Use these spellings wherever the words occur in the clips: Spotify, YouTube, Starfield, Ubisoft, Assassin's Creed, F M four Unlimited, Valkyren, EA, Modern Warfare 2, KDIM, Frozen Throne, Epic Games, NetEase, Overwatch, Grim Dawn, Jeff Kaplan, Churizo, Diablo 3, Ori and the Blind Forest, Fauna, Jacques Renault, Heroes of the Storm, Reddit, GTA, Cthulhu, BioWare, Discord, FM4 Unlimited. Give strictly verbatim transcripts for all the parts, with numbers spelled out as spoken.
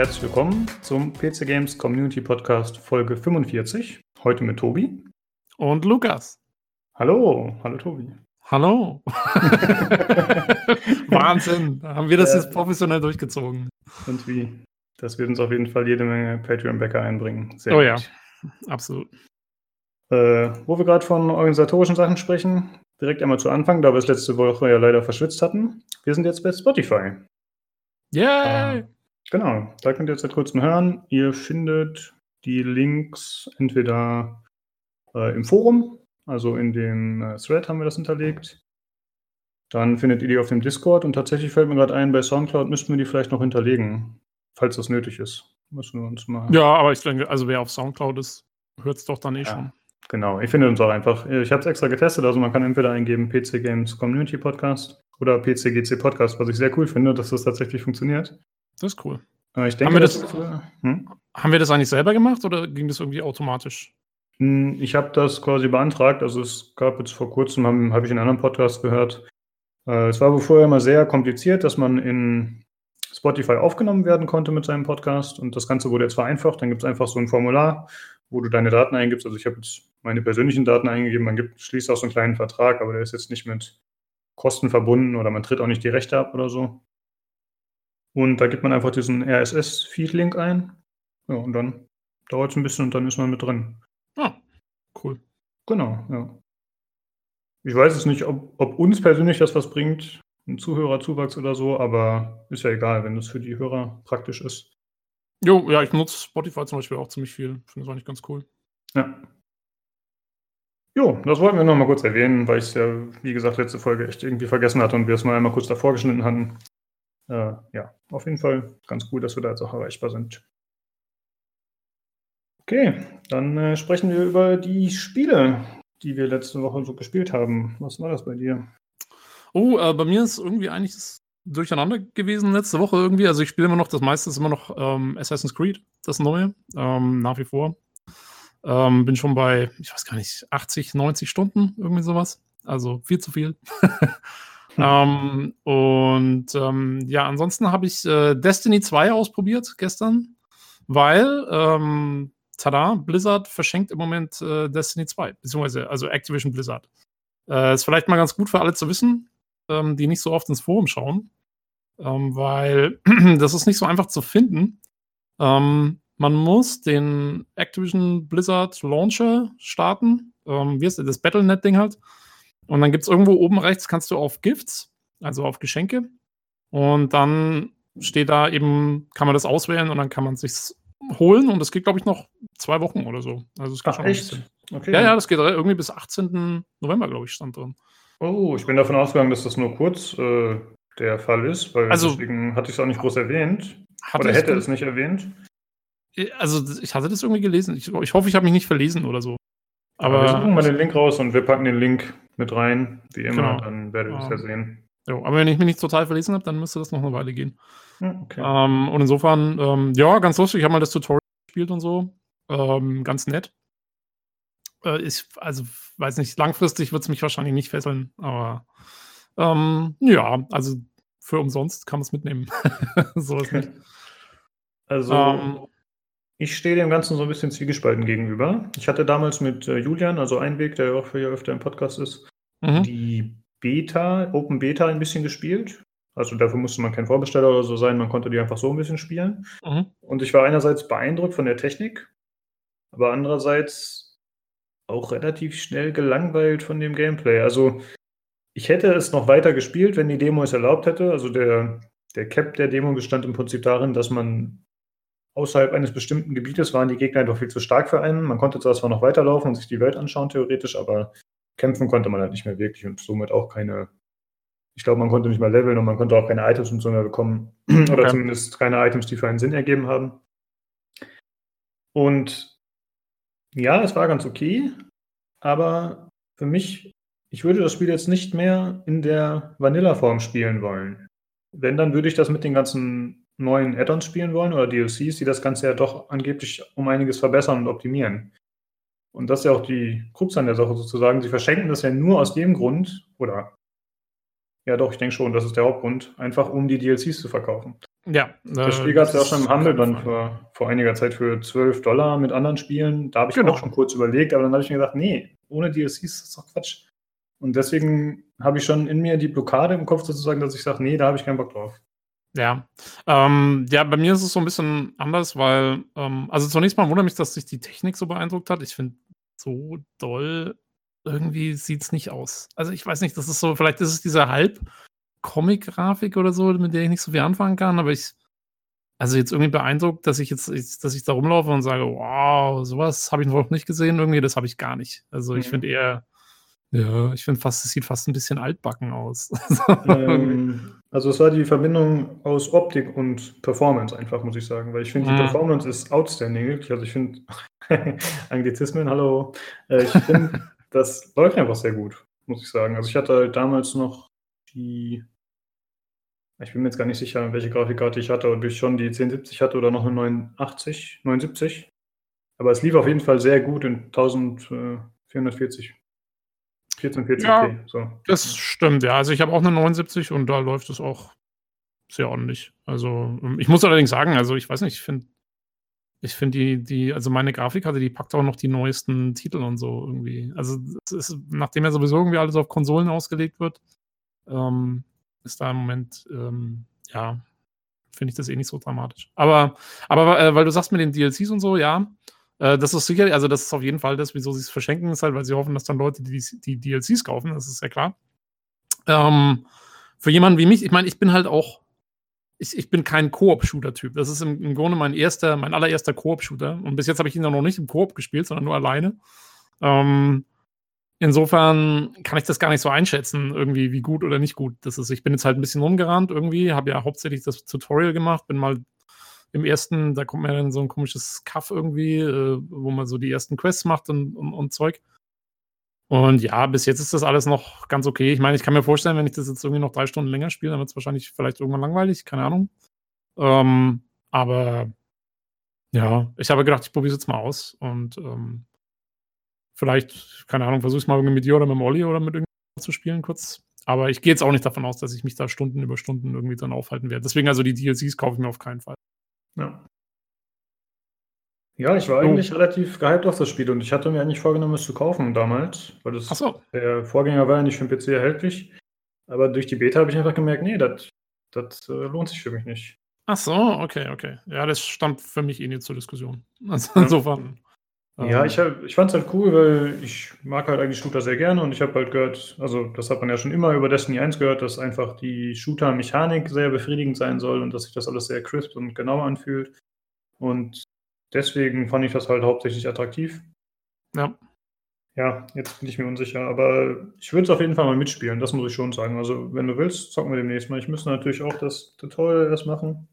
herzlich willkommen zum P C-Games-Community-Podcast Folge fünfundvierzig. Heute mit Tobi. Und Lukas. Hallo, hallo Tobi. Hallo. Wahnsinn, haben wir das jetzt professionell durchgezogen. Und wie? Das wird uns auf jeden Fall jede Menge Patreon-Bäcker einbringen. Sehr oh gut. Ja, absolut. Äh, wo wir gerade von organisatorischen Sachen sprechen, direkt einmal zu Anfang, da wir es letzte Woche ja leider verschwitzt hatten. Wir sind jetzt bei Spotify. Yay! Äh, genau, da könnt ihr jetzt seit kurzem hören. Ihr findet die Links entweder äh, im Forum, also in dem äh, Thread haben wir das hinterlegt. Dann findet ihr die auf dem Discord und tatsächlich fällt mir gerade ein, bei Soundcloud müssten wir die vielleicht noch hinterlegen, falls das nötig ist. Müssen wir uns mal. Ja, aber ich denke, also wer auf Soundcloud ist, hört es doch dann eh ja. schon. Genau, ich finde uns auch einfach. Ich habe es extra getestet, also man kann entweder eingeben P C-Games-Community-Podcast oder P C G C-Podcast, was ich sehr cool finde, dass das tatsächlich funktioniert. Das ist cool. Ich denke, haben, wir das, das, hm? haben wir das eigentlich selber gemacht oder ging das irgendwie automatisch? Ich habe das quasi beantragt, also es gab jetzt vor kurzem, habe hab ich in einem anderen Podcast gehört, es war vorher immer sehr kompliziert, dass man in Spotify aufgenommen werden konnte mit seinem Podcast und das Ganze wurde jetzt vereinfacht, dann gibt es einfach so ein Formular, wo du deine Daten eingibst, also ich habe jetzt meine persönlichen Daten eingegeben, man gibt, schließt auch so einen kleinen Vertrag, aber der ist jetzt nicht mit Kosten verbunden oder man tritt auch nicht die Rechte ab oder so. Und da gibt man einfach diesen R S S-Feed-Link ein. Ja, und dann dauert es ein bisschen und dann ist man mit drin. Ah, cool. Genau, ja. Ich weiß es nicht, ob, ob uns persönlich das was bringt, ein Zuhörerzuwachs oder so, aber ist ja egal, wenn das für die Hörer praktisch ist. Jo, ja, ich nutze Spotify zum Beispiel auch ziemlich viel. Ich finde das eigentlich ganz cool. Ja. Jo, das wollten wir noch mal kurz erwähnen, weil ich es ja, wie gesagt, letzte Folge echt irgendwie vergessen hatte und wir es mal einmal kurz davor geschnitten hatten. Äh, ja, auf jeden Fall ganz cool, dass wir da jetzt auch erreichbar sind. Okay, dann äh, sprechen wir über die Spiele, die wir letzte Woche so gespielt haben. Was war das bei dir? Oh, äh, bei mir ist irgendwie eigentlich das Durcheinander gewesen letzte Woche irgendwie. Also ich spiele immer noch, das meiste ist immer noch ähm, Assassin's Creed, das Neue, ähm, nach wie vor. Ähm, bin schon bei, ich weiß gar nicht, achtzig, neunzig Stunden, irgendwie sowas. Also viel zu viel. ähm, und ähm, ja, ansonsten habe ich äh, Destiny zwei ausprobiert gestern, weil, ähm, tada, Blizzard verschenkt im Moment äh, Destiny zwei, beziehungsweise also Activision Blizzard. Äh, ist vielleicht mal ganz gut für alle zu wissen, ähm, die nicht so oft ins Forum schauen, ähm, weil das ist nicht so einfach zu finden. Ähm, Man muss den Activision Blizzard Launcher starten, ähm, wie heißt das, das Battle Punkt net-Ding halt. Und dann gibt es irgendwo oben rechts, kannst du auf Gifts, also auf Geschenke. Und dann steht da eben, kann man das auswählen und dann kann man es sich holen. Und das geht, glaube ich, noch zwei Wochen oder so. Also es geht Ach, schon echt? Okay. Ja, ja, das geht irgendwie bis achtzehnten November, glaube ich, stand drin. Oh, ich bin davon ausgegangen, dass das nur kurz äh, der Fall ist, weil also, deswegen hatte ich es auch nicht groß erwähnt. Oder hätte es nicht erwähnt. Also, ich hatte das irgendwie gelesen. Ich, ich hoffe, ich habe mich nicht verlesen oder so. Aber, aber wir suchen mal den Link raus und wir packen den Link mit rein, wie immer. Genau. Dann werdet ihr es ja sehen. Jo, aber wenn ich mich nicht total verlesen habe, dann müsste das noch eine Weile gehen. Okay. Ähm, und insofern, ähm, ja, ganz lustig. Ich habe mal das Tutorial gespielt und so. Ähm, ganz nett. Äh, ich, also, weiß nicht, langfristig wird es mich wahrscheinlich nicht fesseln. Aber ähm, ja, also für umsonst kann man es mitnehmen. So ist nicht. Also. Ähm, Ich stehe dem Ganzen so ein bisschen zwiegespalten gegenüber. Ich hatte damals mit äh, Julian, also Einweg, der ja auch hier öfter im Podcast ist, mhm. die Beta, Open Beta ein bisschen gespielt. Also dafür musste man kein Vorbesteller oder so sein, man konnte die einfach so ein bisschen spielen. Mhm. Und ich war einerseits beeindruckt von der Technik, aber andererseits auch relativ schnell gelangweilt von dem Gameplay. Also ich hätte es noch weiter gespielt, wenn die Demo es erlaubt hätte. Also der, der Cap der Demo bestand im Prinzip darin, dass man außerhalb eines bestimmten Gebietes waren die Gegner einfach viel zu stark für einen. Man konnte zwar noch weiterlaufen und sich die Welt anschauen, theoretisch, aber kämpfen konnte man halt nicht mehr wirklich und somit auch keine, ich glaube, man konnte nicht mehr leveln und man konnte auch keine Items und so mehr bekommen. Okay. Oder zumindest keine Items, die für einen Sinn ergeben haben. Und ja, es war ganz okay, aber für mich, ich würde das Spiel jetzt nicht mehr in der Vanilla-Form spielen wollen. Wenn, dann würde ich das mit den ganzen neuen Add-ons spielen wollen oder D L Cs, die das Ganze ja doch angeblich um einiges verbessern und optimieren. Und das ist ja auch die Krux an der Sache sozusagen. Sie verschenken das ja nur aus dem Grund, oder ja doch, ich denke schon, das ist der Hauptgrund, einfach um die D L Cs zu verkaufen. Ja. Das Spiel gab es ja auch schon im Handel dann für, vor einiger Zeit für zwölf Dollar mit anderen Spielen. Da habe ich genau. auch schon kurz überlegt, aber dann habe ich mir gedacht, nee, ohne D L Cs ist das doch Quatsch. Und deswegen habe ich schon in mir die Blockade im Kopf sozusagen, dass ich sage, nee, da habe ich keinen Bock drauf. Ja, ähm, ja, bei mir ist es so ein bisschen anders, weil, ähm, also zunächst mal wundert mich, dass sich die Technik so beeindruckt hat. Ich finde, so doll irgendwie sieht es nicht aus. Also ich weiß nicht, das ist so, vielleicht ist es diese Halb-Comic-Grafik oder so, mit der ich nicht so viel anfangen kann, aber ich, also jetzt irgendwie beeindruckt, dass ich jetzt, ich, dass ich da rumlaufe und sage, wow, sowas habe ich noch nicht gesehen, irgendwie, das habe ich gar nicht. Also ich finde eher, ja, ich finde fast, es sieht fast ein bisschen altbacken aus. ähm, also es war die Verbindung aus Optik und Performance einfach, muss ich sagen, weil ich finde, die mm. Performance ist outstanding, wirklich. Also ich finde, Anglizismen, hallo, äh, ich finde, das läuft einfach sehr gut, muss ich sagen. Also ich hatte halt damals noch die, ich bin mir jetzt gar nicht sicher, welche Grafikkarte ich hatte, ob ich schon die zehn siebzig hatte oder noch eine neunundachtzig, neunundsiebzig, aber es lief auf jeden Fall sehr gut in vierzehnhundertvierzig. vierzehn vierzig p, ja, so. Das stimmt, ja. Also ich habe auch eine neunundsiebzig und da läuft es auch sehr ordentlich. Also ich muss allerdings sagen, also ich weiß nicht, ich finde ich find die, die, also meine Grafikkarte, die packt auch noch die neuesten Titel und so irgendwie. Also es ist, nachdem ja sowieso irgendwie alles auf Konsolen ausgelegt wird, ähm, ist da im Moment, ähm, ja, finde ich das eh nicht so dramatisch. Aber, aber äh, weil du sagst mit den D L Cs und so, ja, das ist sicherlich, also das ist auf jeden Fall das, wieso sie es verschenken, ist halt, weil sie hoffen, dass dann Leute die, die D L Cs kaufen, das ist ja klar. Ähm, für jemanden wie mich, ich meine, ich bin halt auch, ich, ich bin kein Koop-Shooter-Typ. Das ist im, im Grunde mein erster, mein allererster Koop-Shooter. Und bis jetzt habe ich ihn dann noch nicht im Koop gespielt, sondern nur alleine. Ähm, insofern kann ich das gar nicht so einschätzen, irgendwie, wie gut oder nicht gut das ist. Ich bin jetzt halt ein bisschen rumgerannt irgendwie, habe ja hauptsächlich das Tutorial gemacht, bin mal im ersten, da kommt mir dann so ein komisches Kaff irgendwie, äh, wo man so die ersten Quests macht und, und, und Zeug. Und ja, bis jetzt ist das alles noch ganz okay. Ich meine, ich kann mir vorstellen, wenn ich das jetzt irgendwie noch drei Stunden länger spiele, dann wird es wahrscheinlich vielleicht irgendwann langweilig, keine Ahnung. Ähm, aber ja, ich habe gedacht, ich probiere es jetzt mal aus und ähm, vielleicht, keine Ahnung, versuche es mal irgendwie mit dir oder mit dem Olli oder mit irgendjemandem zu spielen kurz. Aber ich gehe jetzt auch nicht davon aus, dass ich mich da Stunden über Stunden irgendwie dran aufhalten werde. Deswegen also die D L Cs kaufe ich mir auf keinen Fall. Ja. ja, ich war eigentlich oh. relativ gehypt auf das Spiel und ich hatte mir eigentlich vorgenommen, es zu kaufen damals, weil das so. Der Vorgänger war ja nicht für den P C erhältlich, aber durch die Beta habe ich einfach gemerkt, nee, das äh, lohnt sich für mich nicht. Ach so, okay, okay. Ja, das stand für mich eh nicht zur Diskussion. Also ja. insofern. Ja, ich, ich fand es halt cool, weil ich mag halt eigentlich Shooter sehr gerne und ich habe halt gehört, also das hat man ja schon immer über Destiny eins gehört, dass einfach die Shooter-Mechanik sehr befriedigend sein soll und dass sich das alles sehr crisp und genau anfühlt. Und deswegen fand ich das halt hauptsächlich attraktiv. Ja. Ja, jetzt bin ich mir unsicher, aber ich würde es auf jeden Fall mal mitspielen, das muss ich schon sagen. Also wenn du willst, zocken wir demnächst mal. Ich müsste natürlich auch das Tutorial erst machen,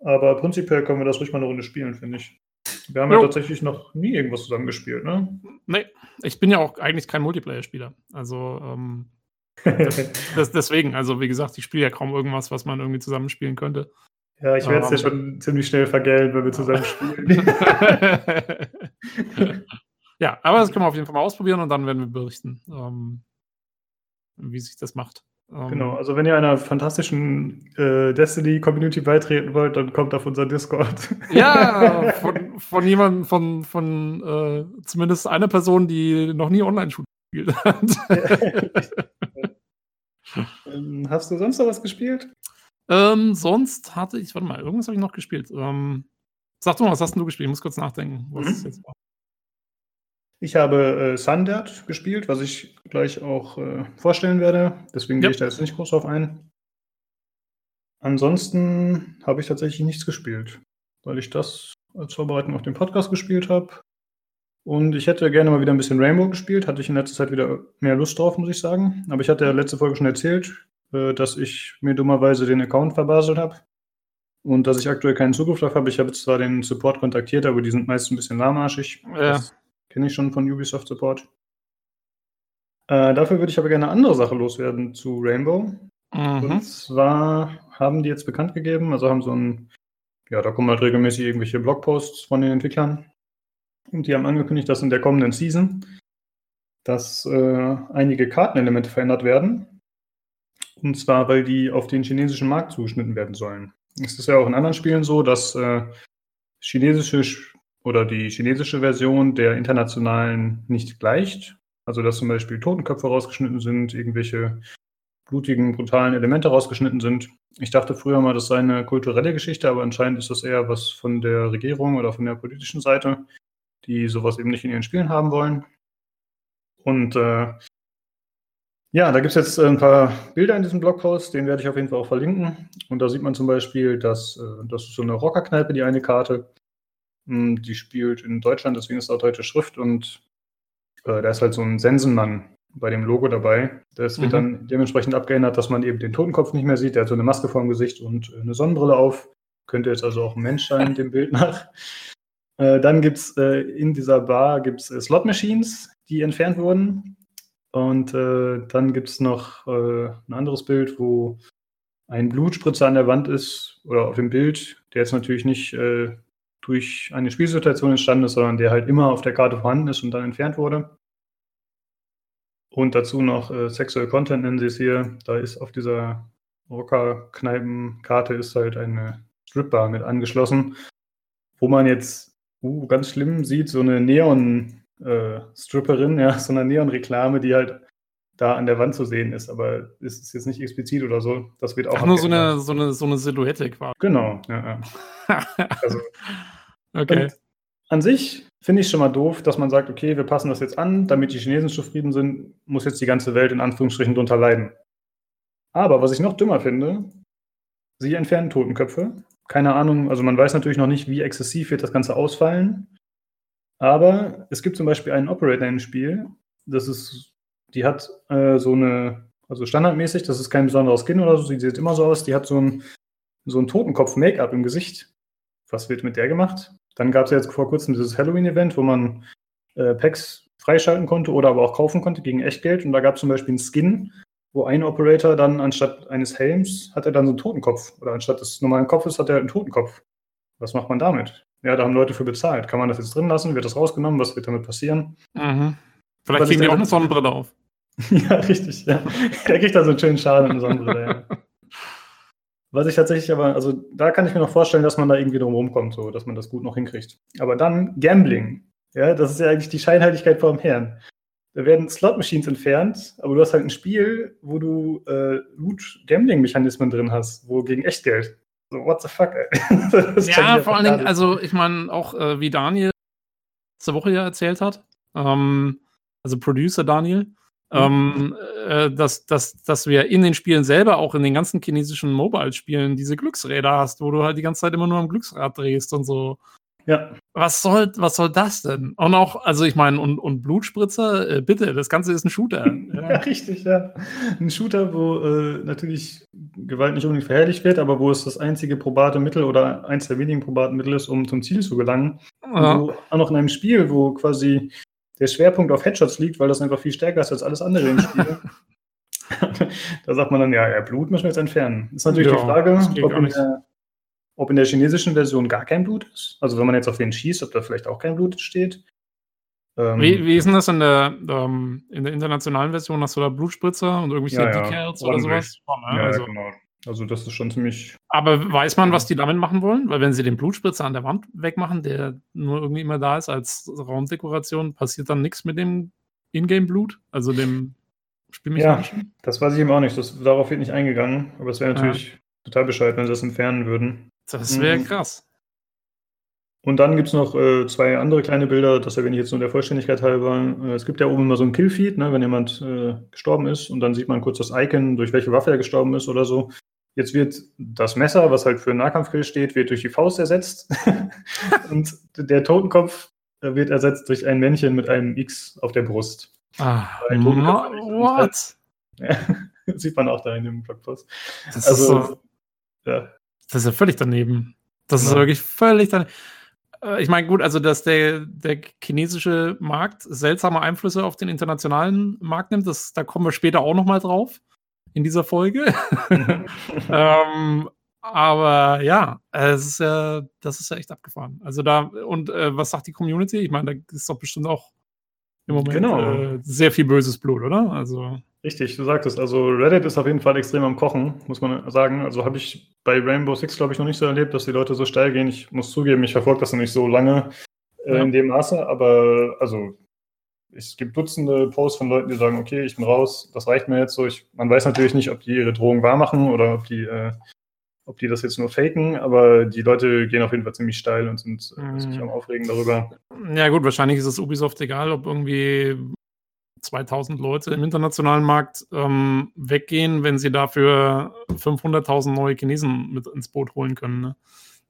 aber prinzipiell können wir das ruhig mal eine Runde spielen, finde ich. Wir haben jo. ja tatsächlich noch nie irgendwas zusammengespielt, ne? Nee, ich bin ja auch eigentlich kein Multiplayer-Spieler. Also ähm, das, das, deswegen, also wie gesagt, ich spiele ja kaum irgendwas, was man irgendwie zusammenspielen könnte. Ja, ich werde es ähm, ja schon ziemlich schnell vergällen, wenn wir zusammen spielen. Ja, aber das können wir auf jeden Fall mal ausprobieren und dann werden wir berichten, ähm, wie sich das macht. Um, genau, also wenn ihr einer fantastischen äh, Destiny-Community beitreten wollt, dann kommt auf unser Discord. Ja, von, von jemandem, von, von äh, zumindest einer Person, die noch nie Online-Shooter gespielt hat. Ja. ähm, hast du sonst noch was gespielt? Ähm, sonst hatte ich, warte mal, irgendwas habe ich noch gespielt. Ähm, sag doch mal, was hast denn du gespielt? Ich muss kurz nachdenken, was mhm. es jetzt war. Ich habe äh, Sundered gespielt, was ich gleich auch äh, vorstellen werde. Deswegen ja. gehe ich da jetzt nicht groß drauf ein. Ansonsten habe ich tatsächlich nichts gespielt, weil ich das als Vorbereitung auf den Podcast gespielt habe. Und ich hätte gerne mal wieder ein bisschen Rainbow gespielt. Hatte ich in letzter Zeit wieder mehr Lust drauf, muss ich sagen. Aber ich hatte ja letzte Folge schon erzählt, äh, dass ich mir dummerweise den Account verbaselt habe. Und dass ich aktuell keinen Zugriff drauf habe. Ich habe jetzt zwar den Support kontaktiert, aber die sind meist ein bisschen lahmarschig. Ja. Das kenne ich schon von Ubisoft Support. Äh, dafür würde ich aber gerne eine andere Sache loswerden zu Rainbow. Mhm. Und zwar haben die jetzt bekannt gegeben, also haben so ein, ja, da kommen halt regelmäßig irgendwelche Blogposts von den Entwicklern. Und die haben angekündigt, dass in der kommenden Season, dass äh, einige Kartenelemente verändert werden. Und zwar, weil die auf den chinesischen Markt zugeschnitten werden sollen. Es ist ja auch in anderen Spielen so, dass äh, chinesische oder die chinesische Version der internationalen nicht gleicht. Also dass zum Beispiel Totenköpfe rausgeschnitten sind, irgendwelche blutigen, brutalen Elemente rausgeschnitten sind. Ich dachte früher mal, das sei eine kulturelle Geschichte, aber anscheinend ist das eher was von der Regierung oder von der politischen Seite, die sowas eben nicht in ihren Spielen haben wollen. Und äh, ja, da gibt es jetzt ein paar Bilder in diesem Blogpost, den werde ich auf jeden Fall auch verlinken. Und da sieht man zum Beispiel, dass äh, das ist so eine Rockerkneipe, die eine Karte, mh, die spielt in Deutschland, deswegen ist da deutsche Schrift und äh, da ist halt so ein Sensenmann bei dem Logo dabei. Das wird mhm. dann dementsprechend abgeändert, dass man eben den Totenkopf nicht mehr sieht. Der hat so eine Maske vorm Gesicht und eine Sonnenbrille auf. Könnte jetzt also auch ein Mensch sein, dem Bild nach. Äh, dann gibt es äh, in dieser Bar gibt's äh, Slot-Machines, die entfernt wurden. Und äh, dann gibt es noch äh, ein anderes Bild, wo ein Blutspritzer an der Wand ist oder auf dem Bild, der jetzt natürlich nicht äh, durch eine Spielsituation entstanden ist, sondern der halt immer auf der Karte vorhanden ist und dann entfernt wurde. Und dazu noch äh, Sexual Content nennen sie es hier. Da ist auf dieser Rocker-Kneipen-Karte ist halt eine Stripbar mit angeschlossen, wo man jetzt uh, ganz schlimm sieht, so eine Neon-Stripperin, äh, ja, so eine Neon-Reklame, die halt da an der Wand zu sehen ist. Aber es ist jetzt nicht explizit oder so. Das wird auch Ach, nur so eine, so, eine, so eine Silhouette quasi. Genau, ja. ja. also, okay. An sich finde ich schon mal doof, dass man sagt, okay, wir passen das jetzt an, damit die Chinesen zufrieden sind, muss jetzt die ganze Welt in Anführungsstrichen drunter leiden. Aber was ich noch dümmer finde, sie entfernen Totenköpfe. Keine Ahnung, also man weiß natürlich noch nicht, wie exzessiv wird das Ganze ausfallen. Aber es gibt zum Beispiel einen Operator im Spiel, das ist, die hat äh, so eine, also standardmäßig, das ist kein besonderes Skin oder so, die sieht immer so aus, die hat so ein, so ein Totenkopf-Make-up im Gesicht. Was wird mit der gemacht? Dann gab es ja jetzt vor kurzem dieses Halloween-Event, wo man äh, Packs freischalten konnte oder aber auch kaufen konnte gegen Echtgeld. Und da gab es zum Beispiel einen Skin, wo ein Operator dann anstatt eines Helms hat er dann so einen Totenkopf. Oder anstatt des normalen Kopfes hat er einen Totenkopf. Was macht man damit? Ja, da haben Leute für bezahlt. Kann man das jetzt drin lassen? Wird das rausgenommen? Was wird damit passieren? Mhm. Vielleicht kriegen die auch eine Sonnenbrille auf. Ja, richtig. Ja. Der kriegt da so einen schönen Schaden in der Sonnenbrille, ja. Was ich tatsächlich aber, also da kann ich mir noch vorstellen, dass man da irgendwie drum rumkommt, so, dass man das gut noch hinkriegt. Aber dann Gambling, ja, das ist ja eigentlich die Scheinheiligkeit vor dem Herrn. Da werden Slot-Machines entfernt, aber du hast halt ein Spiel, wo du äh, Loot-Gambling-Mechanismen drin hast, wo gegen Echtgeld. So, what the fuck, ey. Ja, vor allen Dingen, also ich meine, auch äh, wie Daniel letzte Woche ja erzählt hat, ähm, also Producer Daniel, Ähm, äh, dass, dass, dass wir in den Spielen selber, auch in den ganzen chinesischen Mobile-Spielen, diese Glücksräder hast, wo du halt die ganze Zeit immer nur am Glücksrad drehst und so. Ja. Was soll, was soll das denn? Und auch, also ich meine, und, und Blutspritzer, äh, bitte, das Ganze ist ein Shooter. Ja, ja richtig, ja. Ein Shooter, wo äh, natürlich Gewalt nicht unbedingt verherrlicht wird, aber wo es das einzige probate Mittel oder eins der wenigen probaten Mittel ist, um zum Ziel zu gelangen. Ja. Wo, auch noch in einem Spiel, wo quasi der Schwerpunkt auf Headshots liegt, weil das einfach viel stärker ist als alles andere im Spiel. Da sagt man dann, ja, ja, Blut müssen wir jetzt entfernen. Ist natürlich ja, die Frage, ob in, der, ob in der chinesischen Version gar kein Blut ist. Also wenn man jetzt auf wen schießt, ob da vielleicht auch kein Blut steht. Ähm, wie, wie ist denn das in der, ähm, in der internationalen Version? Hast du da Blutspritzer und irgendwelche ja, Decals ja, oder sowas? Oh, ne? ja, also, ja, genau. Also das ist schon ziemlich... Aber weiß man, was die damit machen wollen? Weil wenn sie den Blutspritzer an der Wand wegmachen, der nur irgendwie immer da ist als Raumdekoration, passiert dann nichts mit dem Ingame-Blut? Also dem Spielmechanischen? Ja, das weiß ich eben auch nicht. Das, darauf wird nicht eingegangen. Aber es wäre natürlich ja. total bescheuert, wenn sie das entfernen würden. Das wäre mhm. krass. Und dann gibt es noch äh, zwei andere kleine Bilder, das erwähne ich jetzt nur der Vollständigkeit halber. Äh, es gibt ja oben immer so einen Killfeed, ne, wenn jemand äh, gestorben ist. Und dann sieht man kurz das Icon, durch welche Waffe er gestorben ist oder so. Jetzt wird das Messer, was halt für Nahkampfkill steht, wird durch die Faust ersetzt. Und der Totenkopf wird ersetzt durch ein Männchen mit einem X auf der Brust. Ah, ma- what? Ja, das sieht man auch da in dem Blogpost. Das, also, ist, so, ja. das ist ja völlig daneben. Das ja. ist wirklich völlig daneben. Ich meine, gut, also dass der, der chinesische Markt seltsame Einflüsse auf den internationalen Markt nimmt, das, da kommen wir später auch nochmal drauf. In dieser Folge. ähm, aber ja, es ist ja, das ist ja echt abgefahren. Also da, und äh, was sagt die Community? Ich meine, da ist doch bestimmt auch im Moment genau. äh, sehr viel böses Blut, oder? Also Richtig, du sagtest, also Reddit ist auf jeden Fall extrem am Kochen, muss man sagen. Also habe ich bei Rainbow Six, glaube ich, noch nicht so erlebt, dass die Leute so steil gehen. Ich muss zugeben, ich verfolge das noch nicht so lange äh, ja. in dem Maße, aber also es gibt Dutzende Posts von Leuten, die sagen, okay, ich bin raus, das reicht mir jetzt so. Ich, man weiß natürlich nicht, ob die ihre Drohung wahrmachen oder ob die, äh, ob die das jetzt nur faken, aber die Leute gehen auf jeden Fall ziemlich steil und sind mhm. sich am Aufregen darüber. Ja gut, wahrscheinlich ist es Ubisoft egal, ob irgendwie zweitausend Leute im internationalen Markt ähm, weggehen, wenn sie dafür fünfhunderttausend neue Chinesen mit ins Boot holen können. Ne?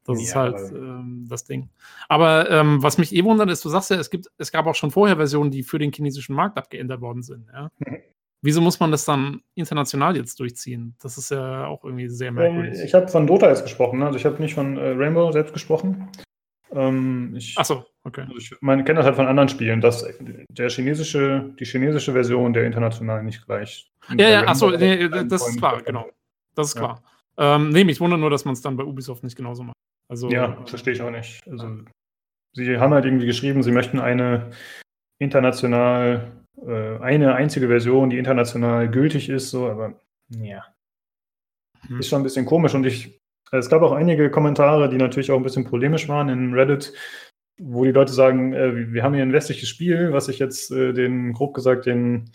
Das ja, ist halt ähm, das Ding. Aber ähm, was mich eh wundert, ist, du sagst ja, es gibt, es gab auch schon vorher Versionen, die für den chinesischen Markt abgeändert worden sind. Ja? Mhm. Wieso muss man das dann international jetzt durchziehen? Das ist ja auch irgendwie sehr merkwürdig. Ich habe von Dota jetzt gesprochen, ne? Also ich habe nicht von äh, Rainbow selbst gesprochen. Ähm, ich, Ach so, okay. Also ich meine, kenne das halt von anderen Spielen, dass der chinesische, die chinesische Version der internationalen nicht gleich. Ja, ja, achso, nee, das ist klar, genau. Das ist ja. klar. Ähm, nee, mich wundert nur, dass man es dann bei Ubisoft nicht genauso macht. Also, ja, verstehe ich auch nicht. Also, ja. Sie haben halt irgendwie geschrieben, sie möchten eine international, äh, eine einzige Version, die international gültig ist, so, aber ja. Hm. Ist schon ein bisschen komisch und ich. Es gab auch einige Kommentare, die natürlich auch ein bisschen polemisch waren in Reddit, wo die Leute sagen, äh, wir haben hier ein westliches Spiel, was sich jetzt äh, den, grob gesagt, den,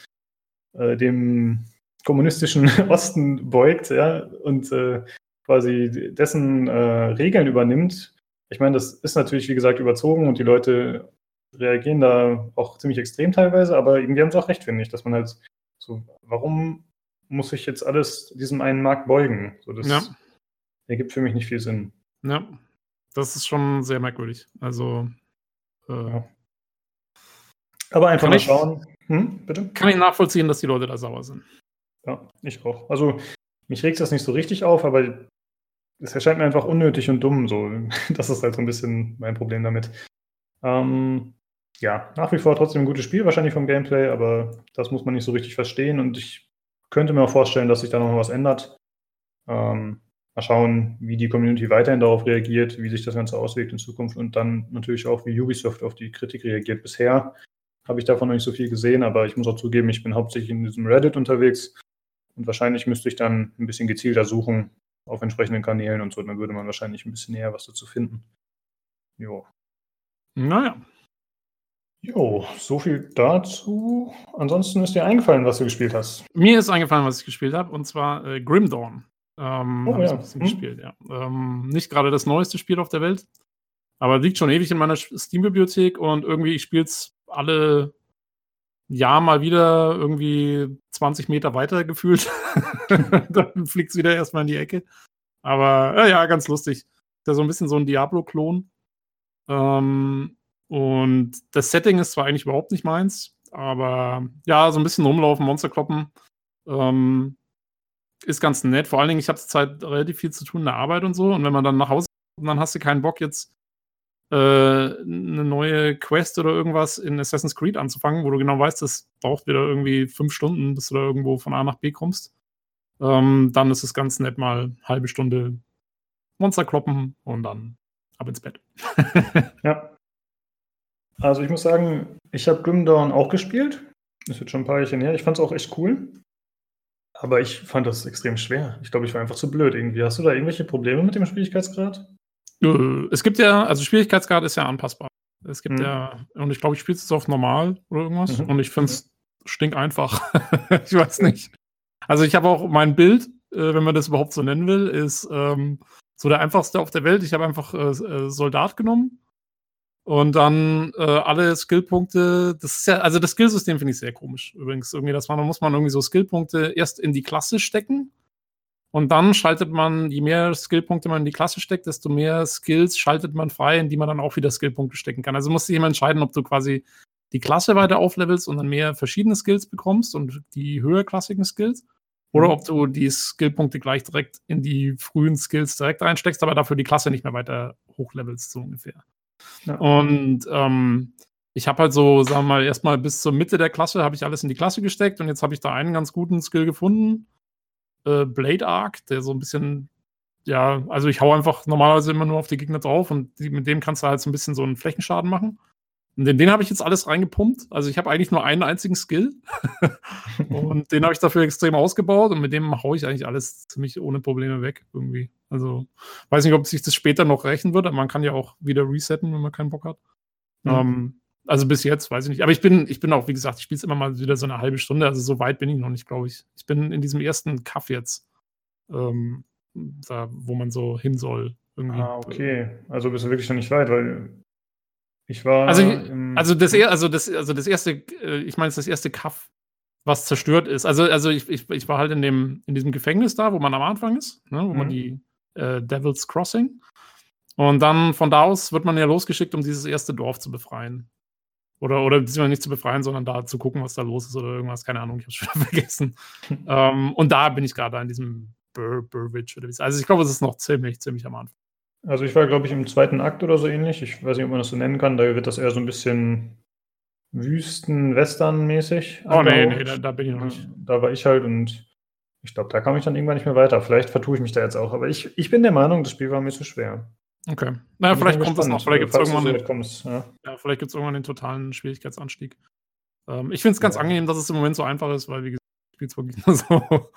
äh, dem kommunistischen Osten beugt, ja, und äh, quasi dessen äh, Regeln übernimmt. Ich meine, das ist natürlich, wie gesagt, überzogen und die Leute reagieren da auch ziemlich extrem teilweise, aber irgendwie haben sie auch recht, finde ich, dass man halt so, warum muss ich jetzt alles diesem einen Markt beugen? So, das ja. ergibt für mich nicht viel Sinn. Ja, das ist schon sehr merkwürdig. Also, äh, ja. Aber einfach mal schauen. Hm, bitte? Kann ich nachvollziehen, dass die Leute da sauer sind. Ja, ich auch. Also, mich regt das nicht so richtig auf, aber es erscheint mir einfach unnötig und dumm. So. Das ist halt so ein bisschen mein Problem damit. Ähm, ja, nach wie vor trotzdem ein gutes Spiel, wahrscheinlich vom Gameplay, aber das muss man nicht so richtig verstehen und ich könnte mir auch vorstellen, dass sich da noch was ändert. Ähm, Mal schauen, wie die Community weiterhin darauf reagiert, wie sich das Ganze auswirkt in Zukunft und dann natürlich auch, wie Ubisoft auf die Kritik reagiert. Bisher habe ich davon noch nicht so viel gesehen, aber ich muss auch zugeben, ich bin hauptsächlich in diesem Reddit unterwegs und wahrscheinlich müsste ich dann ein bisschen gezielter suchen auf entsprechenden Kanälen und so, dann würde man wahrscheinlich ein bisschen näher was dazu finden. Jo. Naja. Jo, so viel dazu. Ansonsten ist dir eingefallen, was du gespielt hast. Mir ist eingefallen, was ich gespielt habe, und zwar äh, Grim Dawn. Ähm, oh, habe ja. ich ein bisschen hm. gespielt, ja. Ähm, nicht gerade das neueste Spiel auf der Welt, aber liegt schon ewig in meiner Steam-Bibliothek und irgendwie, ich spiele es alle Jahr mal wieder irgendwie zwanzig Meter weiter gefühlt. Dann fliegt es wieder erstmal in die Ecke. Aber äh, ja, ganz lustig. Ist ja so ein bisschen so ein Diablo-Klon. Ähm, und das Setting ist zwar eigentlich überhaupt nicht meins, aber ja, so ein bisschen rumlaufen, Monster kloppen. Ähm, Ist ganz nett. Vor allen Dingen, ich habe zurzeit relativ viel zu tun in der Arbeit und so. Und wenn man dann nach Hause kommt, dann hast du keinen Bock, jetzt äh, eine neue Quest oder irgendwas in Assassin's Creed anzufangen, wo du genau weißt, das braucht wieder irgendwie fünf Stunden, bis du da irgendwo von A nach B kommst. Ähm, dann ist es ganz nett, mal eine halbe Stunde Monster kloppen und dann ab ins Bett. Ja. Also ich muss sagen, ich habe Grim Dawn auch gespielt. Das ist jetzt schon ein paar Jährchen her. Ich fand es auch echt cool. Aber ich fand das extrem schwer. Ich glaube, ich war einfach zu blöd irgendwie. Hast du da irgendwelche Probleme mit dem Schwierigkeitsgrad? Es gibt ja, also Schwierigkeitsgrad ist ja anpassbar. Es gibt mhm. ja, und ich glaube, ich spiele es auf normal oder irgendwas. Mhm. Und ich finde es ja. stinkeinfach. Ich weiß nicht. Also ich habe auch mein Bild, äh, wenn man das überhaupt so nennen will, ist ähm, so der einfachste auf der Welt. Ich habe einfach äh, Soldat genommen. Und dann äh, alle Skillpunkte, das ist ja, also das Skillsystem finde ich sehr komisch übrigens. Irgendwie, das war, da muss man irgendwie so Skillpunkte erst in die Klasse stecken und dann schaltet man, je mehr Skillpunkte man in die Klasse steckt, desto mehr Skills schaltet man frei, in die man dann auch wieder Skillpunkte stecken kann. Also musst du immer entscheiden, ob du quasi die Klasse weiter auflevelst und dann mehr verschiedene Skills bekommst und die höherklassigen Skills oder ob du die Skillpunkte gleich direkt in die frühen Skills direkt reinsteckst, aber dafür die Klasse nicht mehr weiter hochlevelst, so ungefähr. Ja. Und ähm, ich habe halt so, sagen wir mal, erstmal bis zur Mitte der Klasse habe ich alles in die Klasse gesteckt und jetzt habe ich da einen ganz guten Skill gefunden, äh, Blade Arc, der so ein bisschen, ja, also ich hau einfach normalerweise immer nur auf die Gegner drauf und die, mit dem kannst du halt so ein bisschen so einen Flächenschaden machen. Und in den habe ich jetzt alles reingepumpt. Also ich habe eigentlich nur einen einzigen Skill und den habe ich dafür extrem ausgebaut und mit dem haue ich eigentlich alles ziemlich ohne Probleme weg irgendwie. Also weiß nicht, ob sich das später noch rächen wird, aber man kann ja auch wieder resetten, wenn man keinen Bock hat. Mhm. Ähm, also bis jetzt, weiß ich nicht. Aber ich bin, ich bin auch, wie gesagt, ich spiele es immer mal wieder so eine halbe Stunde. Also so weit bin ich noch nicht, glaube ich. Ich bin in diesem ersten Kaff jetzt, ähm, da, wo man so hin soll. Irgendwie. Ah, okay. Also bist du wirklich noch nicht weit, weil ich war... Also, also, das, also, das, also das erste, ich meine, es ist das erste Kaff, was zerstört ist. Also, also ich, ich, ich war halt in, dem, in diesem Gefängnis da, wo man am Anfang ist, ne, wo mhm. man die äh, Devil's Crossing. Und dann von da aus wird man ja losgeschickt, um dieses erste Dorf zu befreien. Oder, oder beziehungsweise nicht zu befreien, sondern da zu gucken, was da los ist oder irgendwas. Keine Ahnung, ich habe es schon vergessen. um, und da bin ich gerade in diesem Bur- Burwich oder wie es heißt. Also ich glaube, es ist noch ziemlich, ziemlich am Anfang. Also ich war, glaube ich, im zweiten Akt oder so ähnlich. Ich weiß nicht, ob man das so nennen kann. Da wird das eher so ein bisschen Wüsten-Western-mäßig. Oh nee, nee, da, da bin ich noch nicht. Da war ich halt und ich glaube, da kam ich dann irgendwann nicht mehr weiter. Vielleicht vertue ich mich da jetzt auch. Aber ich, ich bin der Meinung, das Spiel war mir zu schwer. Okay. Naja, vielleicht kommt das noch. Vielleicht gibt es irgendwann, ja. ja, irgendwann den totalen Schwierigkeitsanstieg. Ähm, ich finde es ganz ja. angenehm, dass es im Moment so einfach ist, weil, wie gesagt, ich spiele es wirklich nur so,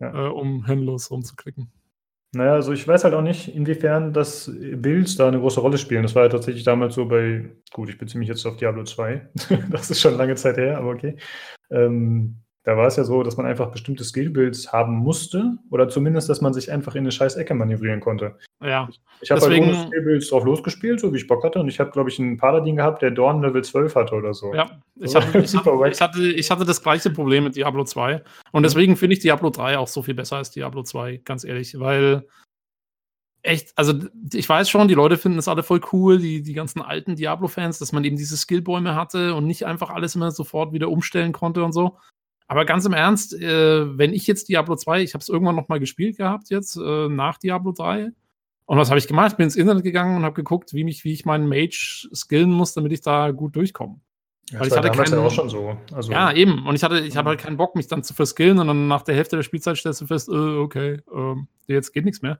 ja. äh, um hirnlos rumzuklicken. Naja, also ich weiß halt auch nicht, inwiefern das Build da eine große Rolle spielen. Das war ja tatsächlich damals so bei, gut, ich beziehe mich jetzt auf Diablo zwei, das ist schon lange Zeit her, aber okay. Ähm, da war es ja so, dass man einfach bestimmte Skill-Builds haben musste oder zumindest, dass man sich einfach in eine scheiß Ecke manövrieren konnte. Ja. Ich, ich habe halt ohne Skill-Builds drauf losgespielt, so wie ich Bock hatte und ich habe, glaube ich, einen Paladin gehabt, der Dorn Level zwölf hatte oder so. Ja, ich, so, hatte, ich, hatte, ich, hatte, ich hatte das gleiche Problem mit Diablo zwei und deswegen finde ich Diablo drei auch so viel besser als Diablo zwei, ganz ehrlich, weil echt, also ich weiß schon, die Leute finden es alle voll cool, die, die ganzen alten Diablo-Fans, dass man eben diese Skillbäume hatte und nicht einfach alles immer sofort wieder umstellen konnte und so. Aber ganz im Ernst, äh, wenn ich jetzt Diablo zwei, ich habe es irgendwann nochmal gespielt gehabt jetzt, äh, nach Diablo drei. Und was habe ich gemacht? Ich bin ins Internet gegangen und habe geguckt, wie, mich, wie ich meinen Mage skillen muss, damit ich da gut durchkomme. Ja, weil ich hatte keinen, ja, auch schon so. Also, ja, eben. Und ich hatte, ich ja. habe halt keinen Bock, mich dann zu verskillen. Und dann nach der Hälfte der Spielzeit stellst du fest, äh, okay, äh, jetzt geht nichts mehr.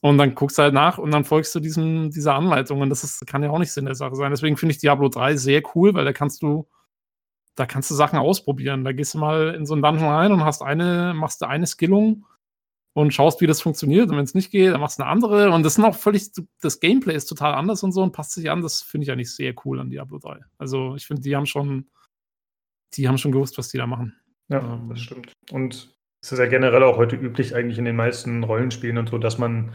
Und dann guckst du halt nach und dann folgst du diesem, dieser Anleitung. Und das ist, kann ja auch nicht Sinn der Sache sein. Deswegen finde ich Diablo drei sehr cool, weil da kannst du Da kannst du Sachen ausprobieren. Da gehst du mal in so einen Dungeon rein und hast eine, machst du eine Skillung und schaust, wie das funktioniert. Und wenn es nicht geht, dann machst du eine andere. Und das sind auch völlig, das Gameplay ist total anders und so und passt sich an. Das finde ich ja nicht sehr cool an Diablo drei. Also ich finde, die haben schon, die haben schon gewusst, was die da machen. Ja, ähm, das stimmt. Und es ist ja generell auch heute üblich, eigentlich in den meisten Rollenspielen und so, dass man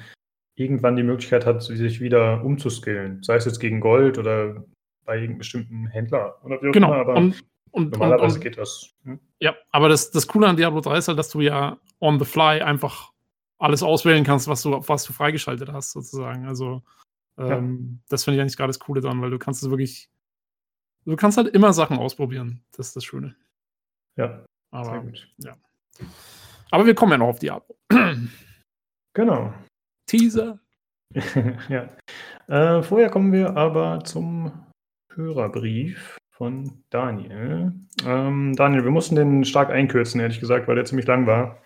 irgendwann die Möglichkeit hat, sich wieder umzuskillen. Sei es jetzt gegen Gold oder bei irgendeinem bestimmten Händler oder wie auch genau. immer. Aber und Und, Normalerweise und, und, geht das. Hm? Ja, aber das, das Coole an Diablo drei ist halt, dass du ja on the fly einfach alles auswählen kannst, was du, was du freigeschaltet hast, sozusagen. Also ähm, ja. das finde ich eigentlich gerade das Coole daran, weil du kannst es wirklich, du kannst halt immer Sachen ausprobieren. Das ist das Schöne. Ja, aber, sehr gut. Ja. Aber wir kommen ja noch auf Diablo. Genau. Teaser. ja. Äh, vorher kommen wir aber zum Hörerbrief von Daniel. Ähm, Daniel, wir mussten den stark einkürzen, ehrlich gesagt, weil der ziemlich lang war.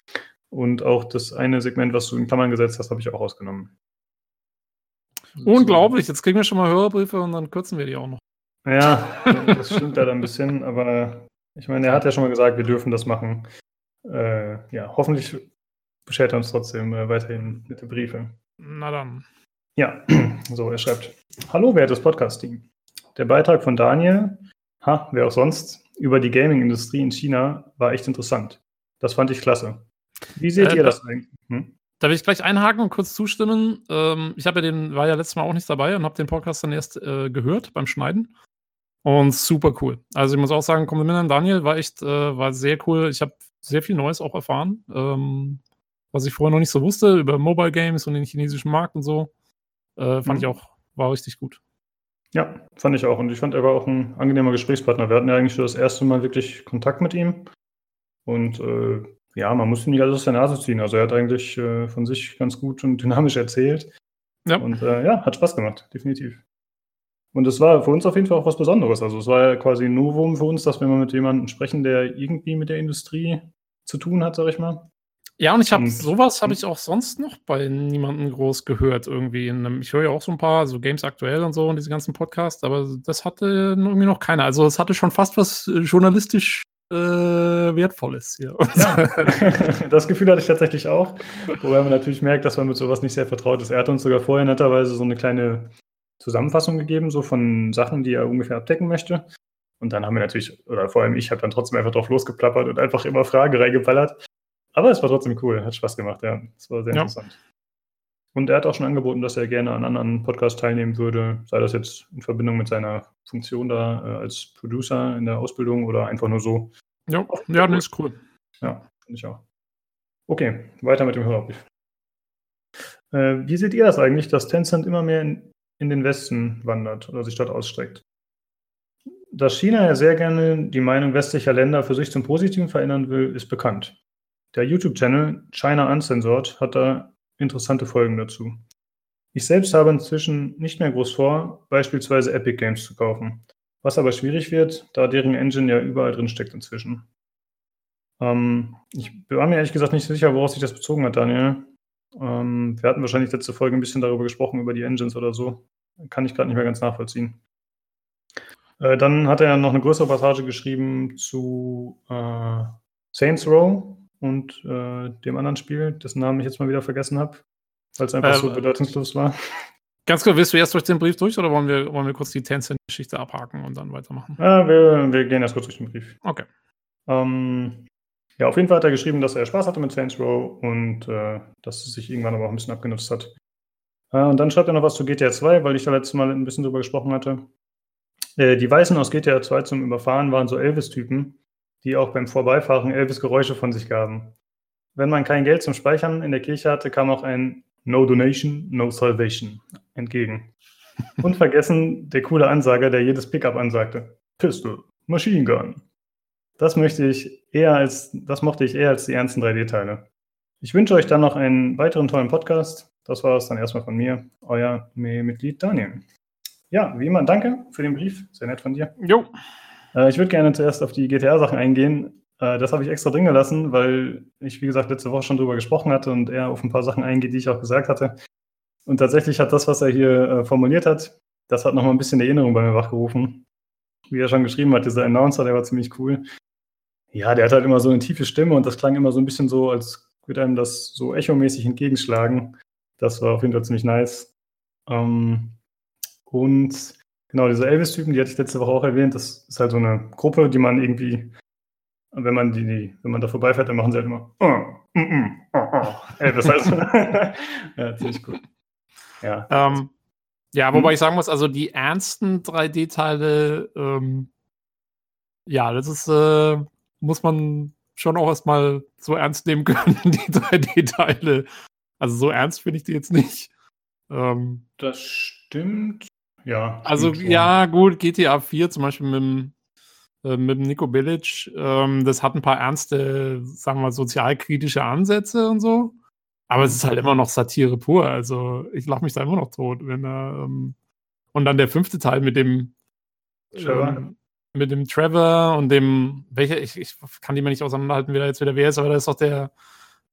Und auch das eine Segment, was du in Klammern gesetzt hast, habe ich auch ausgenommen. Unglaublich, jetzt kriegen wir schon mal Hörerbriefe und dann kürzen wir die auch noch. Ja, das stimmt leider ein bisschen, aber ich meine, er hat ja schon mal gesagt, wir dürfen das machen. Äh, ja, hoffentlich beschert er uns trotzdem äh, weiterhin mit den Briefen. Na dann. Ja, so, er schreibt: Hallo, wertes Podcast-Team. Der Beitrag von Daniel, ha, wer auch sonst, über die Gaming-Industrie in China war echt interessant. Das fand ich klasse. Wie seht äh, ihr das eigentlich? Hm? Da will ich gleich einhaken und kurz zustimmen. Ähm, ich habe ja den, war ja letztes Mal auch nicht dabei und habe den Podcast dann erst äh, gehört beim Schneiden. Und super cool. Also ich muss auch sagen, Kompliment an Daniel, war echt, äh, war sehr cool. Ich habe sehr viel Neues auch erfahren, ähm, was ich vorher noch nicht so wusste, über Mobile Games und den chinesischen Markt und so. Äh, fand mhm. ich auch, war richtig gut. Ja, fand ich auch. Und ich fand, er war auch ein angenehmer Gesprächspartner. Wir hatten ja eigentlich schon das erste Mal wirklich Kontakt mit ihm. Und äh, ja, man musste nicht alles aus der Nase ziehen. Also er hat eigentlich äh, von sich ganz gut und dynamisch erzählt. Ja. Und äh, ja, hat Spaß gemacht, definitiv. Und es war für uns auf jeden Fall auch was Besonderes. Also es war ja quasi ein Novum für uns, dass wir mal mit jemandem sprechen, der irgendwie mit der Industrie zu tun hat, sag ich mal. Ja, und ich habe sowas habe ich auch sonst noch bei niemandem groß gehört irgendwie. Ich höre ja auch so ein paar, so Games aktuell und so und diese ganzen Podcasts, aber das hatte irgendwie noch keiner. Also es hatte schon fast was journalistisch äh, Wertvolles hier. Ja. Das Gefühl hatte ich tatsächlich auch, wobei man natürlich merkt, dass man mit sowas nicht sehr vertraut ist. Er hat uns sogar vorher netterweise so eine kleine Zusammenfassung gegeben, so von Sachen, die er ungefähr abdecken möchte. Und dann haben wir natürlich, oder vor allem ich, habe dann trotzdem einfach drauf losgeplappert und einfach immer Fragen reingeballert. Aber es war trotzdem cool, hat Spaß gemacht, ja. Es war sehr interessant. Ja. Und er hat auch schon angeboten, dass er gerne an anderen Podcasts teilnehmen würde, sei das jetzt in Verbindung mit seiner Funktion da äh, als Producer in der Ausbildung oder einfach nur so. Ja, ja, das ist cool. Ja, finde ich auch. Okay, weiter mit dem Hörerbrief. Äh, wie seht ihr das eigentlich, dass Tencent immer mehr in, in den Westen wandert oder sich dort ausstreckt? Dass China ja sehr gerne die Meinung westlicher Länder für sich zum Positiven verändern will, ist bekannt. Der YouTube-Channel China Uncensored hat da interessante Folgen dazu. Ich selbst habe inzwischen nicht mehr groß vor, beispielsweise Epic Games zu kaufen, was aber schwierig wird, da deren Engine ja überall drin steckt inzwischen. Ähm, ich war mir ehrlich gesagt nicht sicher, worauf sich das bezogen hat, Daniel. Ähm, wir hatten wahrscheinlich letzte Folge ein bisschen darüber gesprochen, über die Engines oder so. Kann ich gerade nicht mehr ganz nachvollziehen. Äh, dann hat er noch eine größere Passage geschrieben zu äh, Saints Row. Und äh, dem anderen Spiel, dessen Namen ich jetzt mal wieder vergessen habe, weil es einfach ähm, so bedeutungslos war. Ganz kurz, willst du erst durch den Brief durch oder wollen wir, wollen wir kurz die Tencent-Geschichte abhaken und dann weitermachen? Ja, wir, wir gehen erst kurz durch den Brief. Okay. Ähm, ja, auf jeden Fall hat er geschrieben, dass er Spaß hatte mit Saints Row und äh, dass es sich irgendwann aber auch ein bisschen abgenutzt hat. Äh, und dann schreibt er noch was zu G T A zwei, weil ich da letztes Mal ein bisschen drüber gesprochen hatte. Äh, die Weißen aus G T A zwei zum Überfahren waren so Elvis-Typen, die auch beim Vorbeifahren Elvis Geräusche von sich gaben. Wenn man kein Geld zum Speichern in der Kirche hatte, kam auch ein No Donation, No Salvation entgegen. Unvergessen der coole Ansager, der jedes Pickup ansagte. Pistol, Machine Gun. Das möchte ich eher als, das mochte ich eher als die ernsten drei D-Teile. Ich wünsche euch dann noch einen weiteren tollen Podcast. Das war es dann erstmal von mir. Euer Mitglied Daniel. Ja, wie immer, danke für den Brief. Sehr nett von dir. Jo. Ich würde gerne zuerst auf die G T A-Sachen eingehen. Das habe ich extra drin gelassen, weil ich, wie gesagt, letzte Woche schon drüber gesprochen hatte und er auf ein paar Sachen eingeht, die ich auch gesagt hatte. Und tatsächlich hat das, was er hier formuliert hat, das hat nochmal ein bisschen die Erinnerung bei mir wachgerufen. Wie er schon geschrieben hat, dieser Announcer, der war ziemlich cool. Ja, der hat halt immer so eine tiefe Stimme und das klang immer so ein bisschen so, als würde einem das so echomäßig entgegenschlagen. Das war auf jeden Fall ziemlich nice. Und genau, diese Elvis-Typen, die hatte ich letzte Woche auch erwähnt, das ist halt so eine Gruppe, die man irgendwie, wenn man die, die wenn man da vorbeifährt, dann machen sie halt immer oh, mm, oh, oh. Elvis also. Ja, ziemlich gut. Ja, ähm, ja wobei hm. ich sagen muss, also die ernsten drei D-Teile, ähm, ja, das ist, äh, muss man schon auch erstmal so ernst nehmen können, die drei D-Teile. Also so ernst finde ich die jetzt nicht. Ähm, das stimmt. Ja, also schon. Ja, gut, G T A vier zum Beispiel mit dem, äh, mit dem Nico Bellic, ähm, das hat ein paar ernste, sagen wir mal, sozialkritische Ansätze und so, aber es ist halt immer noch Satire pur, also ich lache mich da immer noch tot, wenn er, ähm, und dann der fünfte Teil mit dem ähm, mit dem Trevor und dem, welcher, ich, ich kann die mir nicht auseinanderhalten, wer da jetzt wieder wer ist, aber da ist doch der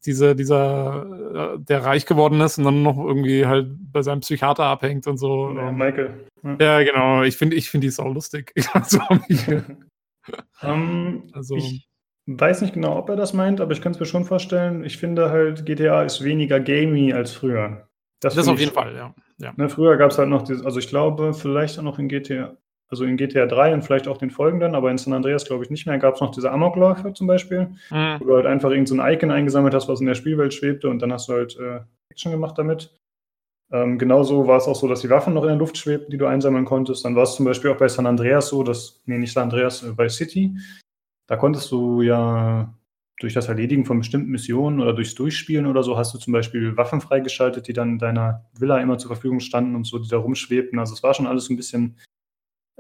Diese, dieser, der reich geworden ist und dann noch irgendwie halt bei seinem Psychiater abhängt und so. Ja, Michael. Ja, ja genau. Ich finde ich find die sau lustig. um, also. Ich weiß nicht genau, ob er das meint, aber ich kann es mir schon vorstellen. Ich finde halt, G T A ist weniger gamey als früher. Das, das auf jeden Fall, ja. ja. Ne, früher gab es halt noch, dieses, also ich glaube, vielleicht auch noch in G T A, also in G T A drei und vielleicht auch den folgenden, aber in San Andreas glaube ich nicht mehr, gab es noch diese Amokläufe zum Beispiel, mhm. wo du halt einfach irgend so ein Icon eingesammelt hast, was in der Spielwelt schwebte und dann hast du halt äh, Action gemacht damit. Ähm, genauso war es auch so, dass die Waffen noch in der Luft schwebten, die du einsammeln konntest. Dann war es zum Beispiel auch bei San Andreas so, dass, nee, nicht San Andreas, äh, bei City, da konntest du ja durch das Erledigen von bestimmten Missionen oder durchs Durchspielen oder so, hast du zum Beispiel Waffen freigeschaltet, die dann in deiner Villa immer zur Verfügung standen und so, die da rumschwebten. Also es war schon alles ein bisschen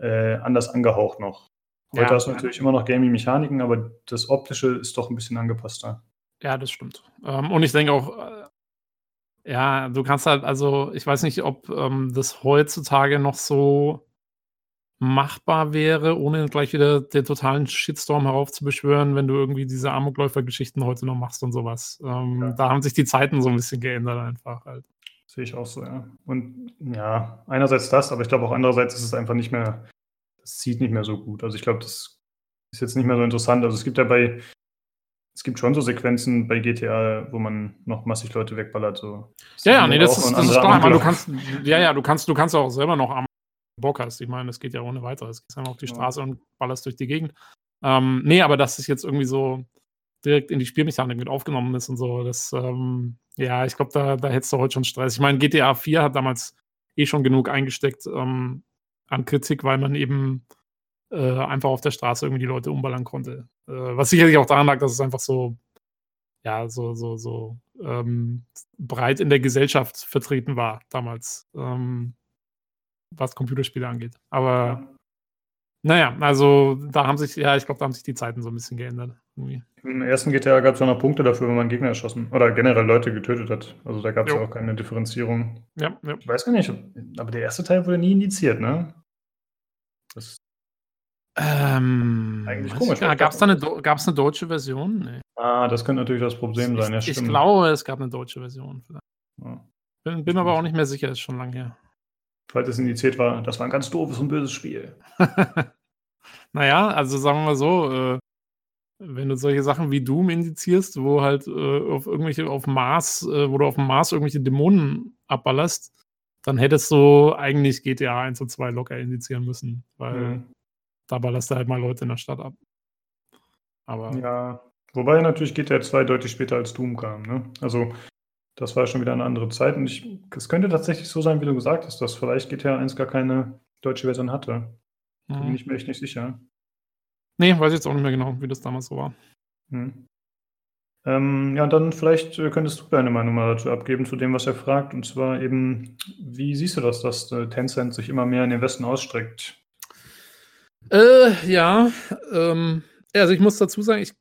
Äh, anders angehaucht noch. Heute ja, hast du natürlich ja. immer noch Gaming-Mechaniken, aber das Optische ist doch ein bisschen angepasster. Ja, das stimmt. Ähm, und ich denke auch, äh, ja, du kannst halt, also ich weiß nicht, ob ähm, das heutzutage noch so machbar wäre, ohne gleich wieder den totalen Shitstorm heraufzubeschwören, wenn du irgendwie diese Amokläufer-Geschichten heute noch machst und sowas. Ähm, ja. Da haben sich die Zeiten so ein bisschen geändert einfach halt. Sehe ich auch so, ja. Und ja, einerseits das, aber ich glaube auch andererseits ist es einfach nicht mehr, das zieht nicht mehr so gut. Also ich glaube, das ist jetzt nicht mehr so interessant. Also es gibt ja bei, es gibt schon so Sequenzen bei G T A, wo man noch massig Leute wegballert. So. Ja, ja, nee, das ist, das ist klar. Du kannst, ja, ja, du kannst, du kannst auch selber noch am Bock hast. Ich meine, das geht ja ohne weiteres. Gehst einfach auf die ja. Straße und ballerst durch die Gegend. Ähm, nee, aber dass es jetzt irgendwie so direkt in die Spielmechanik mit aufgenommen ist und so, das, ähm, ja, ich glaube, da, da hättest du heute schon Stress. Ich meine, G T A vier hat damals eh schon genug eingesteckt ähm, an Kritik, weil man eben äh, einfach auf der Straße irgendwie die Leute umballern konnte. Äh, was sicherlich auch daran lag, dass es einfach so, ja, so, so, so ähm, breit in der Gesellschaft vertreten war damals. Ähm, was Computerspiele angeht. Aber ja. naja, also da haben sich, ja, ich glaube, da haben sich die Zeiten so ein bisschen geändert. Irgendwie. Im ersten G T A gab es auch noch Punkte dafür, wenn man Gegner erschossen oder generell Leute getötet hat. Also da gab es ja auch keine Differenzierung. Ja, ja. Ich weiß gar nicht, aber der erste Teil wurde nie indiziert, ne? Das ist ähm, eigentlich komisch. Gab es da eine, eine deutsche Version? Nee. Ah, das könnte natürlich das Problem das sein. Ist, ja, stimmt. Ich glaube, es gab eine deutsche Version. Ja. Bin, bin mir aber auch nicht mehr sicher, ist schon lange her. Falls es indiziert war, das war ein ganz doofes und böses Spiel. Naja, also sagen wir mal so, äh, wenn du solche Sachen wie Doom indizierst, wo halt äh, auf irgendwelche, auf Mars, äh, wo du auf dem Mars irgendwelche Dämonen abballerst, dann hättest du eigentlich G T A eins und zwei locker indizieren müssen, weil mhm. da ballerst du halt mal Leute in der Stadt ab. Aber ja, wobei natürlich G T A zwei deutlich später als Doom kam, ne? Also das war schon wieder eine andere Zeit und ich, es könnte tatsächlich so sein, wie du gesagt hast, dass vielleicht G T A eins gar keine deutsche Version hatte. Da bin ich mir echt nicht sicher. Nee, weiß jetzt auch nicht mehr genau, wie das damals so war. Hm. Ähm, ja, dann vielleicht könntest du deine Meinung mal dazu abgeben, zu dem, was er fragt. Und zwar eben, wie siehst du das, dass Tencent sich immer mehr in den Westen ausstreckt? Äh, ja, ähm, also ich muss dazu sagen, ich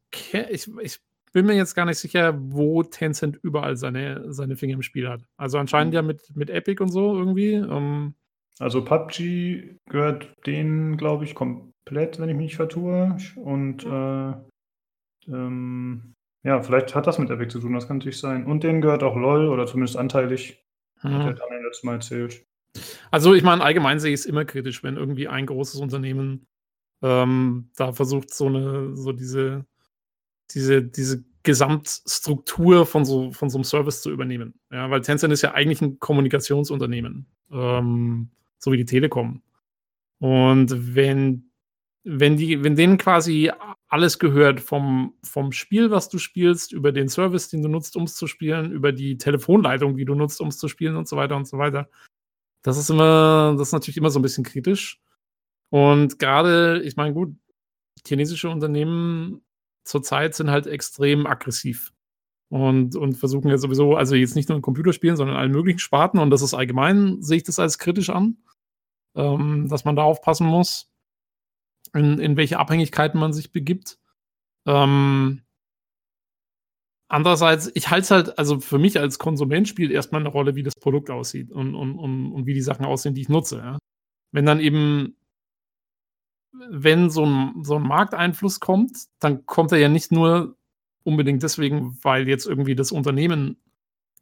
ich, ich bin mir jetzt gar nicht sicher, wo Tencent überall seine, seine Finger im Spiel hat. Also anscheinend ja mit, mit Epic und so irgendwie. Ähm, also P U B G gehört denen, glaube ich, komplett, wenn ich mich nicht vertue. Und äh, ähm, ja, vielleicht hat das mit Epic zu tun, das kann natürlich sein. Und denen gehört auch LoL oder zumindest anteilig. Mhm. Hat der Daniel letztes Mal erzählt. Also ich meine, allgemein sehe ich es immer kritisch, wenn irgendwie ein großes Unternehmen ähm, da versucht, so eine, so diese Diese, diese Gesamtstruktur von so, von so einem Service zu übernehmen. Ja, weil Tencent ist ja eigentlich ein Kommunikationsunternehmen, ähm, so wie die Telekom. Und wenn, wenn, die, wenn denen quasi alles gehört, vom, vom Spiel, was du spielst, über den Service, den du nutzt, um es zu spielen, über die Telefonleitung, die du nutzt, um es zu spielen und so weiter und so weiter, das ist immer, das ist natürlich immer so ein bisschen kritisch. Und gerade, ich meine, gut, chinesische Unternehmen zurzeit sind halt extrem aggressiv und, und versuchen ja sowieso, also jetzt nicht nur in Computerspielen, sondern in allen möglichen Sparten, und das ist allgemein, sehe ich das als kritisch an, ähm, dass man da aufpassen muss, in, in welche Abhängigkeiten man sich begibt. Ähm, andererseits, ich halte es halt, also für mich als Konsument spielt erstmal eine Rolle, wie das Produkt aussieht und, und, und, und wie die Sachen aussehen, die ich nutze. Ja. Wenn dann eben Wenn so ein, so ein Markteinfluss kommt, dann kommt er ja nicht nur unbedingt deswegen, weil jetzt irgendwie das Unternehmen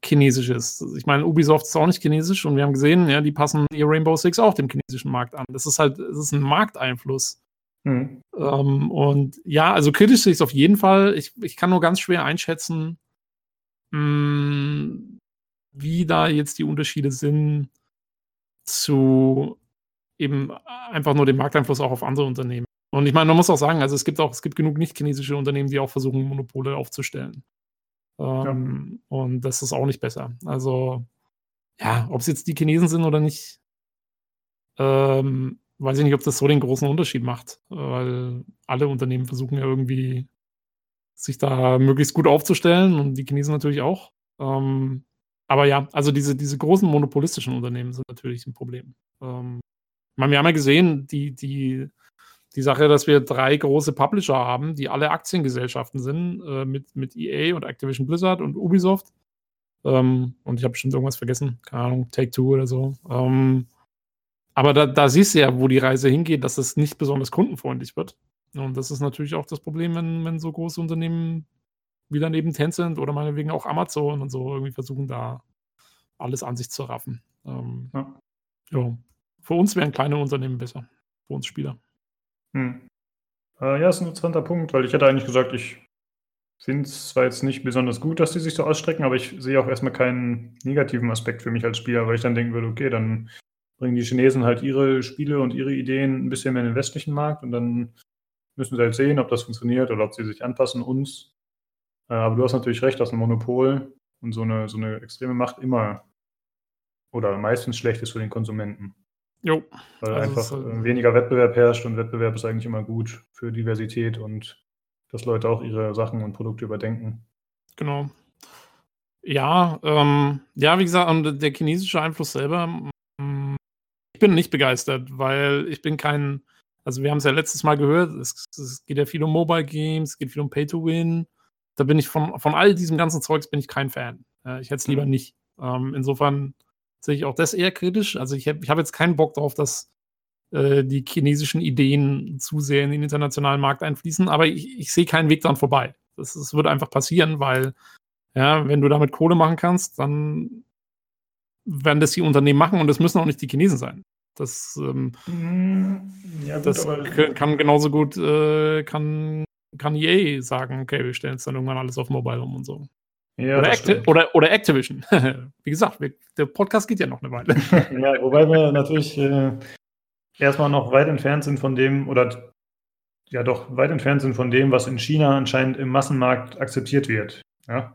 chinesisch ist. Ich meine, Ubisoft ist auch nicht chinesisch, und wir haben gesehen, ja, die passen ihr Rainbow Six auch dem chinesischen Markt an. Das ist halt, es ist ein Markteinfluss. Mhm. Ähm, und ja, also kritisch sehe ich es auf jeden Fall. Ich, ich kann nur ganz schwer einschätzen, mh, wie da jetzt die Unterschiede sind zu eben einfach nur den Markteinfluss auch auf andere Unternehmen. Und ich meine, man muss auch sagen, also es gibt auch, es gibt genug nicht-chinesische Unternehmen, die auch versuchen, Monopole aufzustellen. Ähm, ja. Und das ist auch nicht besser. Also, ja, ob es jetzt die Chinesen sind oder nicht, ähm, weiß ich nicht, ob das so den großen Unterschied macht. Weil alle Unternehmen versuchen ja irgendwie, sich da möglichst gut aufzustellen, und die Chinesen natürlich auch. Ähm, aber ja, also diese, diese großen monopolistischen Unternehmen sind natürlich ein Problem. Ähm, Man, wir haben ja gesehen, die, die, die Sache, dass wir drei große Publisher haben, die alle Aktiengesellschaften sind, äh, mit, mit E A und Activision Blizzard und Ubisoft. Ähm, und ich habe bestimmt irgendwas vergessen, keine Ahnung, Take-Two oder so. Ähm, Aber da, da siehst du ja, wo die Reise hingeht, dass es nicht besonders kundenfreundlich wird. Und das ist natürlich auch das Problem, wenn, wenn so große Unternehmen wie dann eben Tencent oder meinetwegen auch Amazon und so irgendwie versuchen, da alles an sich zu raffen. Ähm, ja. Ja. Für uns wären kleine Unternehmen besser. Für uns Spieler. Hm. Äh, ja, ist ein interessanter Punkt, weil ich hätte eigentlich gesagt, ich finde es zwar jetzt nicht besonders gut, dass die sich so ausstrecken, aber ich sehe auch erstmal keinen negativen Aspekt für mich als Spieler, weil ich dann denken würde, okay, dann bringen die Chinesen halt ihre Spiele und ihre Ideen ein bisschen mehr in den westlichen Markt und dann müssen sie halt sehen, ob das funktioniert oder ob sie sich anpassen uns. Aber du hast natürlich recht, dass ein Monopol und so eine, so eine extreme Macht immer oder meistens schlecht ist für den Konsumenten. Jo. Weil also einfach so weniger Wettbewerb herrscht und Wettbewerb ist eigentlich immer gut für Diversität und dass Leute auch ihre Sachen und Produkte überdenken. Genau. Ja, ähm, ja, wie gesagt, und der chinesische Einfluss selber, ich bin nicht begeistert, weil ich bin kein, also wir haben es ja letztes Mal gehört, es, es geht ja viel um Mobile Games, es geht viel um Pay-to-Win. Da bin ich von, von all diesem ganzen Zeugs bin ich kein Fan. Äh, ich hätte es lieber mhm. nicht. Ähm, insofern sehe ich auch das eher kritisch. Also ich habe ich hab jetzt keinen Bock drauf, dass äh, die chinesischen Ideen zu sehr in den internationalen Markt einfließen, aber ich, ich sehe keinen Weg dran vorbei. Das, das wird einfach passieren, weil ja, wenn du damit Kohle machen kannst, dann werden das die Unternehmen machen und das müssen auch nicht die Chinesen sein. Das, ähm, ja, gut, das kann genauso gut äh, kann kann E A sagen, okay, wir stellen jetzt dann irgendwann alles auf Mobile um und so. Ja, oder, Acti- oder, oder Activision. Wie gesagt, wir, der Podcast geht ja noch eine Weile. Ja, wobei wir natürlich äh, erstmal noch weit entfernt sind von dem, oder ja doch, weit entfernt sind von dem, was in China anscheinend im Massenmarkt akzeptiert wird. Ja,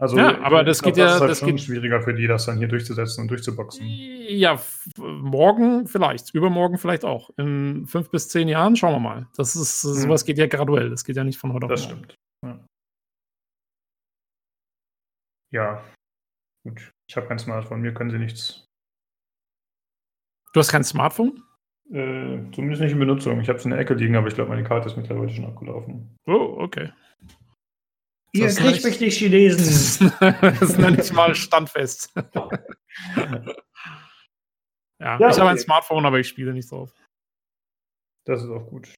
also, ja aber das glaub, geht das ja... Ist halt das schon geht schwieriger für die, das dann hier durchzusetzen und durchzuboxen. Ja, f- morgen vielleicht, übermorgen vielleicht auch. In fünf bis zehn Jahren schauen wir mal. Das ist, sowas hm. geht ja graduell, das geht ja nicht von heute das auf morgen. Das stimmt, ja. Ja, gut. Ich habe kein Smartphone, mir können sie nichts. Du hast kein Smartphone? Äh, zumindest nicht in Benutzung. Ich habe es in der Ecke liegen, aber ich glaube, meine Karte ist mittlerweile schon abgelaufen. Oh, okay. Ihr kriegt mich nicht Chinesen. Das ist noch nicht mal standfest. ja, ja, ich okay. habe ein Smartphone, aber ich spiele nicht drauf. Das ist auch gut.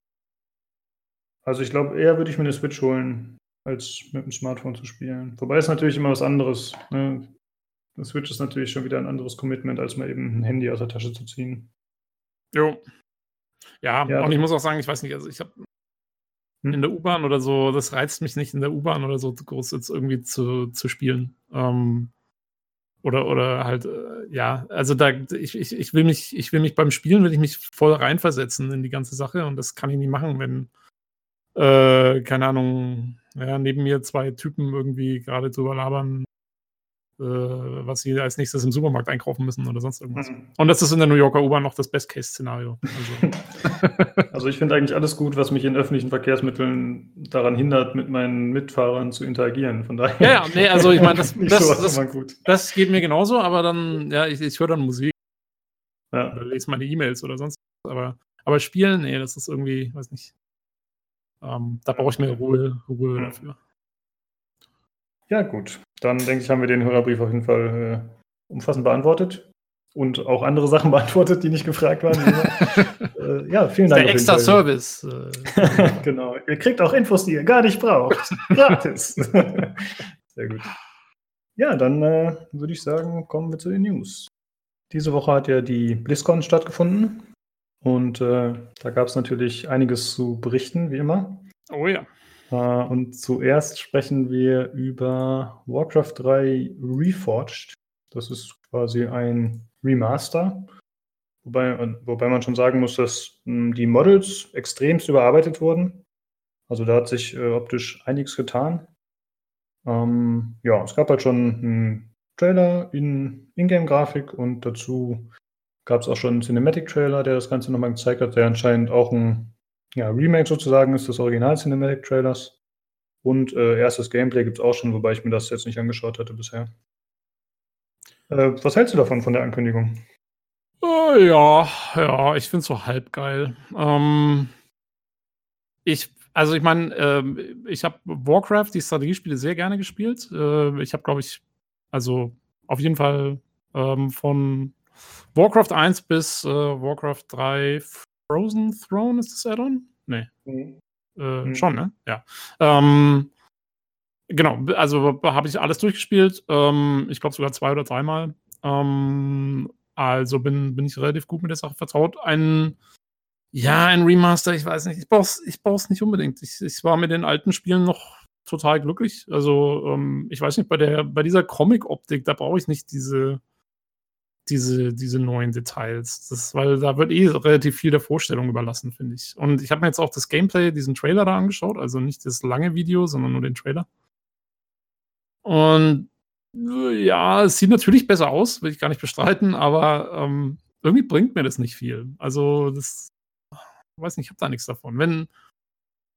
Also ich glaube, eher würde ich mir eine Switch holen, als mit dem Smartphone zu spielen. Wobei es natürlich immer was anderes. Ne? Das Switch ist natürlich schon wieder ein anderes Commitment, als mal eben ein Handy aus der Tasche zu ziehen. Jo. Ja, ja und ich muss auch sagen, ich weiß nicht, also ich habe hm? in der U-Bahn oder so, das reizt mich nicht, in der U-Bahn oder so groß jetzt irgendwie zu, zu spielen. Ähm, oder, oder halt, äh, ja, also da, ich, ich, ich will mich, ich will mich beim Spielen, will ich mich voll reinversetzen in die ganze Sache und das kann ich nicht machen, wenn Äh, keine Ahnung, ja, neben mir zwei Typen irgendwie gerade drüber labern, äh, was sie als nächstes im Supermarkt einkaufen müssen oder sonst irgendwas. Mhm. Und das ist in der New Yorker U-Bahn noch das Best-Case-Szenario. Also, also ich finde eigentlich alles gut, was mich in öffentlichen Verkehrsmitteln daran hindert, mit meinen Mitfahrern zu interagieren. Von daher. Ja, ja nee, also ich meine, das, das, das, das, das geht mir genauso, aber dann, ja, ich, ich höre dann Musik. Ja. Oder lese meine E-Mails oder sonst was. Aber, aber spielen, nee, das ist irgendwie, weiß nicht. Um, da brauche ich mehr Ruhe, Ruhe ja. dafür. Ja, gut. Dann denke ich, haben wir den Hörerbrief auf jeden Fall äh, umfassend beantwortet und auch andere Sachen beantwortet, die nicht gefragt waren. äh, ja, vielen Dank. Der extra Service. Genau. Ihr kriegt auch Infos, die ihr gar nicht braucht. Gratis. Sehr gut. Ja, dann äh, würde ich sagen, kommen wir zu den News. Diese Woche hat ja die BlizzCon stattgefunden. Und äh, da gab es natürlich einiges zu berichten, wie immer. Oh ja. Äh, und zuerst sprechen wir über Warcraft drei Reforged. Das ist quasi ein Remaster. Wobei, wobei man schon sagen muss, dass mh, die Models extremst überarbeitet wurden. Also da hat sich äh, optisch einiges getan. Ähm, ja, es gab halt schon einen Trailer in Ingame-Grafik und dazu gab es auch schon einen Cinematic-Trailer, der das Ganze nochmal gezeigt hat, der anscheinend auch ein ja, Remake sozusagen ist des Original-Cinematic-Trailers. Und äh, erstes Gameplay gibt es auch schon, wobei ich mir das jetzt nicht angeschaut hatte bisher. Äh, was hältst du davon, von der Ankündigung? Oh, ja, ja, ich finde es so halb geil. Ähm, ich, also ich meine, ähm, ich habe Warcraft, die Strategiespiele, sehr gerne gespielt. Äh, ich habe, glaube ich, also auf jeden Fall ähm, von Warcraft eins bis äh, Warcraft drei Frozen Throne ist das Add-on? Nee. Mhm. Äh, mhm. Schon, ne? Ja. Ähm, genau, also habe ich alles durchgespielt. Ähm, ich glaube sogar zwei oder dreimal. Ähm, also bin, bin ich relativ gut mit der Sache vertraut. Ein Ja, ein Remaster, ich weiß nicht. Ich brauch's, ich brauch's nicht unbedingt. Ich, ich war mit den alten Spielen noch total glücklich. Also, ähm, ich weiß nicht, bei der, bei dieser Comic-Optik, da brauche ich nicht diese, diese, diese neuen Details. Das, weil da wird eh relativ viel der Vorstellung überlassen, finde ich. Und ich habe mir jetzt auch das Gameplay, diesen Trailer da angeschaut, also nicht das lange Video, sondern nur den Trailer. Und ja, es sieht natürlich besser aus, will ich gar nicht bestreiten, aber ähm, irgendwie bringt mir das nicht viel. Also, das. Ich weiß nicht, ich habe da nichts davon. Wenn,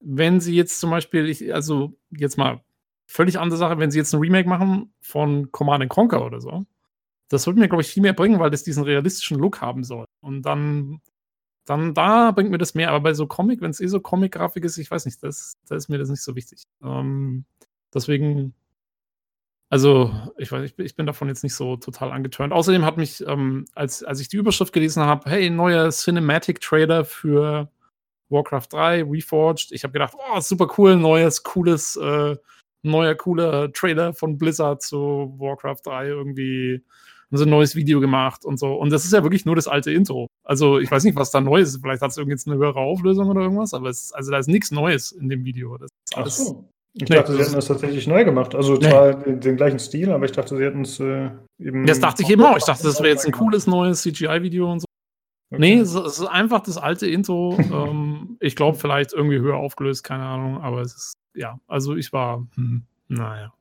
wenn sie jetzt zum Beispiel, ich, also jetzt mal völlig andere Sache, wenn sie jetzt ein Remake machen von Command and Conquer oder so, das würde mir, glaube ich, viel mehr bringen, weil das diesen realistischen Look haben soll. Und dann, dann da bringt mir das mehr. Aber bei so Comic, wenn es eh so Comic-Grafik ist, ich weiß nicht, da ist mir das nicht so wichtig. Ähm, deswegen, also ich weiß, ich, ich bin davon jetzt nicht so total angeturnt. Außerdem hat mich, ähm, als, als ich die Überschrift gelesen habe, hey, neuer Cinematic-Trailer für Warcraft drei Reforged. Ich habe gedacht, oh, super cool, neues, cooles, äh, neuer, cooler Trailer von Blizzard zu Warcraft drei irgendwie. Haben sie ein neues Video gemacht und so. Und das ist ja wirklich nur das alte Intro. Also ich weiß nicht, was da neu ist. Vielleicht hat es irgendwie jetzt eine höhere Auflösung oder irgendwas, aber es, also da ist nichts Neues in dem Video. Das ist alles. Ach so. Ich nee. dachte, sie hätten das tatsächlich neu gemacht. Also zwar nee. den, den gleichen Stil, aber ich dachte, sie hätten es äh, eben... Das dachte ich eben auch. Ich dachte, das wäre jetzt ein cooles neues C G I-Video und so. Okay. Nee, es ist einfach das alte Intro. ähm, ich glaube, vielleicht irgendwie höher aufgelöst, keine Ahnung. Aber es ist, ja, also ich war, hm, naja.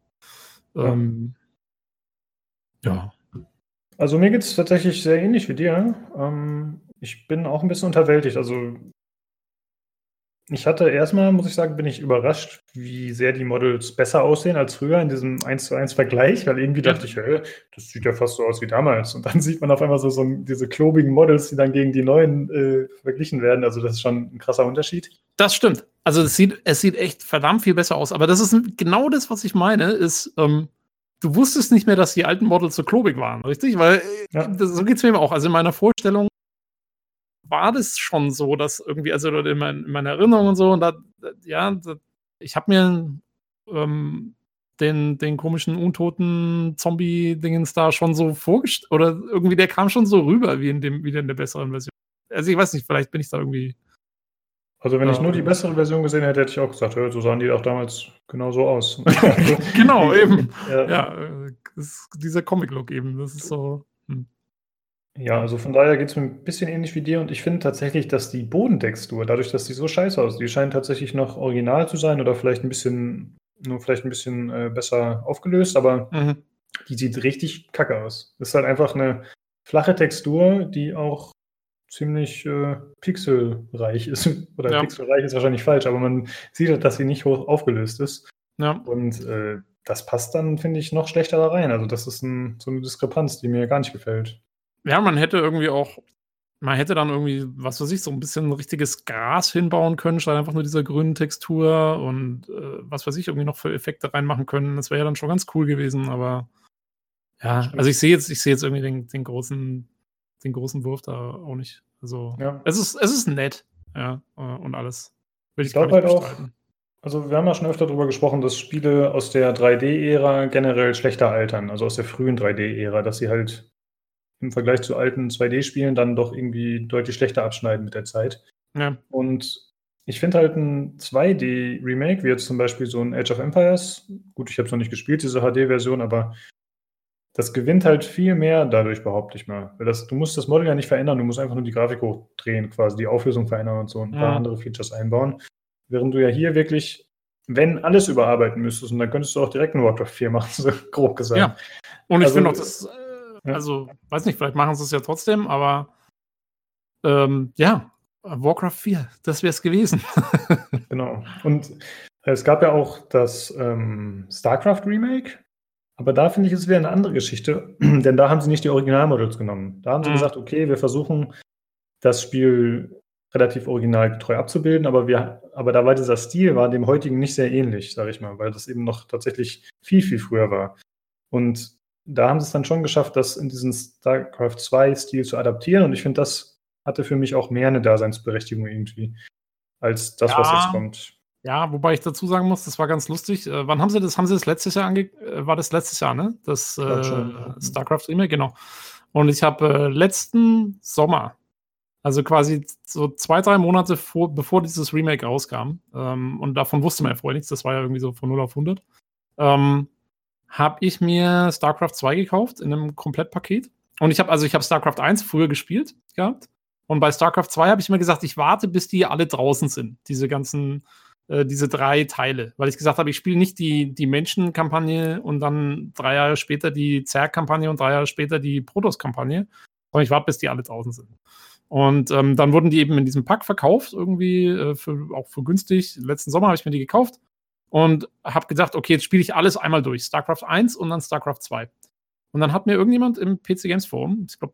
Ähm, ja. ja. Also mir geht es tatsächlich sehr ähnlich wie dir. Ähm, ich bin auch ein bisschen unterwältigt. Also ich hatte erstmal, muss ich sagen, bin ich überrascht, wie sehr die Models besser aussehen als früher in diesem eins zu eins Vergleich, weil irgendwie dachte ich, hey, das sieht ja fast so aus wie damals. Und dann sieht man auf einmal so, so diese klobigen Models, die dann gegen die neuen äh, verglichen werden. Also das ist schon ein krasser Unterschied. Das stimmt. Also es sieht, es sieht echt verdammt viel besser aus. Aber das ist genau das, was ich meine, ist, ähm, du wusstest nicht mehr, dass die alten Models so klobig waren, richtig? Weil ja. das, so geht es mir eben auch. Also in meiner Vorstellung war das schon so, dass irgendwie, also in, mein, in meiner Erinnerung und so, und da, ja, da, ich habe mir ähm, den, den komischen untoten Zombie-Dingens da schon so vorgestellt, oder irgendwie, der kam schon so rüber, wie in dem, wie in der besseren Version. Also ich weiß nicht, vielleicht bin ich da irgendwie... Also wenn ja. ich nur die bessere Version gesehen hätte, hätte ich auch gesagt, so sahen die auch damals genau so aus. Genau, eben. Ja, ja das, dieser Comic-Look eben, das ist so... Hm. Ja, also von daher geht es mir ein bisschen ähnlich wie dir und ich finde tatsächlich, dass die Bodentextur, dadurch, dass die so scheiße aussieht, die scheint tatsächlich noch original zu sein oder vielleicht ein bisschen, nur vielleicht ein bisschen äh, besser aufgelöst, aber mhm. die sieht richtig kacke aus. Das ist halt einfach eine flache Textur, die auch ziemlich äh, pixelreich ist. Oder ja. pixelreich ist wahrscheinlich falsch, aber man sieht halt, dass sie nicht hoch aufgelöst ist. Ja. Und äh, das passt dann, finde ich, noch schlechter da rein. Also das ist ein, so eine Diskrepanz, die mir gar nicht gefällt. Ja, man hätte irgendwie auch, man hätte dann irgendwie, was weiß ich, so ein bisschen richtiges Gras hinbauen können, statt einfach nur dieser grünen Textur und äh, was weiß ich, irgendwie noch für Effekte reinmachen können. Das wäre ja dann schon ganz cool gewesen, aber ja, also ich sehe jetzt, ich sehe jetzt irgendwie den, den großen, den großen Wurf da auch nicht. Also ja. es ist, es ist nett, ja, und alles. Will ich, ich glaube halt auch. Also wir haben ja schon öfter darüber gesprochen, dass Spiele aus der drei D-Ära generell schlechter altern, also aus der frühen drei D-Ära, dass sie halt im Vergleich zu alten zwei D-Spielen dann doch irgendwie deutlich schlechter abschneiden mit der Zeit. Ja. Und ich finde halt ein zwei D-Remake, wie jetzt zum Beispiel so ein Age of Empires, gut, ich habe es noch nicht gespielt, diese H D-Version, aber das gewinnt halt viel mehr dadurch, behaupte ich mal. Weil das, du musst das Model ja nicht verändern, du musst einfach nur die Grafik hochdrehen, quasi die Auflösung verändern und so und ein paar ja. andere Features einbauen. Während du ja hier wirklich, wenn alles überarbeiten müsstest, und dann könntest du auch direkt ein Warcraft vier machen, so grob gesagt. Ja, und ich also, finde auch das... Ja. Also, weiß nicht, vielleicht machen sie es ja trotzdem, aber ähm, ja, Warcraft vier, das wäre es gewesen. Genau. Und es gab ja auch das ähm, Starcraft Remake, aber da finde ich, es wäre eine andere Geschichte, denn da haben sie nicht die Originalmodels genommen. Da haben sie mhm. gesagt, okay, wir versuchen, das Spiel relativ originalgetreu abzubilden, aber wir, aber da war dieser Stil, war dem heutigen nicht sehr ähnlich, sage ich mal, weil das eben noch tatsächlich viel, viel früher war. Und da haben sie es dann schon geschafft, das in diesen StarCraft zwei Stil zu adaptieren. Und ich finde, das hatte für mich auch mehr eine Daseinsberechtigung irgendwie, als das, ja, was jetzt kommt. Ja, wobei ich dazu sagen muss, das war ganz lustig. Äh, wann haben sie das? Haben sie das letztes Jahr ange... Äh, war das letztes Jahr, ne? Das äh, schon, StarCraft Remake, genau. Und ich habe äh, letzten Sommer, also quasi so zwei, drei Monate vor, bevor dieses Remake rauskam, ähm, und davon wusste man ja vorher nichts, das war ja irgendwie so von null auf hundert, ähm, habe ich mir StarCraft zwei gekauft in einem Komplettpaket. Und ich habe also ich habe StarCraft eins früher gespielt gehabt. Und bei StarCraft zwei habe ich mir gesagt, ich warte, bis die alle draußen sind, diese ganzen, äh, diese drei Teile. Weil ich gesagt habe, ich spiele nicht die, die Menschen-Kampagne und dann drei Jahre später die Zerg-Kampagne und drei Jahre später die Protoss-Kampagne, sondern ich warte, bis die alle draußen sind. Und ähm, dann wurden die eben in diesem Pack verkauft, irgendwie, äh, für, auch für günstig. Letzten Sommer habe ich mir die gekauft. Und habe gedacht, okay, jetzt spiele ich alles einmal durch. StarCraft eins und dann StarCraft zwei. Und dann hat mir irgendjemand im P C-Games-Forum, ich glaube,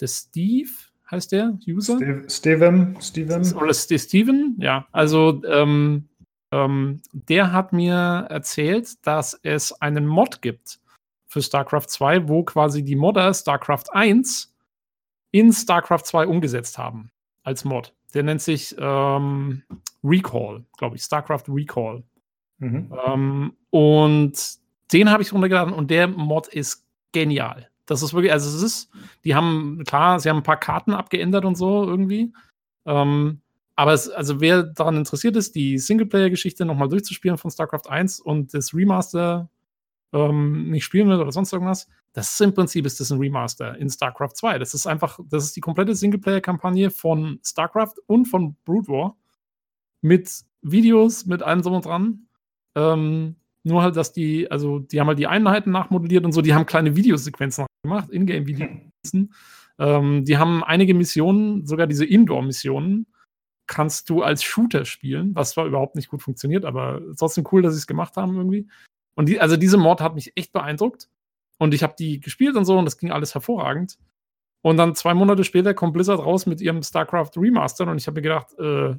der Steve heißt der User? Steven. Steven. Oder Steven, ja. Also, ähm, ähm, der hat mir erzählt, dass es einen Mod gibt für StarCraft zwei, wo quasi die Modder StarCraft eins in StarCraft zwei umgesetzt haben. Als Mod. Der nennt sich ähm, Recall, glaube ich. StarCraft Recall. Mhm. Ähm, und den habe ich runtergeladen und der Mod ist genial. Das ist wirklich, also es ist, die haben, klar, sie haben ein paar Karten abgeändert und so irgendwie. Ähm, aber es, also wer daran interessiert ist, die Singleplayer-Geschichte nochmal durchzuspielen von StarCraft eins und das Remaster ähm, nicht spielen will oder sonst irgendwas, das ist im Prinzip ist das ein Remaster in StarCraft zwei. Das ist einfach, das ist die komplette Singleplayer-Kampagne von StarCraft und von Brood War mit Videos, mit allem drum und dran. Ähm, nur halt, dass die, also die haben halt die Einheiten nachmodelliert und so, die haben kleine Videosequenzen gemacht, Ingame-Videosequenzen. Ähm, die haben einige Missionen, sogar diese Indoor-Missionen, kannst du als Shooter spielen, was zwar überhaupt nicht gut funktioniert, aber trotzdem cool, dass sie es gemacht haben irgendwie. Und die, also diese Mod hat mich echt beeindruckt und ich habe die gespielt und so und das ging alles hervorragend. Und dann zwei Monate später kommt Blizzard raus mit ihrem StarCraft Remaster und ich habe mir gedacht, äh,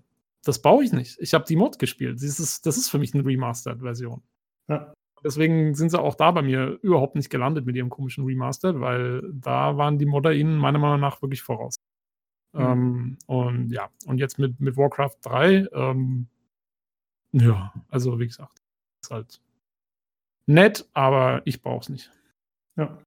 das brauche ich nicht. Ich habe die Mod gespielt. Das ist, das ist für mich eine Remastered-Version. Ja. Deswegen sind sie auch da bei mir überhaupt nicht gelandet mit ihrem komischen Remastered, weil da waren die Modder ihnen meiner Meinung nach wirklich voraus. Mhm. Ähm, und ja, und jetzt mit, mit Warcraft drei, ähm, ja, also wie gesagt, ist halt nett, aber ich brauche es nicht. Ja.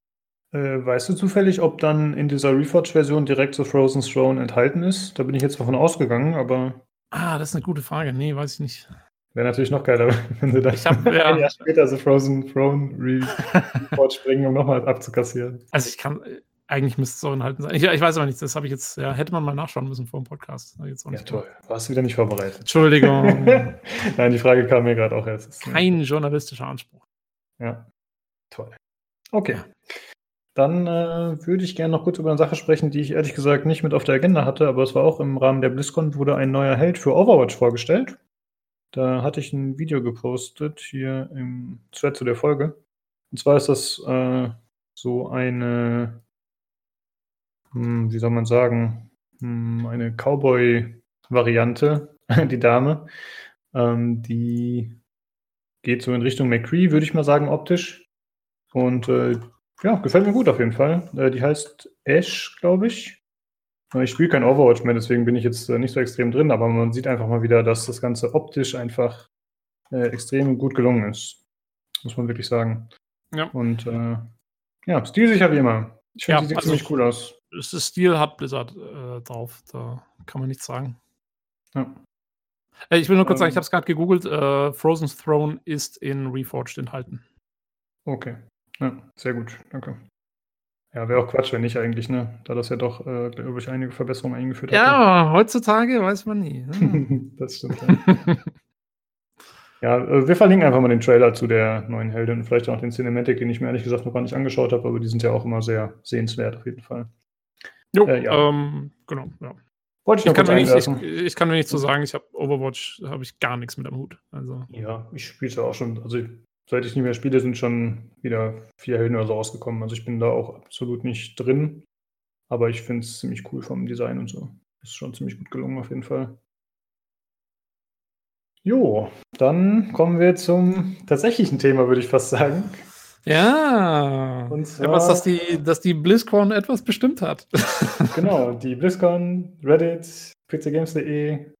Äh, weißt du zufällig, ob dann in dieser Reforged-Version direkt so Frozen Throne enthalten ist? Da bin ich jetzt davon ausgegangen, aber... Ah, das ist eine gute Frage. Nee, weiß ich nicht. Wäre natürlich noch geiler, wenn sie da ein ja. Jahr später so Frozen Throne Reforged springen, um nochmal abzukassieren. Also ich kann, eigentlich müsste es auch enthalten sein. Ich, ich weiß aber nicht, das habe ich jetzt, ja, hätte man mal nachschauen müssen vor dem Podcast. Jetzt auch nicht ja, toll. Warst du wieder nicht vorbereitet. Entschuldigung. Nein, die Frage kam mir gerade auch erst. Kein journalistischer Anspruch. Ja, toll. Okay. Dann äh, würde ich gerne noch kurz über eine Sache sprechen, die ich ehrlich gesagt nicht mit auf der Agenda hatte, aber es war auch im Rahmen der BlizzCon, wurde ein neuer Held für Overwatch vorgestellt. Da hatte ich ein Video gepostet, hier im Thread zu der Folge. Und zwar ist das äh, so eine, hm, wie soll man sagen, hm, eine Cowboy-Variante, die Dame. Ähm, die geht so in Richtung McCree, würde ich mal sagen, optisch. Und äh, ja, gefällt mir gut auf jeden Fall. Äh, die heißt Ash, glaube ich. Ich spiele kein Overwatch mehr, deswegen bin ich jetzt äh, nicht so extrem drin, aber man sieht einfach mal wieder, dass das Ganze optisch einfach äh, extrem gut gelungen ist. Muss man wirklich sagen. Ja. Und äh, ja, stilsicher wie immer. Ich finde, ja, die sieht also ziemlich cool aus. Das Stil hat Blizzard äh, drauf, da kann man nichts sagen. Ja. Äh, ich will nur kurz ähm, sagen, ich habe es gerade gegoogelt, äh, Frozen Throne ist in Reforged enthalten. Okay. Ja, sehr gut, danke. Ja, wäre auch Quatsch, wenn nicht eigentlich, ne? Da das ja doch, äh, glaube ich, einige Verbesserungen eingeführt hat. Ja, heutzutage weiß man nie. Ne? Das stimmt. Ja, ja äh, wir verlinken einfach mal den Trailer zu der neuen Heldin und vielleicht auch den Cinematic, den ich mir ehrlich gesagt noch gar nicht angeschaut habe, aber die sind ja auch immer sehr sehenswert auf jeden Fall. Jo, äh, ja. ähm, genau, ja. Wollte ich, ich, kann nicht, ich, ich kann mir nichts so zu sagen, ich habe Overwatch, habe ich gar nichts mit am Hut. Also. Ja, ich spiele es ja auch schon, also ich, seit ich nicht mehr spiele, sind schon wieder vier Helden oder so rausgekommen. Also ich bin da auch absolut nicht drin. Aber ich finde es ziemlich cool vom Design und so. Ist schon ziemlich gut gelungen auf jeden Fall. Jo, dann kommen wir zum tatsächlichen Thema, würde ich fast sagen. Ja, und zwar, etwas, das die, das die BlizzCon etwas bestimmt hat. Genau, die BlizzCon, Reddit, P C Games Punkt D E,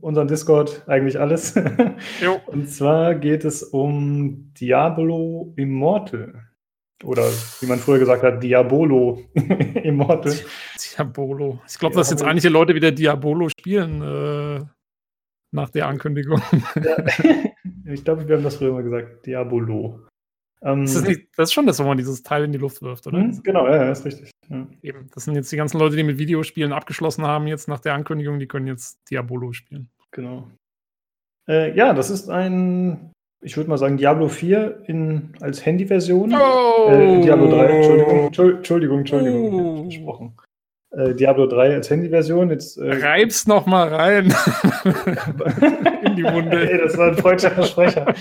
unseren Discord, eigentlich alles. Jo. Und zwar geht es um Diablo Immortal. Oder wie man früher gesagt hat, Diabolo Immortal. Diabolo. Ich glaube, dass jetzt einige Leute wieder Diabolo spielen äh, nach der Ankündigung. Ja. Ich glaube, wir haben das früher immer gesagt, Diabolo. Ähm, das, ist nicht, das ist schon das, wo man dieses Teil in die Luft wirft, oder? Genau, ja, ist richtig. Ja. Eben. Das sind jetzt die ganzen Leute, die mit Videospielen abgeschlossen haben, jetzt nach der Ankündigung, die können jetzt Diabolo spielen. Genau. Äh, ja, das ist ein, ich würde mal sagen, Diablo vier in, als Handyversion. Oh. Äh, Diablo drei, Entschuldigung, Entschuldigung, Entschuldigung, oh. versprochen. Äh, Diablo drei als Handyversion. Jetzt, äh, Reib's noch mal rein. in die Wunde. Ey, das war ein freudscher Versprecher.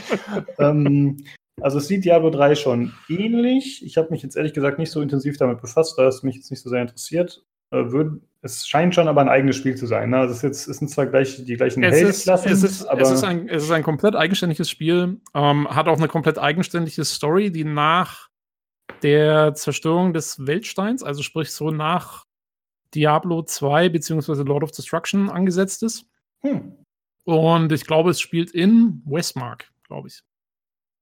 ähm, Also es sieht Diablo drei schon ähnlich. Ich habe mich jetzt ehrlich gesagt nicht so intensiv damit befasst, da es mich jetzt nicht so sehr interessiert. Äh, würd, es scheint schon aber ein eigenes Spiel zu sein. Ne? Also es, ist jetzt, es sind zwar gleich die gleichen Heldenklassen. Es, es, es, es ist ein komplett eigenständiges Spiel, ähm, hat auch eine komplett eigenständige Story, die nach der Zerstörung des Weltsteins, also sprich so nach Diablo zwei bzw. Lord of Destruction angesetzt ist. Hm. Und ich glaube, es spielt in Westmark, glaube ich.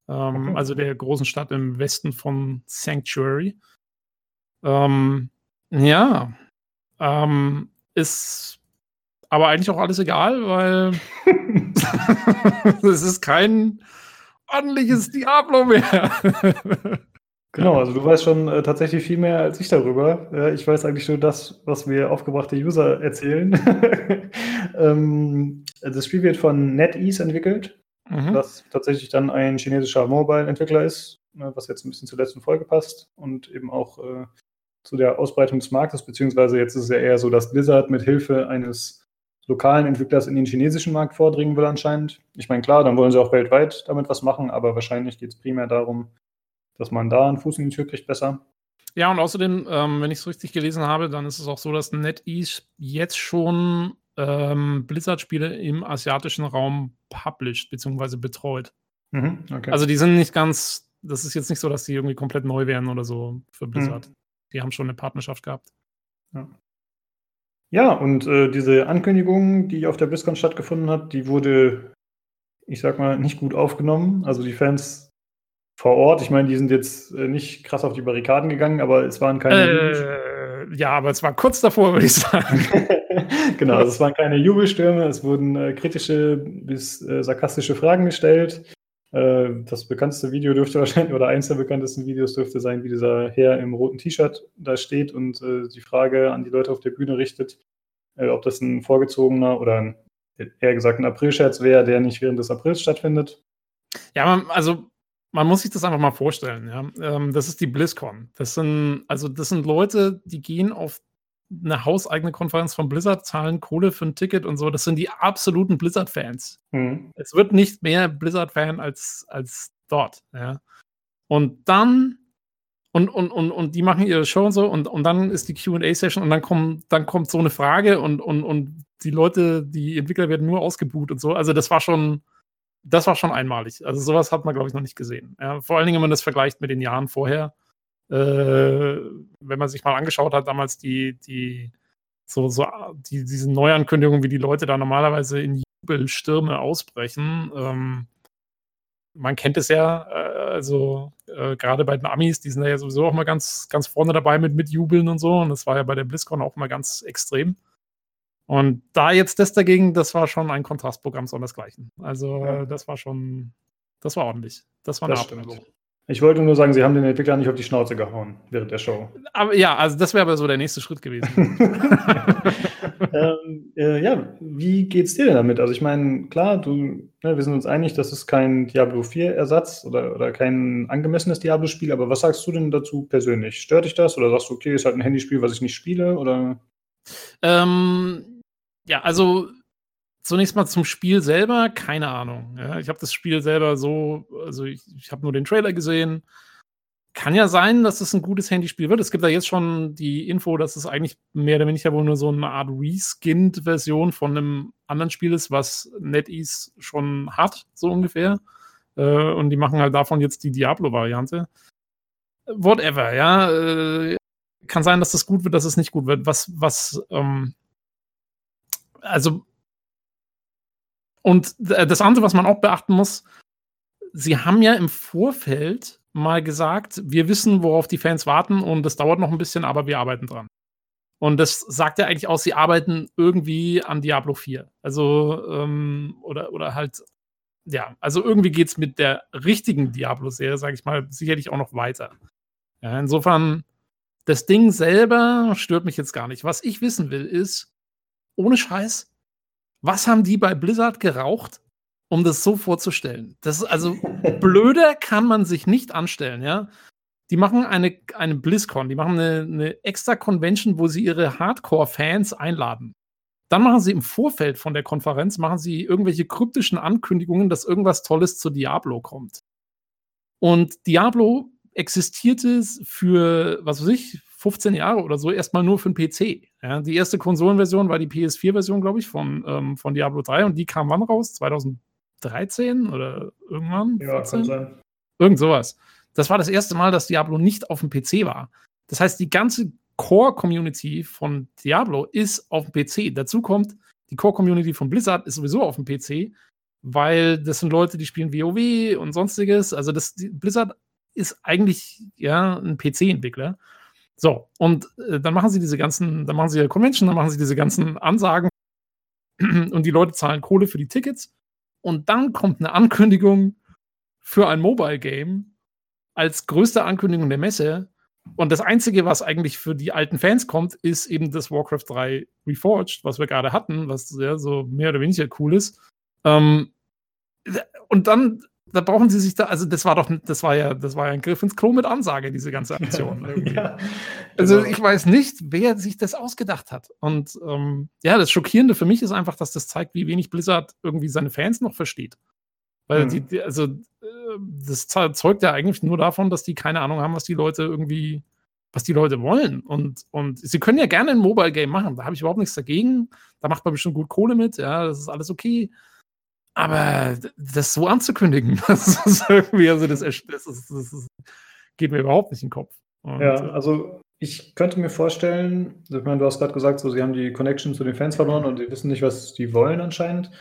Okay. Also der großen Stadt im Westen von Sanctuary. Ähm, ja, ähm, ist aber eigentlich auch alles egal, weil es ist kein ordentliches Diablo mehr. Genau, also du weißt schon äh, tatsächlich viel mehr als ich darüber. Äh, ich weiß eigentlich nur das, was mir aufgebrachte User erzählen. ähm, das Spiel wird von NetEase entwickelt. Mhm. Was tatsächlich dann ein chinesischer Mobile-Entwickler ist, was jetzt ein bisschen zur letzten Folge passt und eben auch äh, zu der Ausbreitung des Marktes, beziehungsweise jetzt ist es ja eher so, dass Blizzard mit Hilfe eines lokalen Entwicklers in den chinesischen Markt vordringen will anscheinend. Ich meine, klar, dann wollen sie auch weltweit damit was machen, aber wahrscheinlich geht es primär darum, dass man da einen Fuß in die Tür kriegt besser. Ja, und außerdem, ähm, wenn ich es richtig gelesen habe, dann ist es auch so, dass NetEase jetzt schon Ähm, Blizzard-Spiele im asiatischen Raum published, beziehungsweise betreut. Mhm, okay. Also die sind nicht ganz, das ist jetzt nicht so, dass die irgendwie komplett neu wären oder so für Blizzard. Mhm. Die haben schon eine Partnerschaft gehabt. Ja, ja und äh, diese Ankündigung, die auf der BlizzCon stattgefunden hat, die wurde, ich sag mal, nicht gut aufgenommen. Also die Fans vor Ort, ich meine, die sind jetzt äh, nicht krass auf die Barrikaden gegangen, aber es waren keine... Äh, ja, aber es war kurz davor, würde ich sagen. Genau, also es waren keine Jubelstürme, es wurden äh, kritische bis äh, sarkastische Fragen gestellt. Äh, das bekannteste Video dürfte wahrscheinlich, oder eins der bekanntesten Videos dürfte sein, wie dieser Herr im roten T-Shirt da steht und äh, die Frage an die Leute auf der Bühne richtet, äh, ob das ein vorgezogener oder ein, eher gesagt ein April-Scherz wäre, der nicht während des Aprils stattfindet. Ja, man, also man muss sich das einfach mal vorstellen. Ja, ähm, das ist die BlizzCon. Das sind, also das sind Leute, die gehen auf eine hauseigene Konferenz von Blizzard, zahlen Kohle für ein Ticket und so. Das sind die absoluten Blizzard-Fans. Mhm. Es wird nicht mehr Blizzard-Fan als, als dort. Ja. Und dann, und, und, und, und die machen ihre Show und so, und, und dann ist die Q and A-Session und dann, komm, dann kommt so eine Frage und, und, und die Leute, die Entwickler werden nur ausgebuht und so. Also das war schon, das war schon einmalig. Also sowas hat man, glaube ich, noch nicht gesehen. Ja. Vor allen Dingen, wenn man das vergleicht mit den Jahren vorher. Äh, wenn man sich mal angeschaut hat, damals die, die, so, so, die, diese Neuankündigungen, wie die Leute da normalerweise in Jubelstürme ausbrechen. Ähm, man kennt es ja, äh, also äh, gerade bei den Amis, die sind da ja sowieso auch mal ganz, ganz vorne dabei mit, mit Jubeln und so. Und das war ja bei der BlizzCon auch mal ganz extrem. Und da jetzt das dagegen, das war schon ein Kontrastprogramm sondersgleichen. Also äh, das war schon, das war ordentlich. Das war eine Abstimmung. Ich wollte nur sagen, sie haben den Entwickler nicht auf die Schnauze gehauen während der Show. Aber ja, also das wäre aber so der nächste Schritt gewesen. ähm, äh, ja, wie geht's dir denn damit? Also ich meine, klar, du, ne, wir sind uns einig, das ist kein Diablo vier Ersatz oder, oder kein angemessenes Diablo-Spiel, aber was sagst du denn dazu persönlich? Stört dich das? Oder sagst du, okay, ist halt ein Handyspiel, was ich nicht spiele? Oder? Ähm, ja, also zunächst mal zum Spiel selber, keine Ahnung. Ja, ich habe das Spiel selber so, also ich, ich habe nur den Trailer gesehen. Kann ja sein, dass es ein gutes Handyspiel wird. Es gibt da jetzt schon die Info, dass es eigentlich mehr oder weniger wohl nur so eine Art Reskinned-Version von einem anderen Spiel ist, was NetEase schon hat, so ungefähr. Äh, und die machen halt davon jetzt die Diablo-Variante. whatever, ja. Äh, kann sein, dass das gut wird, dass es nicht gut wird. Was, was, ähm, also, und das andere, was man auch beachten muss, sie haben ja im Vorfeld mal gesagt, wir wissen, worauf die Fans warten und das dauert noch ein bisschen, aber wir arbeiten dran. Und das sagt ja eigentlich aus, sie arbeiten irgendwie an Diablo vier. Also, ähm, oder, oder halt, ja, also irgendwie geht's mit der richtigen Diablo-Serie, sag ich mal, sicherlich auch noch weiter. Ja, insofern, das Ding selber stört mich jetzt gar nicht. Was ich wissen will, ist, ohne Scheiß, was haben die bei Blizzard geraucht, um das so vorzustellen? Das ist also, blöder kann man sich nicht anstellen, ja. Die machen eine, eine BlizzCon, die machen eine, eine extra Convention, wo sie ihre Hardcore-Fans einladen. Dann machen sie im Vorfeld von der Konferenz, machen sie irgendwelche kryptischen Ankündigungen, dass irgendwas Tolles zu Diablo kommt. Und Diablo existierte für, was weiß ich, fünfzehn Jahre oder so, erstmal nur für den P C. Ja, die erste Konsolenversion war die P S vier Version, glaube ich, von, ähm, von Diablo drei und die kam wann raus? zwanzig dreizehn oder irgendwann? Ja, kann sein. Irgend sowas. Das war das erste Mal, dass Diablo nicht auf dem P C war. Das heißt, die ganze Core-Community von Diablo ist auf dem P C. Dazu kommt, die Core-Community von Blizzard ist sowieso auf dem P C, weil das sind Leute, die spielen WoW und sonstiges. Also das, die, Blizzard ist eigentlich ja ein P C-Entwickler. So, und äh, dann machen sie diese ganzen, dann machen sie ihre Convention, dann machen sie diese ganzen Ansagen und die Leute zahlen Kohle für die Tickets und dann kommt eine Ankündigung für ein Mobile-Game als größte Ankündigung der Messe. Und das Einzige, was eigentlich für die alten Fans kommt, ist eben das Warcraft drei Reforged, was wir gerade hatten, was ja so mehr oder weniger cool ist. Ähm, und dann, da brauchen sie sich da, also das war doch, das war ja, das war ja ein Griff ins Klo mit Ansage, diese ganze Aktion. Irgendwie. Ja, genau. Also ich weiß nicht, wer sich das ausgedacht hat. Und ähm, ja, das Schockierende für mich ist einfach, dass das zeigt, wie wenig Blizzard irgendwie seine Fans noch versteht. Weil die, die, also das zeugt ja eigentlich nur davon, dass die keine Ahnung haben, was die Leute irgendwie, was die Leute wollen. Und, und sie können ja gerne ein Mobile-Game machen, da habe ich überhaupt nichts dagegen. Da macht man bestimmt gut Kohle mit, ja, das ist alles okay. Aber das so anzukündigen, das ist irgendwie, also das, das, ist, das ist, geht mir überhaupt nicht in den Kopf. Und, ja, also ich könnte mir vorstellen, ich meine, du hast gerade gesagt, so, sie haben die Connection zu den Fans verloren und sie wissen nicht, was die wollen anscheinend.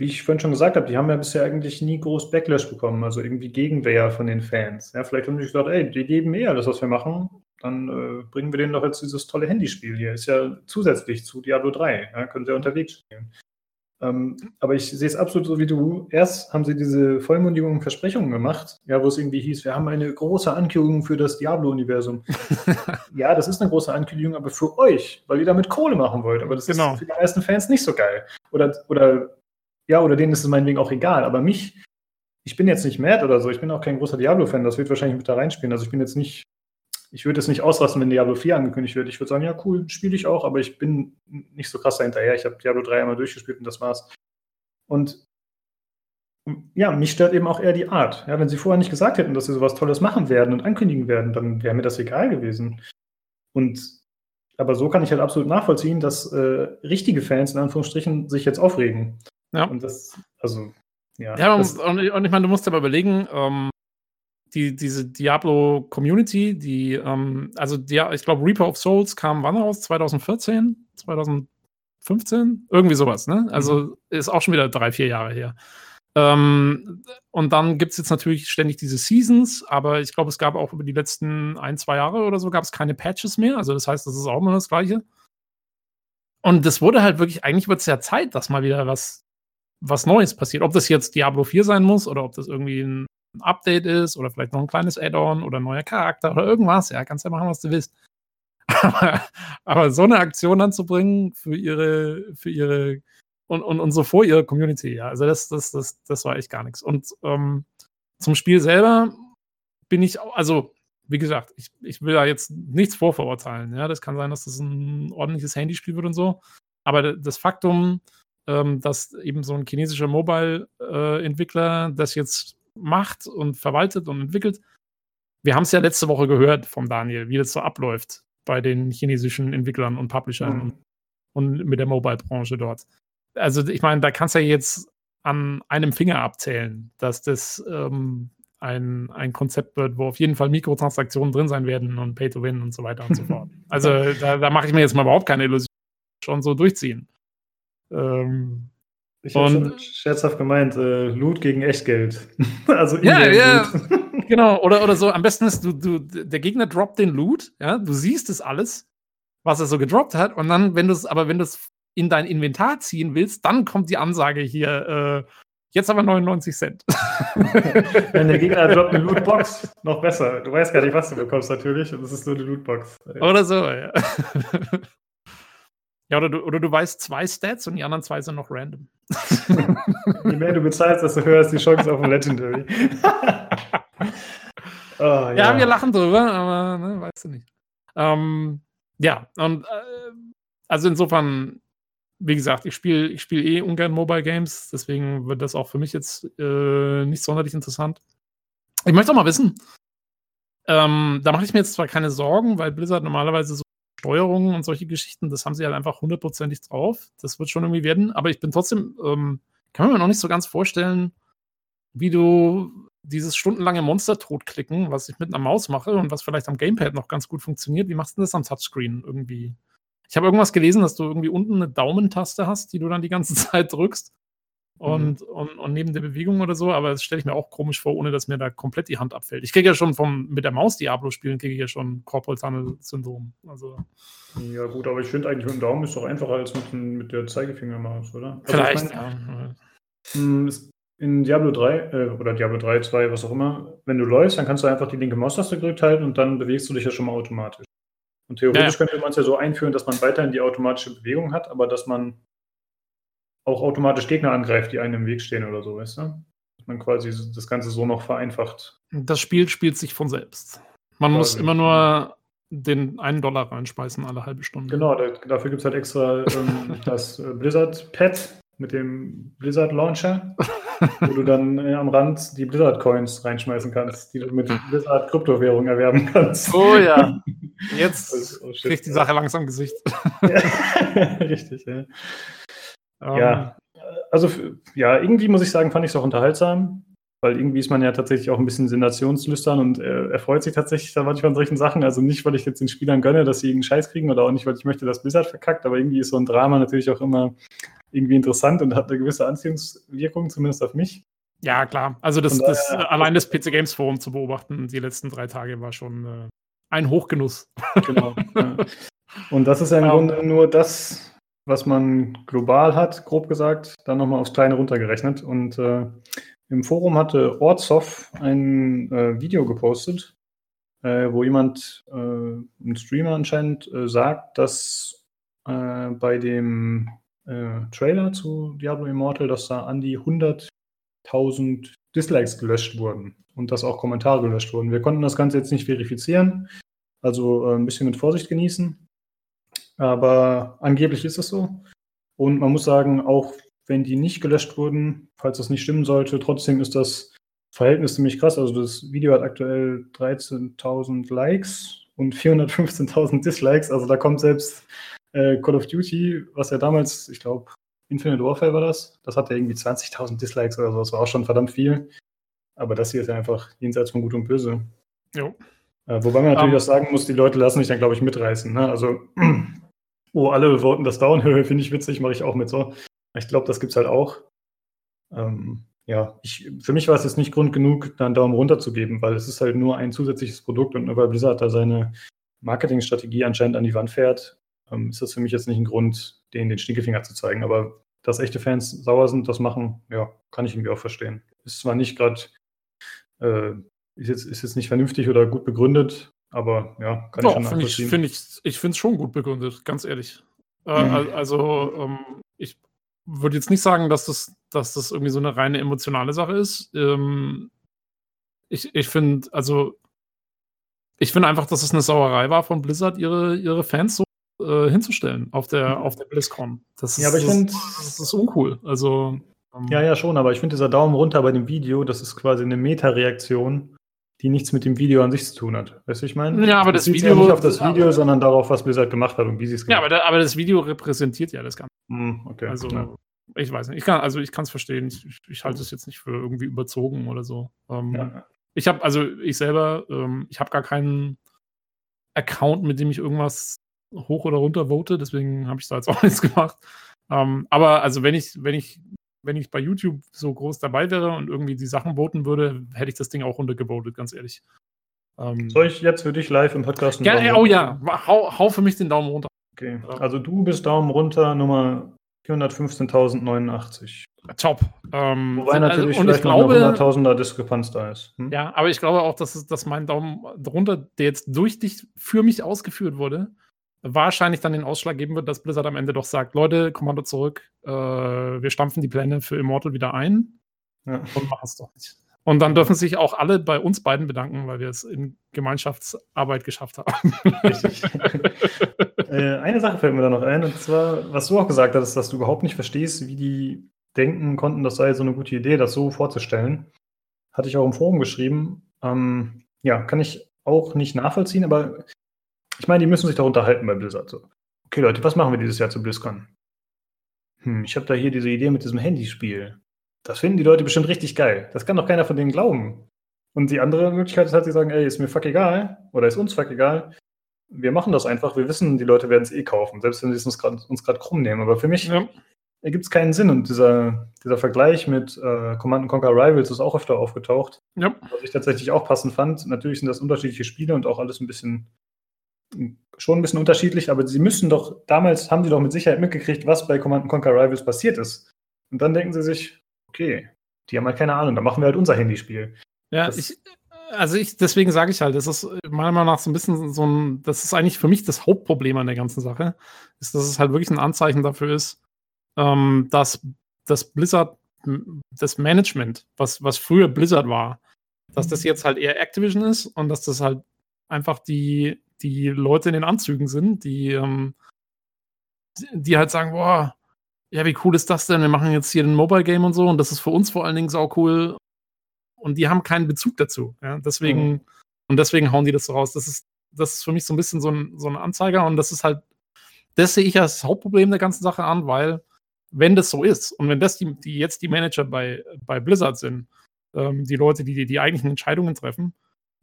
Wie ich vorhin schon gesagt habe, die haben ja bisher eigentlich nie groß Backlash bekommen, also irgendwie Gegenwehr von den Fans. Ja, vielleicht haben die gesagt, ey, die geben eh alles, was wir machen, dann äh, bringen wir denen doch jetzt dieses tolle Handyspiel hier. Ist ja zusätzlich zu Diablo drei, ja, können sie ja unterwegs spielen. Ähm, aber ich sehe es absolut so wie du. Erst haben sie diese Vollmundigung und Versprechungen gemacht, ja, wo es irgendwie hieß, wir haben eine große Ankündigung für das Diablo-Universum. Ja, das ist eine große Ankündigung, aber für euch, weil ihr damit Kohle machen wollt. Aber das genau. ist für die meisten Fans nicht so geil. Oder, oder Ja, oder denen ist es meinetwegen auch egal. Aber mich, ich bin jetzt nicht mad oder so. Ich bin auch kein großer Diablo-Fan. Das wird wahrscheinlich mit da reinspielen. Also ich bin jetzt nicht, ich würde jetzt nicht ausrasten, wenn Diablo vier angekündigt wird. Ich würde sagen, ja cool, spiele ich auch. Aber ich bin nicht so krass dahinterher. Ich habe Diablo drei einmal durchgespielt und das war's. Und ja, mich stört eben auch eher die Art. Ja, wenn sie vorher nicht gesagt hätten, dass sie sowas Tolles machen werden und ankündigen werden, dann wäre mir das egal gewesen. Und aber so kann ich halt absolut nachvollziehen, dass äh, richtige Fans in Anführungsstrichen sich jetzt aufregen. Ja, und das, also, ja. ja das und, und ich meine, du musst dir mal überlegen, ähm, die, diese Diablo-Community, die, ähm, also, die, ich glaube, Reaper of Souls kam wann raus? zwanzig vierzehn? zwanzig fünfzehn? Irgendwie sowas, ne? Also, mhm. ist auch schon wieder drei, vier Jahre her. Ähm, und dann gibt es jetzt natürlich ständig diese Seasons, aber ich glaube, es gab auch über die letzten ein, zwei Jahre oder so, gab es keine Patches mehr. Also, das heißt, das ist auch immer das Gleiche. Und das wurde halt wirklich, eigentlich wird es ja Zeit, dass mal wieder was was Neues passiert. Ob das jetzt Diablo vier sein muss oder ob das irgendwie ein Update ist oder vielleicht noch ein kleines Add-on oder ein neuer Charakter oder irgendwas. Ja, kannst ja machen, was du willst. Aber, aber so eine Aktion anzubringen für ihre, für ihre und, und, und so vor ihre Community, ja, also das, das, das, das war echt gar nichts. Und ähm, zum Spiel selber bin ich, also wie gesagt, ich, ich will da jetzt nichts vorverurteilen. Ja, das kann sein, dass das ein ordentliches Handyspiel wird und so. Aber das Faktum, Ähm, dass eben so ein chinesischer Mobile-Entwickler äh, das jetzt macht und verwaltet und entwickelt. Wir haben es ja letzte Woche gehört vom Daniel, wie das so abläuft bei den chinesischen Entwicklern und Publishern mhm. und, und mit der Mobile-Branche dort. Also ich meine, da kannst du ja jetzt an einem Finger abzählen, dass das ähm, ein, ein Konzept wird, wo auf jeden Fall Mikrotransaktionen drin sein werden und Pay-to-Win und so weiter und so fort. Also da, da mache ich mir jetzt mal überhaupt keine Illusion, schon so durchziehen. Ähm, ich habe schon scherzhaft gemeint, äh, Loot gegen Echtgeld. Also Ingame ja, Loot. Ja. Genau, oder, oder so, am besten ist, du, du, der Gegner droppt den Loot, ja, du siehst es alles, was er so gedroppt hat, und dann, wenn du es, aber wenn du es in dein Inventar ziehen willst, dann kommt die Ansage hier, äh, jetzt aber neunundneunzig Cent. Wenn der Gegner droppt eine Lootbox, noch besser. Du weißt gar nicht, was du bekommst natürlich, und es ist nur eine Lootbox. Oder so, ja. Ja, oder du, oder du weißt zwei Stats und die anderen zwei sind noch random. Je mehr du bezahlst, desto höher ist die Chance auf ein Legendary. Oh, ja. Ja, wir lachen drüber, aber ne, weißt du nicht. Ähm, ja, und äh, also insofern, wie gesagt, ich spiele ich spiel eh ungern Mobile Games, deswegen wird das auch für mich jetzt äh, nicht sonderlich interessant. Ich möchte auch mal wissen, ähm, da mache ich mir jetzt zwar keine Sorgen, weil Blizzard normalerweise so Steuerungen und solche Geschichten, das haben sie halt einfach hundertprozentig drauf, das wird schon irgendwie werden, aber ich bin trotzdem, ähm, kann mir noch nicht so ganz vorstellen, wie du dieses stundenlange Monster totklicken, was ich mit einer Maus mache und was vielleicht am Gamepad noch ganz gut funktioniert, wie machst du denn das am Touchscreen irgendwie? Ich habe irgendwas gelesen, dass du irgendwie unten eine Daumentaste hast, die du dann die ganze Zeit drückst und, mhm. und, und neben der Bewegung oder so, aber das stelle ich mir auch komisch vor, ohne dass mir da komplett die Hand abfällt. Ich kriege ja schon vom mit der Maus Diablo spielen, kriege ich ja schon Corporal Tunnel-Syndrom. Also ja gut, aber ich finde eigentlich mit dem Daumen ist doch einfacher als mit, mit der Zeigefingermaus, oder? Vielleicht, ich mein, ja. Ist in Diablo drei äh, oder Diablo drei, zwei, was auch immer, wenn du läufst, dann kannst du einfach die linke Maustaste gedrückt halten und dann bewegst du dich ja schon mal automatisch. Und theoretisch ja. könnte man es ja so einführen, dass man weiterhin die automatische Bewegung hat, aber dass man auch automatisch Gegner angreift, die einem im Weg stehen oder so, weißt du? Dass man quasi das Ganze so noch vereinfacht. Das Spiel spielt sich von selbst. Man quasi. Muss immer nur den einen Dollar reinspeisen alle halbe Stunde. Genau, da, dafür gibt es halt extra ähm, das Blizzard-Pad mit dem Blizzard-Launcher. Wo du dann äh, am Rand die Blizzard-Coins reinschmeißen kannst, die du mit Blizzard-Kryptowährung erwerben kannst. Oh ja, jetzt oh, oh, shit, kriegt die Sache ja. langsam Gesicht. Ja. Richtig, ja. Um. Ja, also ja, irgendwie muss ich sagen, fand ich es auch unterhaltsam, weil irgendwie ist man ja tatsächlich auch ein bisschen sensationslüstern und äh, erfreut sich tatsächlich da manchmal an solchen Sachen. Also nicht, weil ich jetzt den Spielern gönne, dass sie irgendeinen Scheiß kriegen oder auch nicht, weil ich möchte, dass Blizzard verkackt, aber irgendwie ist so ein Drama natürlich auch immer irgendwie interessant und hat eine gewisse Anziehungswirkung, zumindest auf mich. Ja, klar. Also das, daher, das allein das P C-Games-Forum zu beobachten, die letzten drei Tage war schon äh, ein Hochgenuss. Genau. Ja. Und das ist ja im um, Grunde nur das, was man global hat, grob gesagt, dann nochmal aufs Kleine runtergerechnet. Und äh, im Forum hatte Ortsoff ein äh, Video gepostet, äh, wo jemand, äh, ein Streamer anscheinend, äh, sagt, dass äh, bei dem Äh, Trailer zu Diablo Immortal, dass da an die hunderttausend Dislikes gelöscht wurden und dass auch Kommentare gelöscht wurden. Wir konnten das Ganze jetzt nicht verifizieren, also äh, ein bisschen mit Vorsicht genießen, aber angeblich ist es so. Und man muss sagen, auch wenn die nicht gelöscht wurden, falls das nicht stimmen sollte, trotzdem ist das Verhältnis ziemlich krass. Also das Video hat aktuell dreizehntausend Likes und vierhundertfünfzehntausend Dislikes, also da kommt selbst Call of Duty, was ja damals, ich glaube, Infinite Warfare war das, das hatte irgendwie zwanzigtausend Dislikes oder so, das war auch schon verdammt viel. Aber das hier ist ja einfach jenseits von Gut und Böse. Jo. Äh, wobei man natürlich um, auch sagen muss, die Leute lassen sich dann, glaube ich, mitreißen. Ne? Also, oh, alle wollten das down, finde ich witzig, mache ich auch mit so. Ich glaube, das gibt's halt auch. Ähm, ja, ich, für mich war es jetzt nicht Grund genug, da einen Daumen runter zu geben, weil es ist halt nur ein zusätzliches Produkt und über Blizzard da seine Marketingstrategie anscheinend an die Wand fährt. Ähm, ist das für mich jetzt nicht ein Grund, denen den Stinkefinger zu zeigen. Aber dass echte Fans sauer sind, das machen, ja, kann ich irgendwie auch verstehen. Ist zwar nicht gerade, äh, ist, jetzt, ist jetzt nicht vernünftig oder gut begründet, aber ja, kann Doch, ich schon nachvollziehen. Find ich ich finde es schon gut begründet, ganz ehrlich. Äh, mhm. Also ähm, ich würde jetzt nicht sagen, dass das, dass das irgendwie so eine reine emotionale Sache ist. Ähm, ich ich finde, also ich finde einfach, dass es eine Sauerei war von Blizzard, ihre, ihre Fans so hinzustellen auf der, auf der BlizzCon. Das ist, ja, aber ich finde, das ist uncool. Also, ähm, ja, ja, schon, aber ich finde, dieser Daumen runter bei dem Video, das ist quasi eine Meta-Reaktion, die nichts mit dem Video an sich zu tun hat. Weißt du, ich meine? Ja, aber das, das Video. Ja nicht auf das Video, aber, sondern darauf, was Blizzard gemacht hat und wie sie es gemacht hat. Ja, aber, aber das Video repräsentiert ja das Ganze. Mm, okay. Also, ja. Ich weiß nicht. Ich kann, also, ich kann es verstehen. Ich, ich, ich halte es jetzt nicht für irgendwie überzogen oder so. Ähm, ja. Ich habe, also ich selber, ähm, ich habe gar keinen Account, mit dem ich irgendwas hoch oder runter vote, deswegen habe ich da jetzt auch nichts gemacht. Ähm, aber also wenn ich, wenn ich, wenn ich bei YouTube so groß dabei wäre und irgendwie die Sachen voten würde, hätte ich das Ding auch runtergevotet, ganz ehrlich. Ähm, Soll ich jetzt für dich live im Podcast einen Daumen runter? Oh ja, hau, hau für mich den Daumen runter. Okay, also du bist Daumen runter, Nummer vierhundertfünfzehntausendneunundachtzig. Top. Ähm, Wobei natürlich also, und vielleicht ich glaube, noch eine hunderttausender Diskrepanz da ist. Hm? Ja, aber ich glaube auch, dass, es, dass mein Daumen drunter, der jetzt durch dich für mich ausgeführt wurde, wahrscheinlich dann den Ausschlag geben wird, dass Blizzard am Ende doch sagt, Leute, Kommando zurück, äh, wir stampfen die Pläne für Immortal wieder ein ja. und machen es doch nicht. Und dann dürfen sich auch alle bei uns beiden bedanken, weil wir es in Gemeinschaftsarbeit geschafft haben. Richtig. äh, eine Sache fällt mir da noch ein, und zwar, was du auch gesagt hast, dass du überhaupt nicht verstehst, wie die denken konnten, das sei so eine gute Idee, das so vorzustellen. Hatte ich auch im Forum geschrieben. Ähm, ja, kann ich auch nicht nachvollziehen, aber ich meine, die müssen sich da unterhalten bei Blizzard. So. Okay, Leute, was machen wir dieses Jahr zu BlizzCon? Hm, ich habe da hier diese Idee mit diesem Handyspiel. Das finden die Leute bestimmt richtig geil. Das kann doch keiner von denen glauben. Und die andere Möglichkeit ist halt, sie sagen, ey, ist mir fuck egal oder ist uns fuck egal. Wir machen das einfach. Wir wissen, die Leute werden es eh kaufen, selbst wenn sie es uns gerade krumm nehmen. Aber für mich ja. ergibt es keinen Sinn. Und dieser, dieser Vergleich mit äh, Command and Conquer Rivals ist auch öfter aufgetaucht, ja. was ich tatsächlich auch passend fand. Natürlich sind das unterschiedliche Spiele und auch alles ein bisschen... schon ein bisschen unterschiedlich, aber sie müssen doch, damals haben sie doch mit Sicherheit mitgekriegt, was bei Command and Conquer Rivals passiert ist. Und dann denken sie sich, okay, die haben halt keine Ahnung, dann machen wir halt unser Handyspiel. Ja, ich, also ich, deswegen sage ich halt, das ist meiner Meinung nach so ein bisschen so ein, das ist eigentlich für mich das Hauptproblem an der ganzen Sache, ist, dass es halt wirklich ein Anzeichen dafür ist, ähm, dass das Blizzard, das Management, was, was früher Blizzard war, dass das jetzt halt eher Activision ist und dass das halt einfach die die Leute in den Anzügen sind, die, ähm, die halt sagen, boah, ja, wie cool ist das denn? Wir machen jetzt hier ein Mobile-Game und so und das ist für uns vor allen Dingen sau cool. Und die haben keinen Bezug dazu. Ja? Deswegen, mhm. Und deswegen hauen die das so raus. Das ist, das ist für mich so ein bisschen so ein, so ein Anzeiger und das ist halt, das sehe ich als Hauptproblem der ganzen Sache an, weil wenn das so ist und wenn das die, die jetzt die Manager bei, bei Blizzard sind, ähm, die Leute, die, die die eigentlichen Entscheidungen treffen,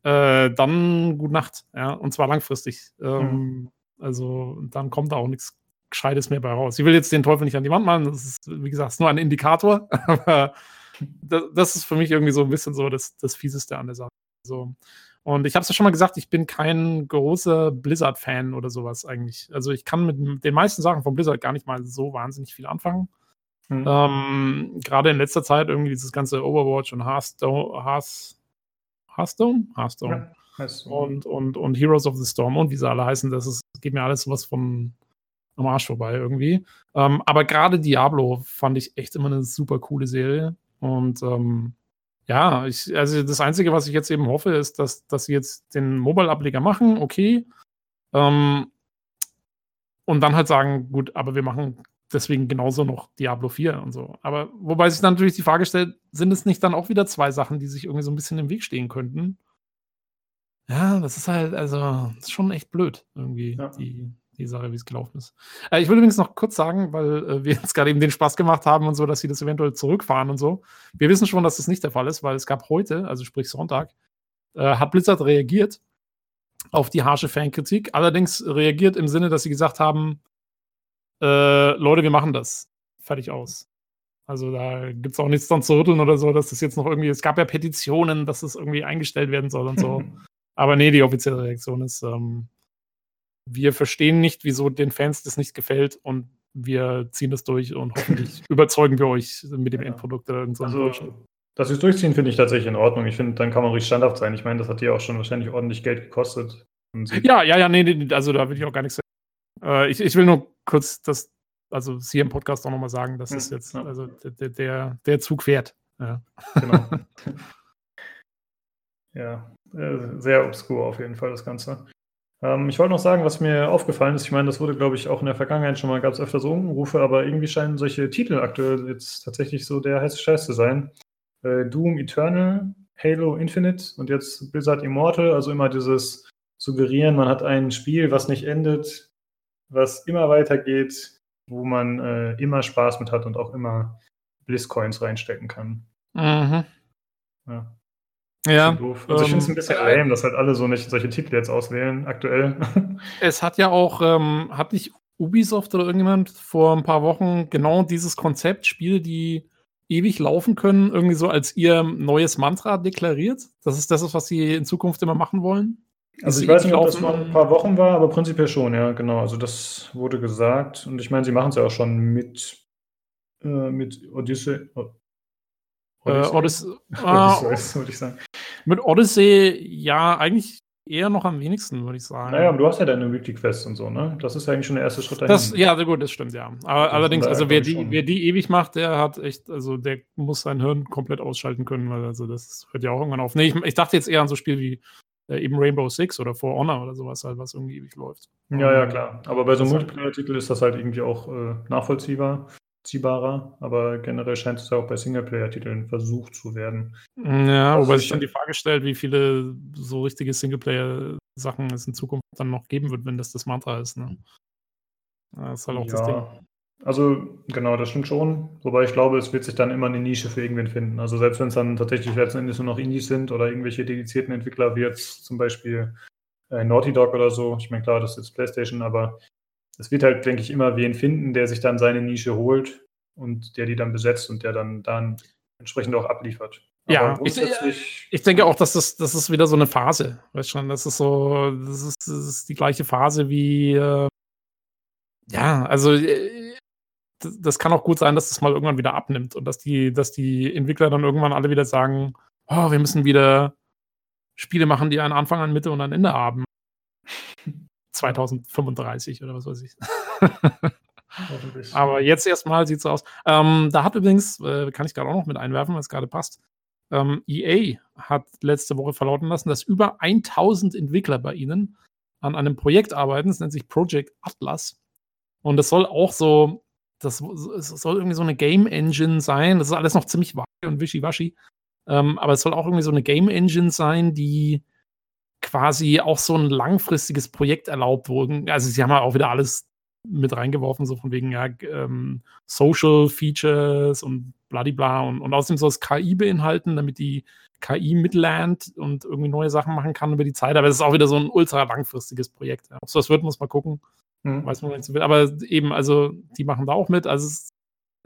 Äh, dann gute Nacht, ja, und zwar langfristig. Ähm, ja. Also dann kommt da auch nichts Gescheites mehr bei raus. Ich will jetzt den Teufel nicht an die Wand malen, das ist, wie gesagt, ist nur ein Indikator, aber das, das ist für mich irgendwie so ein bisschen so das, das Fieseste an der Sache. So. Und ich habe es ja schon mal gesagt, ich bin kein großer Blizzard-Fan oder sowas eigentlich. Also ich kann mit den meisten Sachen von Blizzard gar nicht mal so wahnsinnig viel anfangen. Mhm. Ähm, gerade in letzter Zeit irgendwie dieses ganze Overwatch und Hearthstone, Hearthstone Hearthstone? Hearthstone. Ja, und, und, und Heroes of the Storm und wie sie alle heißen, das ist, geht mir alles sowas vom, vom Arsch vorbei irgendwie. Ähm, aber gerade Diablo fand ich echt immer eine super coole Serie. Und ähm, ja, ich, also das Einzige, was ich jetzt eben hoffe, ist, dass, dass sie jetzt den Mobile-Ableger machen, okay. Ähm, und dann halt sagen, gut, aber wir machen deswegen genauso noch Diablo vier und so. Aber wobei sich dann natürlich die Frage stellt, sind es nicht dann auch wieder zwei Sachen, die sich irgendwie so ein bisschen im Weg stehen könnten? Ja, das ist halt, also, das ist schon echt blöd, irgendwie, ja. die, die Sache, wie es gelaufen ist. Äh, ich will übrigens noch kurz sagen, weil äh, wir jetzt gerade eben den Spaß gemacht haben und so, dass sie das eventuell zurückfahren und so. Wir wissen schon, dass das nicht der Fall ist, weil es gab heute, also sprich Sonntag, äh, hat Blizzard reagiert auf die harsche Fankritik, allerdings reagiert im Sinne, dass sie gesagt haben, Äh, Leute, wir machen das. Fertig aus. Also da gibt es auch nichts dran zu rütteln oder so, dass das jetzt noch irgendwie, es gab ja Petitionen, dass das irgendwie eingestellt werden soll und so. Aber nee, die offizielle Reaktion ist, ähm, wir verstehen nicht, wieso den Fans das nicht gefällt und wir ziehen das durch und hoffentlich überzeugen wir euch mit dem ja. Endprodukt oder irgend so. Also, dass wir es durchziehen, finde ich tatsächlich in Ordnung. Ich finde, dann kann man ruhig standhaft sein. Ich meine, das hat dir auch schon wahrscheinlich ordentlich Geld gekostet. Ja, ja, ja, nee, nee, also da will ich auch gar nichts sagen. Ich, ich will nur kurz das, also hier im Podcast auch nochmal sagen, dass es jetzt, also der, der, der Zug fährt. Ja. Genau. Ja, sehr obskur auf jeden Fall das Ganze. Ähm, ich wollte noch sagen, was mir aufgefallen ist, ich meine, das wurde, glaube ich, auch in der Vergangenheit schon mal, gab es öfter so Umrufe, aber irgendwie scheinen solche Titel aktuell jetzt tatsächlich so der heiße Scheiß zu sein. Äh, Doom Eternal, Halo Infinite und jetzt Blizzard Immortal, also immer dieses Suggerieren, man hat ein Spiel, was nicht endet, was immer weitergeht, wo man äh, immer Spaß mit hat und auch immer Blizzcoins reinstecken kann. Mhm. Ja. Ja. Doof. Also ich finde es ein bisschen lame, ähm, dass halt alle so nicht solche Titel jetzt auswählen, aktuell. Es hat ja auch, ähm, hat nicht Ubisoft oder irgendjemand vor ein paar Wochen genau dieses Konzept, Spiele, die ewig laufen können, irgendwie so als ihr neues Mantra deklariert? Das ist das, ist, was sie in Zukunft immer machen wollen? Also ich weiß nicht, ob das vor ein paar Wochen war, aber prinzipiell schon, ja, genau. Also das wurde gesagt und ich meine, sie machen es ja auch schon mit äh, mit Odyssey. Odyssey? Äh, Odyssey, ah, Odyssey würde ich sagen. Mit Odyssey, ja, eigentlich eher noch am wenigsten, würde ich sagen. Naja, aber du hast ja deine Weekly Quests und so, ne? Das ist ja eigentlich schon der erste Schritt dahin. Das, ja, gut, das stimmt, ja. Aber das allerdings, also wer die, wer die ewig macht, der hat echt, also der muss sein Hirn komplett ausschalten können, weil also das hört ja auch irgendwann auf. Nee, ich, ich dachte jetzt eher an so Spiele wie äh, eben Rainbow Six oder For Honor oder sowas halt, was irgendwie ewig läuft. Ja, ja, klar. Aber bei so einem Multiplayer-Titel ist das halt irgendwie auch äh, nachvollziehbar. Ziehbarer, aber generell scheint es ja auch bei Singleplayer-Titeln versucht zu werden. Ja, wobei sich dann die Frage stellt, wie viele so richtige Singleplayer-Sachen es in Zukunft dann noch geben wird, wenn das das Mantra ist. Ne? Das ist halt auch ja. das Ding. Also, genau, das stimmt schon. Wobei ich glaube, es wird sich dann immer eine Nische für irgendwen finden. Also selbst wenn es dann tatsächlich letzten Endes nur noch Indies sind oder irgendwelche dedizierten Entwickler, wie jetzt zum Beispiel äh, Naughty Dog oder so. Ich meine, klar, das ist jetzt PlayStation, aber es wird halt, denke ich, immer wen finden, der sich dann seine Nische holt und der die dann besetzt und der dann, dann entsprechend auch abliefert. Ja, ich, ich, ich denke auch, dass das, das ist wieder so eine Phase. Weißt schon, das ist so, das ist, das ist die gleiche Phase wie, äh, ja, also äh, das, das kann auch gut sein, dass das mal irgendwann wieder abnimmt und dass die, dass die Entwickler dann irgendwann alle wieder sagen, oh, wir müssen wieder Spiele machen, die einen Anfang, eine Mitte und ein Ende haben. zwanzig fünfunddreißig oder was weiß ich. Aber jetzt erstmal sieht es so aus. Ähm, da hat übrigens, äh, kann ich gerade auch noch mit einwerfen, weil es gerade passt, ähm, E A hat letzte Woche verlauten lassen, dass über tausend Entwickler bei ihnen an einem Projekt arbeiten. Das nennt sich Project Atlas. Und das soll auch so, das, das soll irgendwie so eine Game Engine sein. Das ist alles noch ziemlich vage und wischiwaschi. Ähm, aber es soll auch irgendwie so eine Game Engine sein, die quasi auch so ein langfristiges Projekt erlaubt wurden. Also sie haben ja auch wieder alles mit reingeworfen, so von wegen ja, ähm, Social Features und bladibla. Und, und außerdem soll es K I beinhalten, damit die K I mitlernt und irgendwie neue Sachen machen kann über die Zeit. Aber es ist auch wieder so ein ultra langfristiges Projekt. Ja. Ob es das wird, muss man gucken. Mhm. Weiß man nicht so viel. Aber eben, also die machen da auch mit. Also es,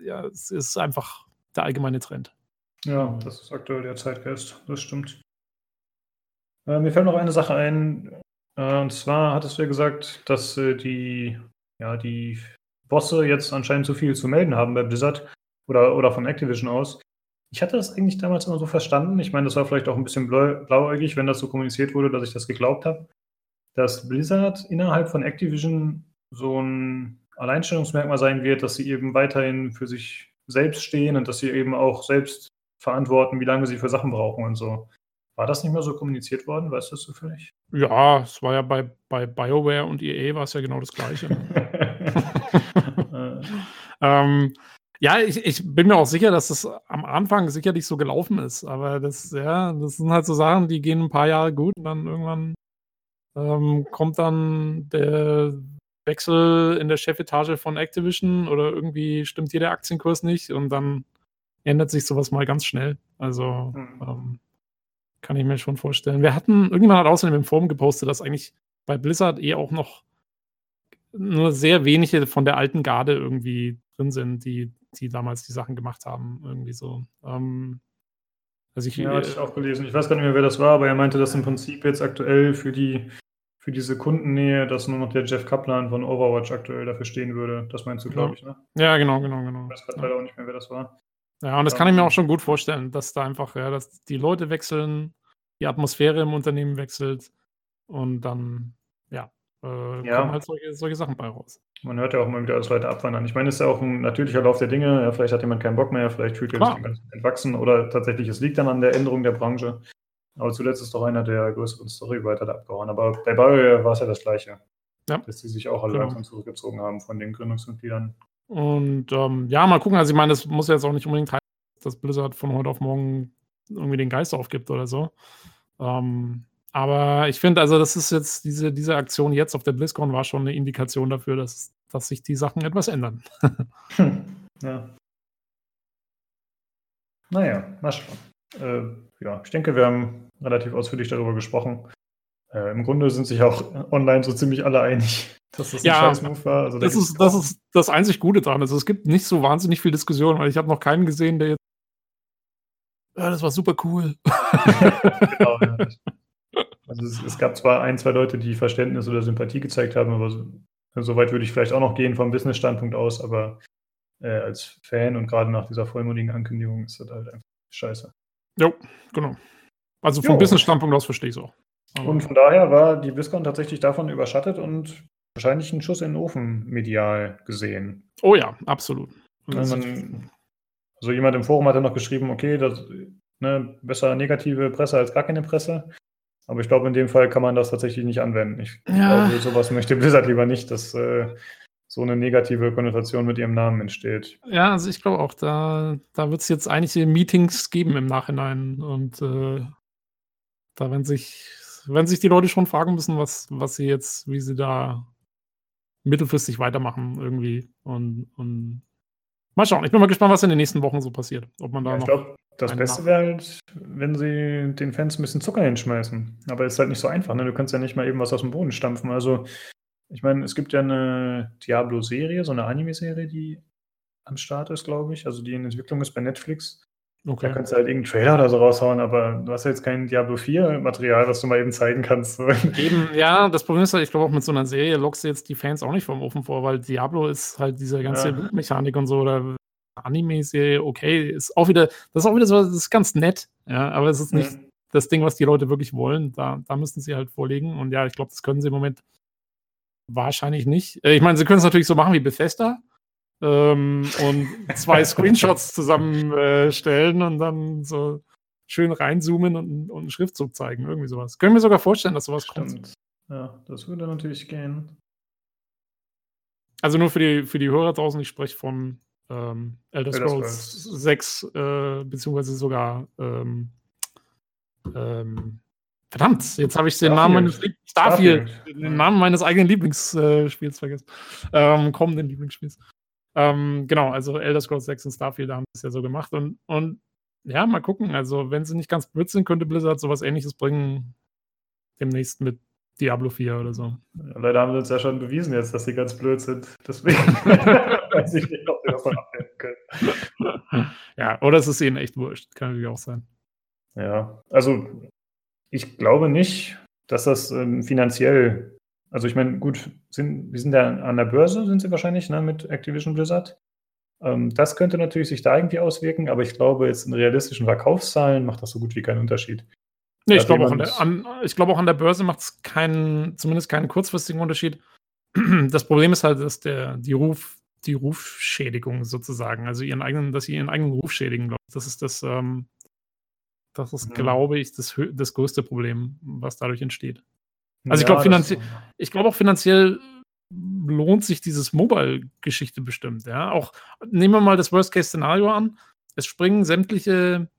ja, es ist einfach der allgemeine Trend. Ja, das ist aktuell der Zeitgeist. Das stimmt. Mir fällt noch eine Sache ein, und zwar hattest du ja gesagt, dass die, ja, die Bosse jetzt anscheinend zu viel zu melden haben bei Blizzard oder, oder von Activision aus. Ich hatte das eigentlich damals immer so verstanden, ich meine, das war vielleicht auch ein bisschen blauäugig, wenn das so kommuniziert wurde, dass ich das geglaubt habe, dass Blizzard innerhalb von Activision so ein Alleinstellungsmerkmal sein wird, dass sie eben weiterhin für sich selbst stehen und dass sie eben auch selbst verantworten, wie lange sie für Sachen brauchen und so. War das nicht mehr so kommuniziert worden? Weißt du das zufällig? Ja, es war ja bei, bei BioWare und E A war es ja genau das Gleiche. ähm, ja, ich, ich bin mir auch sicher, dass das am Anfang sicherlich so gelaufen ist. Aber das, ja, das sind halt so Sachen, die gehen ein paar Jahre gut und dann irgendwann ähm, kommt dann der Wechsel in der Chefetage von Activision oder irgendwie stimmt hier der Aktienkurs nicht und dann ändert sich sowas mal ganz schnell. Also mhm. ähm, kann ich mir schon vorstellen. Wir hatten, irgendjemand hat außerdem im Forum gepostet, dass eigentlich bei Blizzard eh auch noch nur sehr wenige von der alten Garde irgendwie drin sind, die, die damals die Sachen gemacht haben. Irgendwie so. Ähm, also ich, ja, hatte ich auch gelesen. Ich weiß gar nicht mehr, wer das war, aber er meinte, dass im Prinzip jetzt aktuell für die für diese Kundennähe, dass nur noch der Jeff Kaplan von Overwatch aktuell dafür stehen würde. Das meinst du, glaube ja. ich, ne? Ja, genau, genau, genau. Ich weiß gerade ja. leider auch nicht mehr, wer das war. Ja, und das kann ich mir auch schon gut vorstellen, dass da einfach, ja, dass die Leute wechseln, die Atmosphäre im Unternehmen wechselt und dann, ja, äh, ja. kommen halt solche, solche Sachen bei raus. Man hört ja auch immer wieder, dass Leute abwandern. Ich meine, es ist ja auch ein natürlicher Lauf der Dinge. Ja, vielleicht hat jemand keinen Bock mehr, vielleicht fühlt er sich ganz entwachsen oder tatsächlich, es liegt dann an der Änderung der Branche. Aber zuletzt ist doch einer der größeren Storywriter da abgehauen. Aber bei BioWare war es ja das Gleiche, ja. dass die sich auch alle genau. langsam zurückgezogen haben von den Gründungsmitgliedern. Und ähm, ja, mal gucken, also ich meine, das muss ja jetzt auch nicht unbedingt heißen, dass Blizzard von heute auf morgen irgendwie den Geist aufgibt oder so. Ähm, aber ich finde, also das ist jetzt, diese, diese Aktion jetzt auf der BlizzCon war schon eine Indikation dafür, dass, dass sich die Sachen etwas ändern. hm. Ja. Naja, mal schauen. Äh, ja, ich denke, wir haben relativ ausführlich darüber gesprochen. Äh, Im Grunde sind sich auch online so ziemlich alle einig, dass das ein ja, scheiß Move war. Also, da das, ist, das ist das einzig Gute daran. Also es gibt nicht so wahnsinnig viel Diskussion, weil ich habe noch keinen gesehen, der jetzt ja, das war super cool. Genau, ja. Also es, es gab zwar ein, zwei Leute, die Verständnis oder Sympathie gezeigt haben, aber so, so weit würde ich vielleicht auch noch gehen vom Business-Standpunkt aus, aber äh, als Fan und gerade nach dieser vollmundigen Ankündigung ist das halt einfach scheiße. Jo, genau. Also vom jo. Business-Standpunkt aus verstehe ich es auch. Aber und von daher war die BlizzCon tatsächlich davon überschattet und wahrscheinlich einen Schuss in den Ofen medial gesehen. Oh ja, absolut. Also, man, also jemand im Forum hat ja noch geschrieben, okay, das, ne, besser negative Presse als gar keine Presse. Aber ich glaube, in dem Fall kann man das tatsächlich nicht anwenden. Ich ja. glaube, sowas möchte Blizzard lieber nicht, dass äh, so eine negative Konnotation mit ihrem Namen entsteht. Ja, also ich glaube auch, da, da wird es jetzt einige Meetings geben im Nachhinein. Und äh, da werden sich, werden sich die Leute schon fragen müssen, was, was sie jetzt, wie sie da mittelfristig weitermachen irgendwie. Und, und mal schauen. Ich bin mal gespannt, was in den nächsten Wochen so passiert. Ob man da ja, noch... Ich glaub, das Beste wäre halt, wenn sie den Fans ein bisschen Zucker hinschmeißen. Aber ist halt nicht so einfach, ne? Du kannst ja nicht mal eben was aus dem Boden stampfen. Also, ich meine, es gibt ja eine Diablo-Serie, so eine Anime-Serie, die am Start ist, glaube ich. Also, die in Entwicklung ist bei Netflix. Okay. Da kannst du halt irgendeinen Trailer oder so raushauen, aber du hast ja jetzt kein Diablo vier Material, was du mal eben zeigen kannst. Eben, ja, das Problem ist halt, ich glaube auch mit so einer Serie lockst du jetzt die Fans auch nicht vom Ofen vor, weil Diablo ist halt diese ganze ja. Mechanik und so, oder Anime-Serie, okay, ist auch wieder, das ist auch wieder so, das ist ganz nett, ja, aber es ist nicht ja. das Ding, was die Leute wirklich wollen, da, da müssen sie halt vorlegen und ja, ich glaube, das können sie im Moment wahrscheinlich nicht. Ich meine, sie können es natürlich so machen wie Bethesda ähm, und zwei Screenshots zusammenstellen äh, und dann so schön reinzoomen und, und einen Schriftzug zeigen, irgendwie sowas. Können wir sogar vorstellen, dass sowas Stimmt. kommt. Ja, das würde natürlich gehen. Also nur für die, für die Hörer draußen, ich spreche von Ähm, Elder Scrolls sechs, äh, beziehungsweise sogar ähm, ähm, verdammt, jetzt habe ich den Starfield. Namen meines Starfield. Starfield, den Namen meines eigenen Lieblingsspiels vergessen. Ähm, kommenden Lieblingsspiels. Ähm, genau, also Elder Scrolls sechs und Starfield haben das ja so gemacht und, und ja, mal gucken, also wenn sie nicht ganz blöd sind, könnte Blizzard sowas Ähnliches bringen demnächst mit Diablo vier oder so. Ja, leider haben sie uns ja schon bewiesen jetzt, dass sie ganz blöd sind. Deswegen weiß ich nicht, ob wir davon abwenden können. Ja, oder es ist ihnen echt wurscht. Kann natürlich auch sein. Ja, also ich glaube nicht, dass das ähm, finanziell, also ich meine, gut, sind, wir sind ja an der Börse, sind sie wahrscheinlich, ne, mit Activision Blizzard. Ähm, das könnte natürlich sich da irgendwie auswirken, aber ich glaube, jetzt in realistischen Verkaufszahlen macht das so gut wie keinen Unterschied. Nee, ich glaube auch, glaub auch an der Börse macht es keinen, zumindest keinen kurzfristigen Unterschied. Das Problem ist halt, dass der, die, Ruf, die Rufschädigung sozusagen, also ihren eigenen, dass sie ihren eigenen Ruf schädigen, glaube ich. Das ist das, ähm, das ist, mhm. glaube ich, das, das größte Problem, was dadurch entsteht. Also ja, ich glaube finanzie- glaub auch finanziell lohnt sich dieses Mobile-Geschichte bestimmt. Ja? Auch nehmen wir mal das Worst-Case-Szenario an. Es springen sämtliche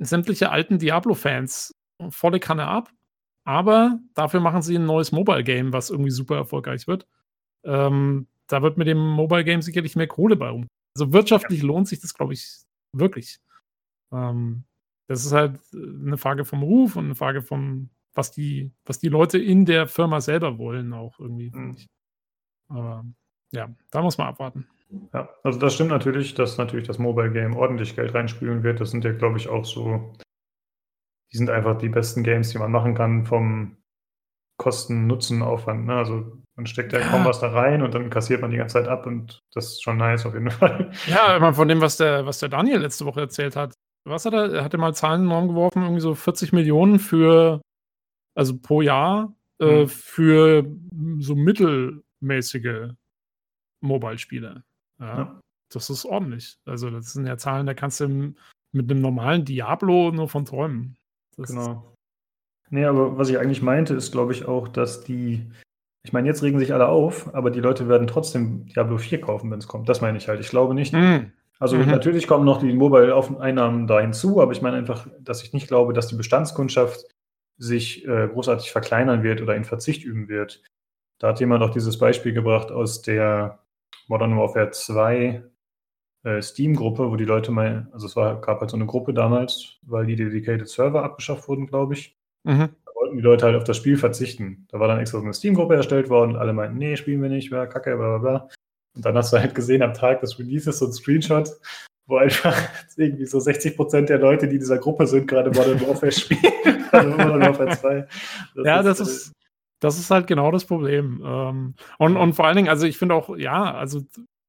sämtliche alten Diablo-Fans volle Kanne ab, aber dafür machen sie ein neues Mobile-Game, was irgendwie super erfolgreich wird. Ähm, da wird mit dem Mobile-Game sicherlich mehr Kohle bei rum. Also wirtschaftlich lohnt sich das, glaube ich, wirklich. Ähm, das ist halt eine Frage vom Ruf und eine Frage von, was die, was die Leute in der Firma selber wollen auch irgendwie. Mhm. Aber ja, da muss man abwarten. Ja, also das stimmt natürlich, dass natürlich das Mobile Game ordentlich Geld reinspülen wird. Das sind ja, glaube ich, auch so, die sind einfach die besten Games, die man machen kann vom Kosten-Nutzen-Aufwand. Ne? Also man steckt ja, ja kaum was da rein und dann kassiert man die ganze Zeit ab und das ist schon nice auf jeden Fall. Ja, ich meine, von dem, was der, was der Daniel letzte Woche erzählt hat, was hat er? Er hatte mal Zahlen in den Raum geworfen, irgendwie so vierzig Millionen für, also pro Jahr, äh, hm. für so mittelmäßige Mobile-Spiele. Ja, ja. Das ist ordentlich. Also das sind ja Zahlen, da kannst du mit einem normalen Diablo nur von träumen. Das genau. Nee, aber was ich eigentlich meinte, ist, glaube ich, auch, dass die, ich meine, jetzt regen sich alle auf, aber die Leute werden trotzdem Diablo vier kaufen, wenn es kommt. Das meine ich halt. Ich glaube nicht. Mhm. Also mhm. natürlich kommen noch die Mobile-Einnahmen da hinzu, aber ich meine einfach, dass ich nicht glaube, dass die Bestandskundschaft sich äh, großartig verkleinern wird oder in Verzicht üben wird. Da hat jemand auch dieses Beispiel gebracht aus der Modern Warfare zwei äh, Steam-Gruppe, wo die Leute mal, also es war, gab halt so eine Gruppe damals, weil die dedicated Server abgeschafft wurden, glaube ich. Mhm. Da wollten die Leute halt auf das Spiel verzichten. Da war dann extra so eine Steam-Gruppe erstellt worden und alle meinten, nee, spielen wir nicht, wäre kacke, bla bla bla. Und dann hast du halt gesehen, am Tag des Releases so ein Screenshot, wo einfach irgendwie so sechzig Prozent der Leute, die in dieser Gruppe sind, gerade Modern Warfare spielen. Also Modern Warfare zwei. Das ja, ist, das ist das ist halt genau das Problem. Und, und vor allen Dingen, also ich finde auch, ja, also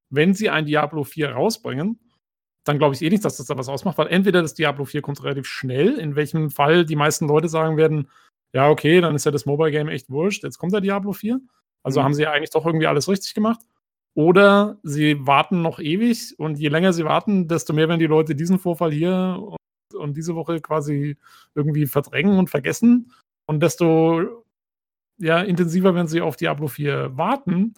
wenn sie ein Diablo vier rausbringen, dann glaube ich eh nicht, dass das da was ausmacht, weil entweder das Diablo vier kommt relativ schnell, in welchem Fall die meisten Leute sagen werden, ja, okay, dann ist ja das Mobile-Game echt wurscht, jetzt kommt der Diablo vier. Also mhm. haben sie ja eigentlich doch irgendwie alles richtig gemacht. Oder sie warten noch ewig und je länger sie warten, desto mehr werden die Leute diesen Vorfall hier und, und diese Woche quasi irgendwie verdrängen und vergessen und desto ja, intensiver werden sie auf Diablo vier warten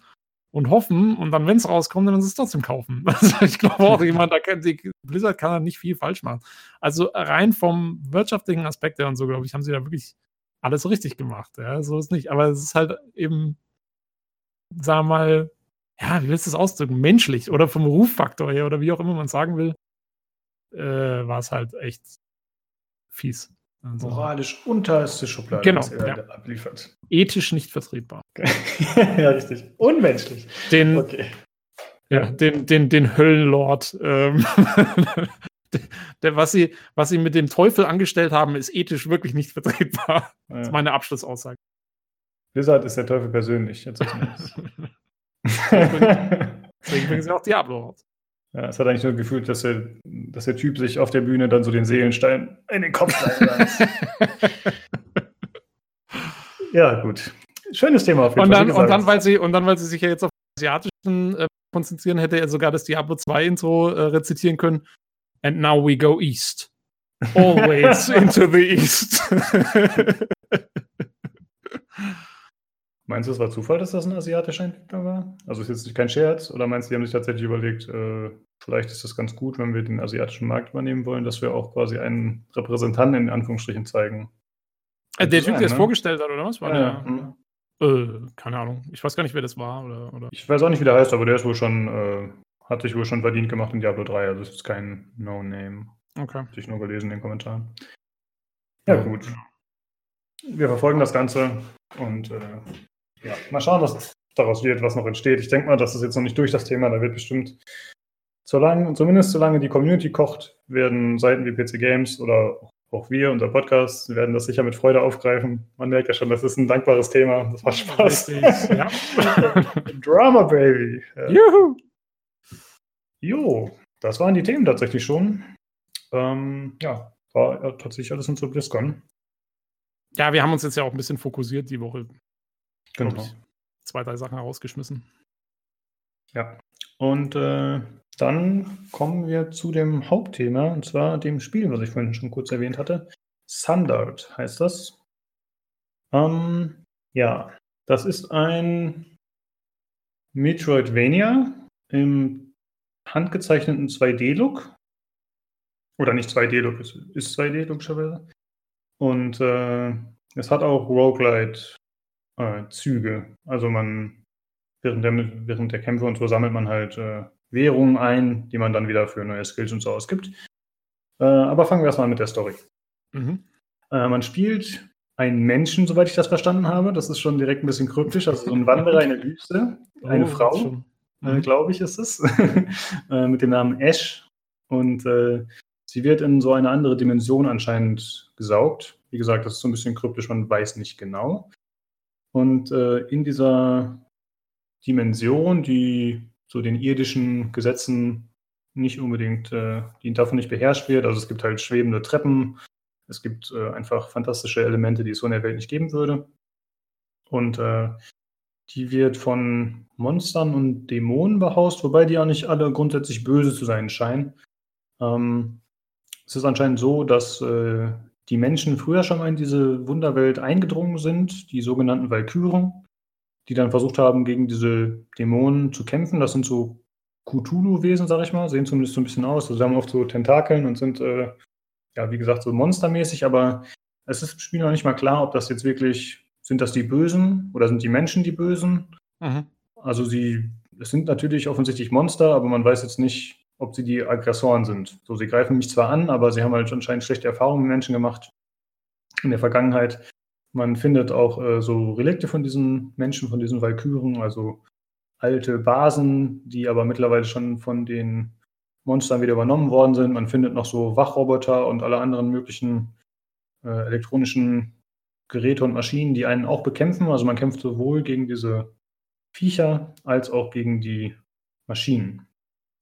und hoffen und dann, wenn es rauskommt, dann werden sie es trotzdem kaufen. Also ich glaube auch, ich meine, da kann, die Blizzard kann da nicht viel falsch machen. Also rein vom wirtschaftlichen Aspekt her und so, glaube ich, haben sie da wirklich alles richtig gemacht. Ja, so ist nicht, aber es ist halt eben, sagen wir mal, ja, wie willst du das ausdrücken? Menschlich oder vom Ruffaktor her oder wie auch immer man sagen will, äh, war es halt echt fies. Also, moralisch unterste Schublade, genau, was er ja. abliefert. Ethisch nicht vertretbar. Ja, richtig. Unmenschlich. Den, okay. ja, den, den, den Höllenlord, ähm, der, der, was, sie, was sie mit dem Teufel angestellt haben, ist ethisch wirklich nicht vertretbar. Ja. Das ist meine Abschlussaussage. Blizzard ist der Teufel persönlich. Jetzt deswegen bringen sie auch Diablo raus. Ja, es hat eigentlich nur gefühlt, dass der, dass der Typ sich auf der Bühne dann so den Seelenstein in den Kopf reinreißt. Ja, gut. Schönes Thema auf jeden und Fall. Dann, und, dann, weil sie, und dann, weil sie sich ja jetzt auf den Asiatischen äh, konzentrieren, hätte er sogar das Diablo zwei Intro äh, rezitieren können. And now we go east. Always into the east. Meinst du, es war Zufall, dass das ein asiatischer Entwickler war? Also ist jetzt kein Scherz? Oder meinst du, die haben sich tatsächlich überlegt, äh, vielleicht ist das ganz gut, wenn wir den asiatischen Markt übernehmen wollen, dass wir auch quasi einen Repräsentanten in Anführungsstrichen zeigen? Äh, der Typ, der es vorgestellt hat, oder was? War ja, der, ja. Äh, keine Ahnung. Ich weiß gar nicht, wer das war. Oder, oder? Ich weiß auch nicht, wie der heißt, aber der ist wohl schon, äh, hat sich wohl schon verdient gemacht in Diablo drei. Also das ist kein No-Name. Okay. Habe ich nur gelesen in den Kommentaren. Ja, ja, gut. Wir verfolgen das Ganze und äh, ja, mal schauen, was daraus wird, was noch entsteht. Ich denke mal, das ist jetzt noch nicht durch das Thema. Da wird bestimmt, solange, zumindest solange die Community kocht, werden Seiten wie P C Games oder auch wir, unser Podcast, werden das sicher mit Freude aufgreifen. Man merkt ja schon, das ist ein dankbares Thema. Das macht Spaß. Richtig, ja. Drama, Baby. Ja. Juhu. Jo, das waren die Themen tatsächlich schon. Ähm, ja, war ja tatsächlich alles unter BlizzCon. Ja, wir haben uns jetzt ja auch ein bisschen fokussiert die Woche. Genau. Zwei, drei Sachen herausgeschmissen. Ja. Und äh, dann kommen wir zu dem Hauptthema, und zwar dem Spiel, was ich vorhin schon kurz erwähnt hatte. Sundered heißt das. Ähm, ja, das ist ein Metroidvania im handgezeichneten zwei D-Look. Oder nicht zwei D-Look, ist, ist zwei D logischerweise. Und äh, es hat auch Roguelite Züge. Also man während der, während der Kämpfe und so sammelt man halt äh, Währungen ein, die man dann wieder für neue Skills und so ausgibt. Äh, aber fangen wir erstmal mit der Story. Mhm. Äh, man spielt einen Menschen, soweit ich das verstanden habe. Das ist schon direkt ein bisschen kryptisch. Also so ein Wanderer, eine Wüste, eine oh, Frau, äh, glaube ich, ist es. äh, mit dem Namen Ash. Und äh, sie wird in so eine andere Dimension anscheinend gesaugt. Wie gesagt, das ist so ein bisschen kryptisch, man weiß nicht genau. Und äh, in dieser Dimension, die so den irdischen Gesetzen nicht unbedingt, äh, die davon nicht beherrscht wird, also es gibt halt schwebende Treppen, es gibt äh, einfach fantastische Elemente, die es so in der Welt nicht geben würde. Und äh, die wird von Monstern und Dämonen behaust, wobei die auch nicht alle grundsätzlich böse zu sein scheinen. Ähm, es ist anscheinend so, dass äh, die Menschen früher schon mal in diese Wunderwelt eingedrungen sind, die sogenannten Valkyren, die dann versucht haben, gegen diese Dämonen zu kämpfen. Das sind so Cthulhu-Wesen, sag ich mal, sehen zumindest so ein bisschen aus. Also sie haben oft so Tentakeln und sind, äh, ja, wie gesagt, so monstermäßig, aber es ist im Spiel noch nicht mal klar, ob das jetzt wirklich, sind das die Bösen oder sind die Menschen die Bösen? Mhm. Also sie, es sind natürlich offensichtlich Monster, aber man weiß jetzt nicht, ob sie die Aggressoren sind. So, sie greifen mich zwar an, aber sie haben halt anscheinend schlechte Erfahrungen mit Menschen gemacht in der Vergangenheit. Man findet auch äh, so Relikte von diesen Menschen, von diesen Valkyren, also alte Basen, die aber mittlerweile schon von den Monstern wieder übernommen worden sind. Man findet noch so Wachroboter und alle anderen möglichen äh, elektronischen Geräte und Maschinen, die einen auch bekämpfen. Also man kämpft sowohl gegen diese Viecher als auch gegen die Maschinen.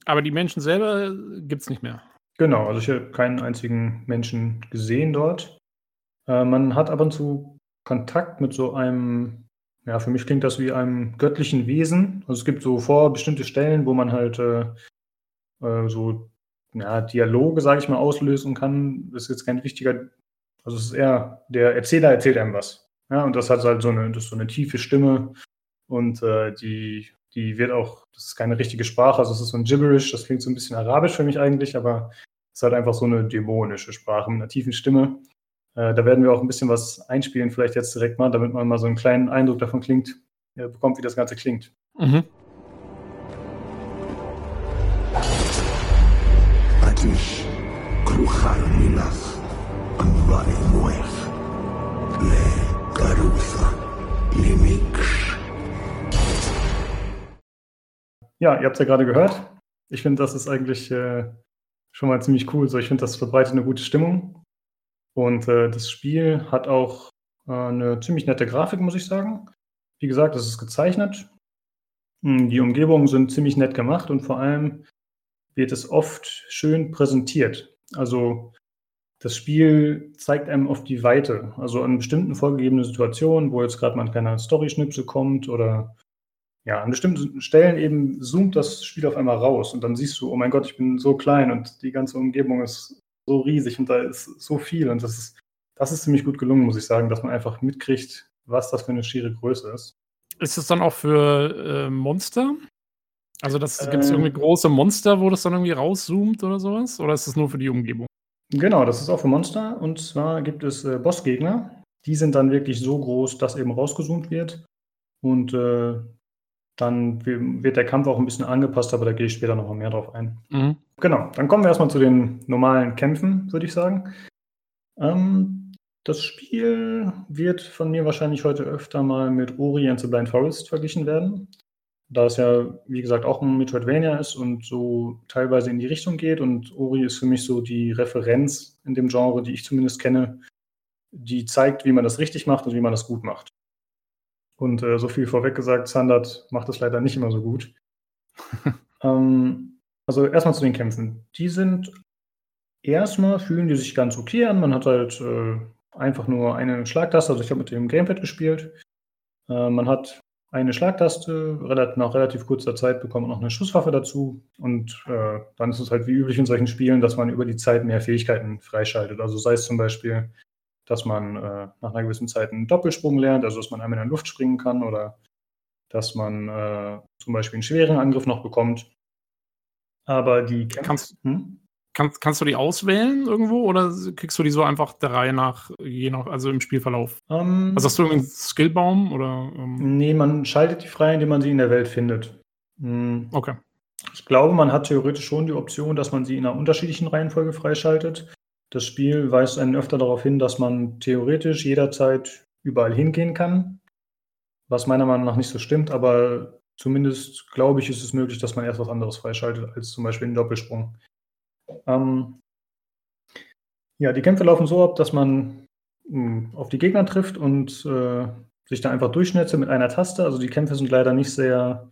Aber die Menschen selber gibt es nicht mehr? Genau, also ich habe keinen einzigen Menschen gesehen dort. Äh, man hat ab und zu Kontakt mit so einem, ja, für mich klingt das wie einem göttlichen Wesen. Also es gibt so vor bestimmte Stellen, wo man halt äh, äh, so ja, Dialoge, sage ich mal, auslösen kann. Das ist jetzt kein wichtiger, also es ist eher, der Erzähler erzählt einem was. Ja, und das hat halt so eine, das ist so eine tiefe Stimme und äh, die Die wird auch, das ist keine richtige Sprache, also es ist so ein Gibberish, das klingt so ein bisschen arabisch für mich eigentlich, aber es ist halt einfach so eine dämonische Sprache mit einer tiefen Stimme. Äh, da werden wir auch ein bisschen was einspielen, vielleicht jetzt direkt mal, damit man mal so einen kleinen Eindruck davon klingt, äh, bekommt, wie das Ganze klingt. Mhm. Ja, ihr habt es ja gerade gehört. Ich finde, das ist eigentlich äh, schon mal ziemlich cool. So, ich finde, das verbreitet eine gute Stimmung. Und äh, das Spiel hat auch äh, eine ziemlich nette Grafik, muss ich sagen. Wie gesagt, es ist gezeichnet. Die Umgebungen sind ziemlich nett gemacht und vor allem wird es oft schön präsentiert. Also das Spiel zeigt einem auf die Weite. Also an bestimmten vorgegebenen Situationen, wo jetzt gerade mal keine Story-Schnipsel kommt oder ja, an bestimmten Stellen eben zoomt das Spiel auf einmal raus und dann siehst du, oh mein Gott, ich bin so klein und die ganze Umgebung ist so riesig und da ist so viel und das ist, das ist ziemlich gut gelungen, muss ich sagen, dass man einfach mitkriegt, was das für eine schiere Größe ist. Ist es dann auch für äh, Monster? Also das ähm, gibt es irgendwie große Monster, wo das dann irgendwie rauszoomt oder sowas? Oder ist das nur für die Umgebung? Genau, das ist auch für Monster und zwar gibt es äh, Bossgegner, die sind dann wirklich so groß, dass eben rausgezoomt wird und äh, dann wird der Kampf auch ein bisschen angepasst, aber da gehe ich später noch mal mehr drauf ein. Mhm. Genau, dann kommen wir erstmal zu den normalen Kämpfen, würde ich sagen. Ähm, das Spiel wird von mir wahrscheinlich heute öfter mal mit Ori and the Blind Forest verglichen werden, da es ja, wie gesagt, auch ein Metroidvania ist und so teilweise in die Richtung geht. Und Ori ist für mich so die Referenz in dem Genre, die ich zumindest kenne, die zeigt, wie man das richtig macht und wie man das gut macht. Und äh, so viel vorweg gesagt, Standard macht es leider nicht immer so gut. ähm, also erstmal zu den Kämpfen. Die sind, erstmal fühlen die sich ganz okay an. Man hat halt äh, einfach nur eine Schlagtaste. Also ich habe mit dem Gamepad gespielt. Äh, man hat eine Schlagtaste, relativ, nach relativ kurzer Zeit bekommt man noch eine Schusswaffe dazu. Und äh, dann ist es halt wie üblich in solchen Spielen, dass man über die Zeit mehr Fähigkeiten freischaltet. Also sei es zum Beispiel, dass man äh, nach einer gewissen Zeit einen Doppelsprung lernt, also dass man einmal in der Luft springen kann oder dass man äh, zum Beispiel einen schweren Angriff noch bekommt. Aber die Kämpfe... Kannst, hm? kannst, kannst du die auswählen irgendwo oder kriegst du die so einfach der Reihe nach, je nach, also im Spielverlauf? Um, also hast du irgendeinen Skillbaum? Oder, um? Nee, man schaltet die frei, indem man sie in der Welt findet. Hm. Okay. Ich glaube, man hat theoretisch schon die Option, dass man sie in einer unterschiedlichen Reihenfolge freischaltet. Das Spiel weist einen öfter darauf hin, dass man theoretisch jederzeit überall hingehen kann, was meiner Meinung nach nicht so stimmt, aber zumindest, glaube ich, ist es möglich, dass man erst was anderes freischaltet, als zum Beispiel einen Doppelsprung. Ähm ja, die Kämpfe laufen so ab, dass man mh, auf die Gegner trifft und äh, sich da einfach durchschnetze mit einer Taste. Also die Kämpfe sind leider nicht sehr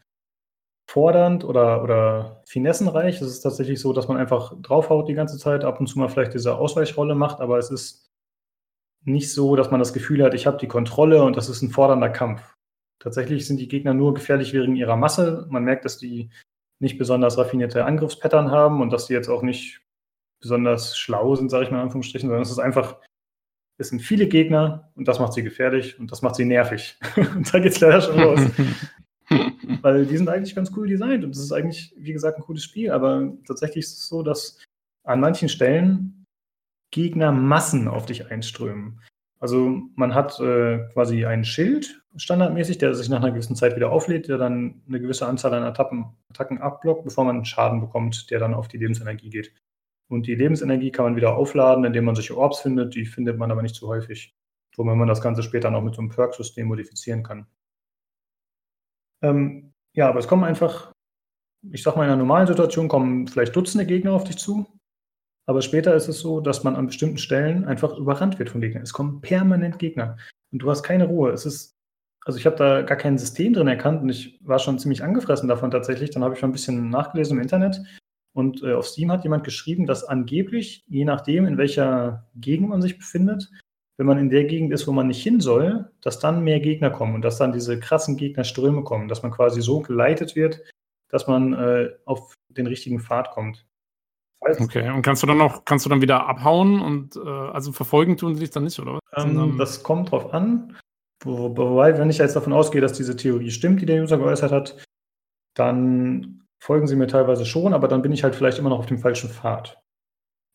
fordernd oder, oder finessenreich. Es ist tatsächlich so, dass man einfach draufhaut die ganze Zeit, ab und zu mal vielleicht diese Ausweichrolle macht, aber es ist nicht so, dass man das Gefühl hat, ich habe die Kontrolle und das ist ein fordernder Kampf. Tatsächlich sind die Gegner nur gefährlich wegen ihrer Masse. Man merkt, dass die nicht besonders raffinierte Angriffspattern haben und dass die jetzt auch nicht besonders schlau sind, sage ich mal in Anführungsstrichen, sondern es ist einfach, es sind viele Gegner und das macht sie gefährlich und das macht sie nervig. Und da geht's leider schon los. Weil die sind eigentlich ganz cool designt und das ist eigentlich, wie gesagt, ein cooles Spiel, aber tatsächlich ist es so, dass an manchen Stellen Gegnermassen auf dich einströmen. Also man hat äh, quasi ein Schild standardmäßig, der sich nach einer gewissen Zeit wieder auflädt, der dann eine gewisse Anzahl an Attacken, Attacken abblockt, bevor man Schaden bekommt, der dann auf die Lebensenergie geht. Und die Lebensenergie kann man wieder aufladen, indem man solche Orbs findet, die findet man aber nicht zu häufig, wobei man das Ganze später noch mit so einem Perk-System modifizieren kann. Ähm, ja, aber es kommen einfach, ich sag mal, in einer normalen Situation kommen vielleicht Dutzende Gegner auf dich zu, aber später ist es so, dass man an bestimmten Stellen einfach überrannt wird von Gegnern. Es kommen permanent Gegner und du hast keine Ruhe. Es ist, also ich habe da gar kein System drin erkannt und ich war schon ziemlich angefressen davon tatsächlich. Dann habe ich mal ein bisschen nachgelesen im Internet. Und äh, auf Steam hat jemand geschrieben, dass angeblich, je nachdem, in welcher Gegend man sich befindet, wenn man in der Gegend ist, wo man nicht hin soll, dass dann mehr Gegner kommen und dass dann diese krassen Gegnerströme kommen, dass man quasi so geleitet wird, dass man äh, auf den richtigen Pfad kommt. Falls okay, und kannst du dann noch, kannst du dann wieder abhauen und äh, also verfolgen tun sie dich dann nicht, oder? Ähm, das kommt drauf an, wo, wobei, wenn ich jetzt davon ausgehe, dass diese Theorie stimmt, die der User geäußert hat, dann folgen sie mir teilweise schon, aber dann bin ich halt vielleicht immer noch auf dem falschen Pfad.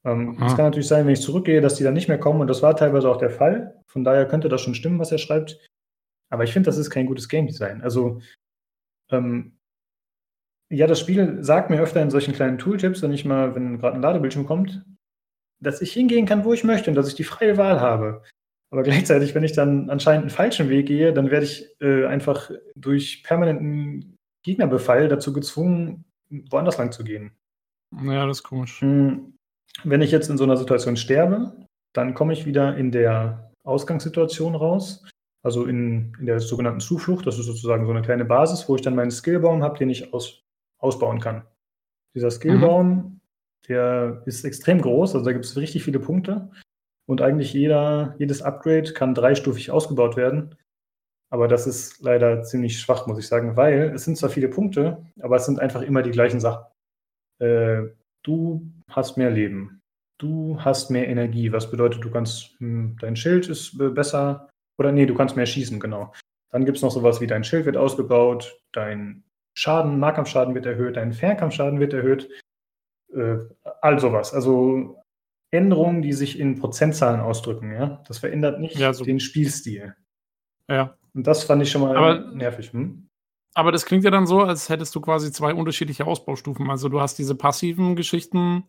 Ähm, es kann natürlich sein, wenn ich zurückgehe, dass die dann nicht mehr kommen und das war teilweise auch der Fall. Von daher könnte das schon stimmen, was er schreibt. Aber ich finde, das ist kein gutes Game Design. Also, ähm, ja, das Spiel sagt mir öfter in solchen kleinen Tooltips, wenn ich mal, wenn gerade ein Ladebildschirm kommt, dass ich hingehen kann, wo ich möchte und dass ich die freie Wahl habe. Aber gleichzeitig, wenn ich dann anscheinend einen falschen Weg gehe, dann werde ich äh, einfach durch permanenten Gegnerbefall dazu gezwungen, woanders lang zu gehen. Naja, das ist komisch. Wenn ich jetzt in so einer Situation sterbe, dann komme ich wieder in der Ausgangssituation raus, also in, in der sogenannten Zuflucht. Das ist sozusagen so eine kleine Basis, wo ich dann meinen Skillbaum habe, den ich aus, ausbauen kann. Dieser Skillbaum, mhm. der ist extrem groß, also da gibt es richtig viele Punkte und eigentlich jeder, jedes Upgrade kann dreistufig ausgebaut werden. Aber das ist leider ziemlich schwach, muss ich sagen, weil es sind zwar viele Punkte, aber es sind einfach immer die gleichen Sachen. Äh, du hast mehr Leben, du hast mehr Energie, was bedeutet, du kannst, hm, dein Schild ist besser, oder nee, du kannst mehr schießen, genau. Dann gibt es noch sowas wie dein Schild wird ausgebaut, dein Schaden, Nahkampfschaden wird erhöht, dein Fernkampfschaden wird erhöht, äh, all sowas. Also Änderungen, die sich in Prozentzahlen ausdrücken, ja. Das verändert nicht ja, so. den Spielstil. Ja. Und das fand ich schon mal aber, nervig. Hm? Aber das klingt ja dann so, als hättest du quasi zwei unterschiedliche Ausbaustufen. Also du hast diese passiven Geschichten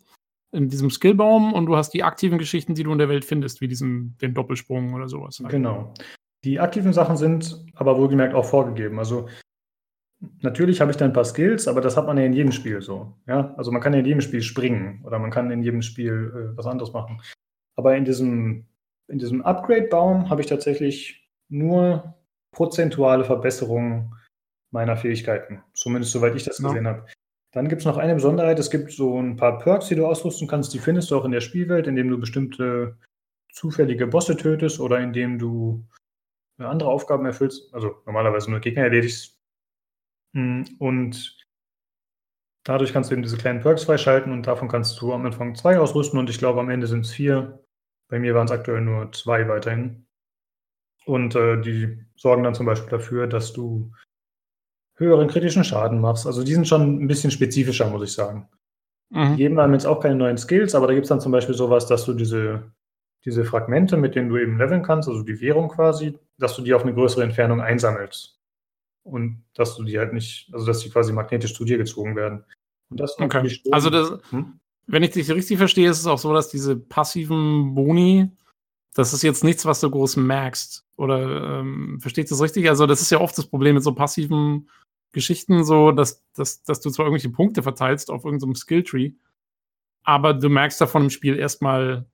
in diesem Skillbaum und du hast die aktiven Geschichten, die du in der Welt findest, wie diesen, den Doppelsprung oder sowas. Genau. Die aktiven Sachen sind aber wohlgemerkt auch vorgegeben. Also natürlich habe ich da ein paar Skills, aber das hat man ja in jedem Spiel so. Ja? Also man kann ja in jedem Spiel springen oder man kann in jedem Spiel äh, was anderes machen. Aber in diesem, in diesem Upgrade-Baum habe ich tatsächlich nur prozentuale Verbesserung meiner Fähigkeiten. Zumindest soweit ich das ja. gesehen habe. Dann gibt es noch eine Besonderheit. Es gibt so ein paar Perks, die du ausrüsten kannst. Die findest du auch in der Spielwelt, indem du bestimmte zufällige Bosse tötest oder indem du andere Aufgaben erfüllst. Also normalerweise nur Gegner erledigst. Und dadurch kannst du eben diese kleinen Perks freischalten und davon kannst du am Anfang zwei ausrüsten und ich glaube am Ende sind es vier. Bei mir waren es aktuell nur zwei weiterhin. Und äh, die sorgen dann zum Beispiel dafür, dass du höheren kritischen Schaden machst. Also die sind schon ein bisschen spezifischer, muss ich sagen. Mhm. Die geben einem jetzt auch keine neuen Skills, aber da gibt es dann zum Beispiel sowas, dass du diese, diese Fragmente, mit denen du eben leveln kannst, also die Währung quasi, dass du die auf eine größere Entfernung einsammelst. Und dass du die halt nicht, also dass die quasi magnetisch zu dir gezogen werden. Und das okay. Also das, hm? wenn ich dich richtig verstehe, ist es auch so, dass diese passiven Boni, das ist jetzt nichts, was du groß merkst. Oder ähm, verstehst du das richtig? Also das ist ja oft das Problem mit so passiven Geschichten, so dass, dass, dass du zwar irgendwelche Punkte verteilst auf irgendeinem Skilltree, aber du merkst davon im Spiel erstmal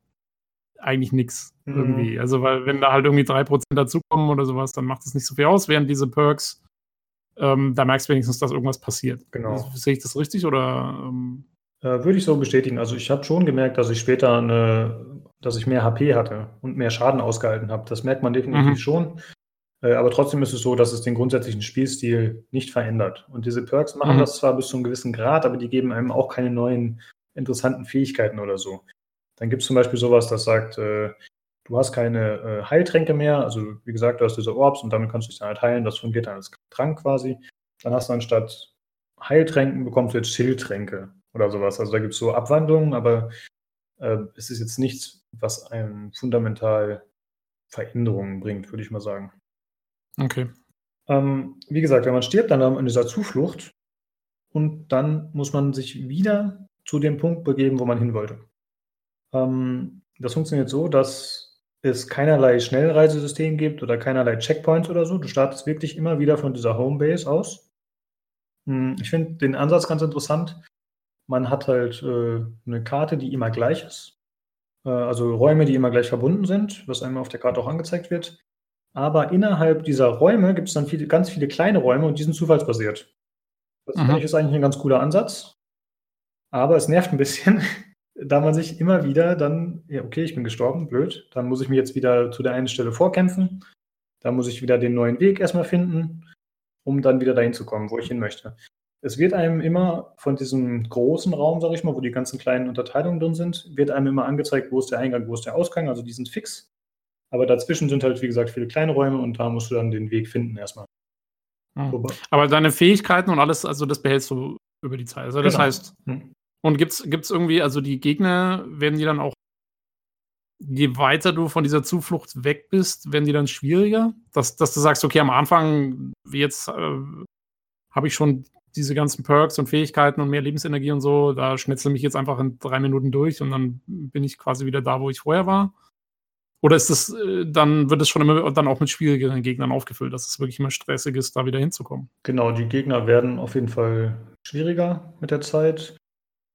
eigentlich nichts mhm. irgendwie. Also weil wenn da halt irgendwie drei Prozent dazukommen oder sowas, dann macht das nicht so viel aus, während diese Perks, ähm, da merkst du wenigstens, dass irgendwas passiert. Genau. Also, sehe ich das richtig? Oder ähm äh, würde ich so bestätigen. Also ich habe schon gemerkt, dass ich später eine dass ich mehr H P hatte und mehr Schaden ausgehalten habe. Das merkt man definitiv mhm. schon. Äh, aber trotzdem ist es so, dass es den grundsätzlichen Spielstil nicht verändert. Und diese Perks machen mhm. das zwar bis zu einem gewissen Grad, aber die geben einem auch keine neuen interessanten Fähigkeiten oder so. Dann gibt es zum Beispiel sowas, das sagt, äh, du hast keine äh, Heiltränke mehr. Also wie gesagt, du hast diese Orbs und damit kannst du dich dann halt heilen. Das fungiert dann als Trank quasi. Dann hast du anstatt Heiltränken bekommst du jetzt Schildtränke oder sowas. Also da gibt es so Abwandlungen, aber äh, es ist jetzt nichts, was einem fundamental Veränderungen bringt, würde ich mal sagen. Okay. Ähm, wie gesagt, wenn man stirbt, dann in dieser Zuflucht und dann muss man sich wieder zu dem Punkt begeben, wo man hin wollte. Ähm, das funktioniert so, dass es keinerlei Schnellreisesystem gibt oder keinerlei Checkpoints oder so. Du startest wirklich immer wieder von dieser Homebase aus. Ich finde den Ansatz ganz interessant. Man hat halt äh, eine Karte, die immer gleich ist. Äh, also Räume, die immer gleich verbunden sind, was einem auf der Karte auch angezeigt wird. Aber innerhalb dieser Räume gibt es dann viele, ganz viele kleine Räume und die sind zufallsbasiert. Das mhm. ist eigentlich ein ganz cooler Ansatz. Aber es nervt ein bisschen, da man sich immer wieder dann, ja, okay, ich bin gestorben, blöd, dann muss ich mich jetzt wieder zu der einen Stelle vorkämpfen, dann muss ich wieder den neuen Weg erstmal finden, um dann wieder dahin zu kommen, wo ich hin möchte. Es wird einem immer von diesem großen Raum, sag ich mal, wo die ganzen kleinen Unterteilungen drin sind, wird einem immer angezeigt, wo ist der Eingang, wo ist der Ausgang, also die sind fix. Aber dazwischen sind halt, wie gesagt, viele kleine Räume und da musst du dann den Weg finden erstmal. Mhm. Aber deine Fähigkeiten und alles, also das behältst du über die Zeit. Also genau. Das heißt... Mhm. Und gibt's gibt's irgendwie, also die Gegner, werden die dann auch, je weiter du von dieser Zuflucht weg bist, werden die dann schwieriger? Dass, dass du sagst, okay, am Anfang, jetzt äh, habe ich schon diese ganzen Perks und Fähigkeiten und mehr Lebensenergie und so, da schnetzel mich jetzt einfach in drei Minuten durch und dann bin ich quasi wieder da, wo ich vorher war. Oder ist das, dann wird es schon immer dann auch mit schwierigeren Gegnern aufgefüllt, dass es wirklich immer stressig ist, da wieder hinzukommen? Genau, die Gegner werden auf jeden Fall schwieriger mit der Zeit.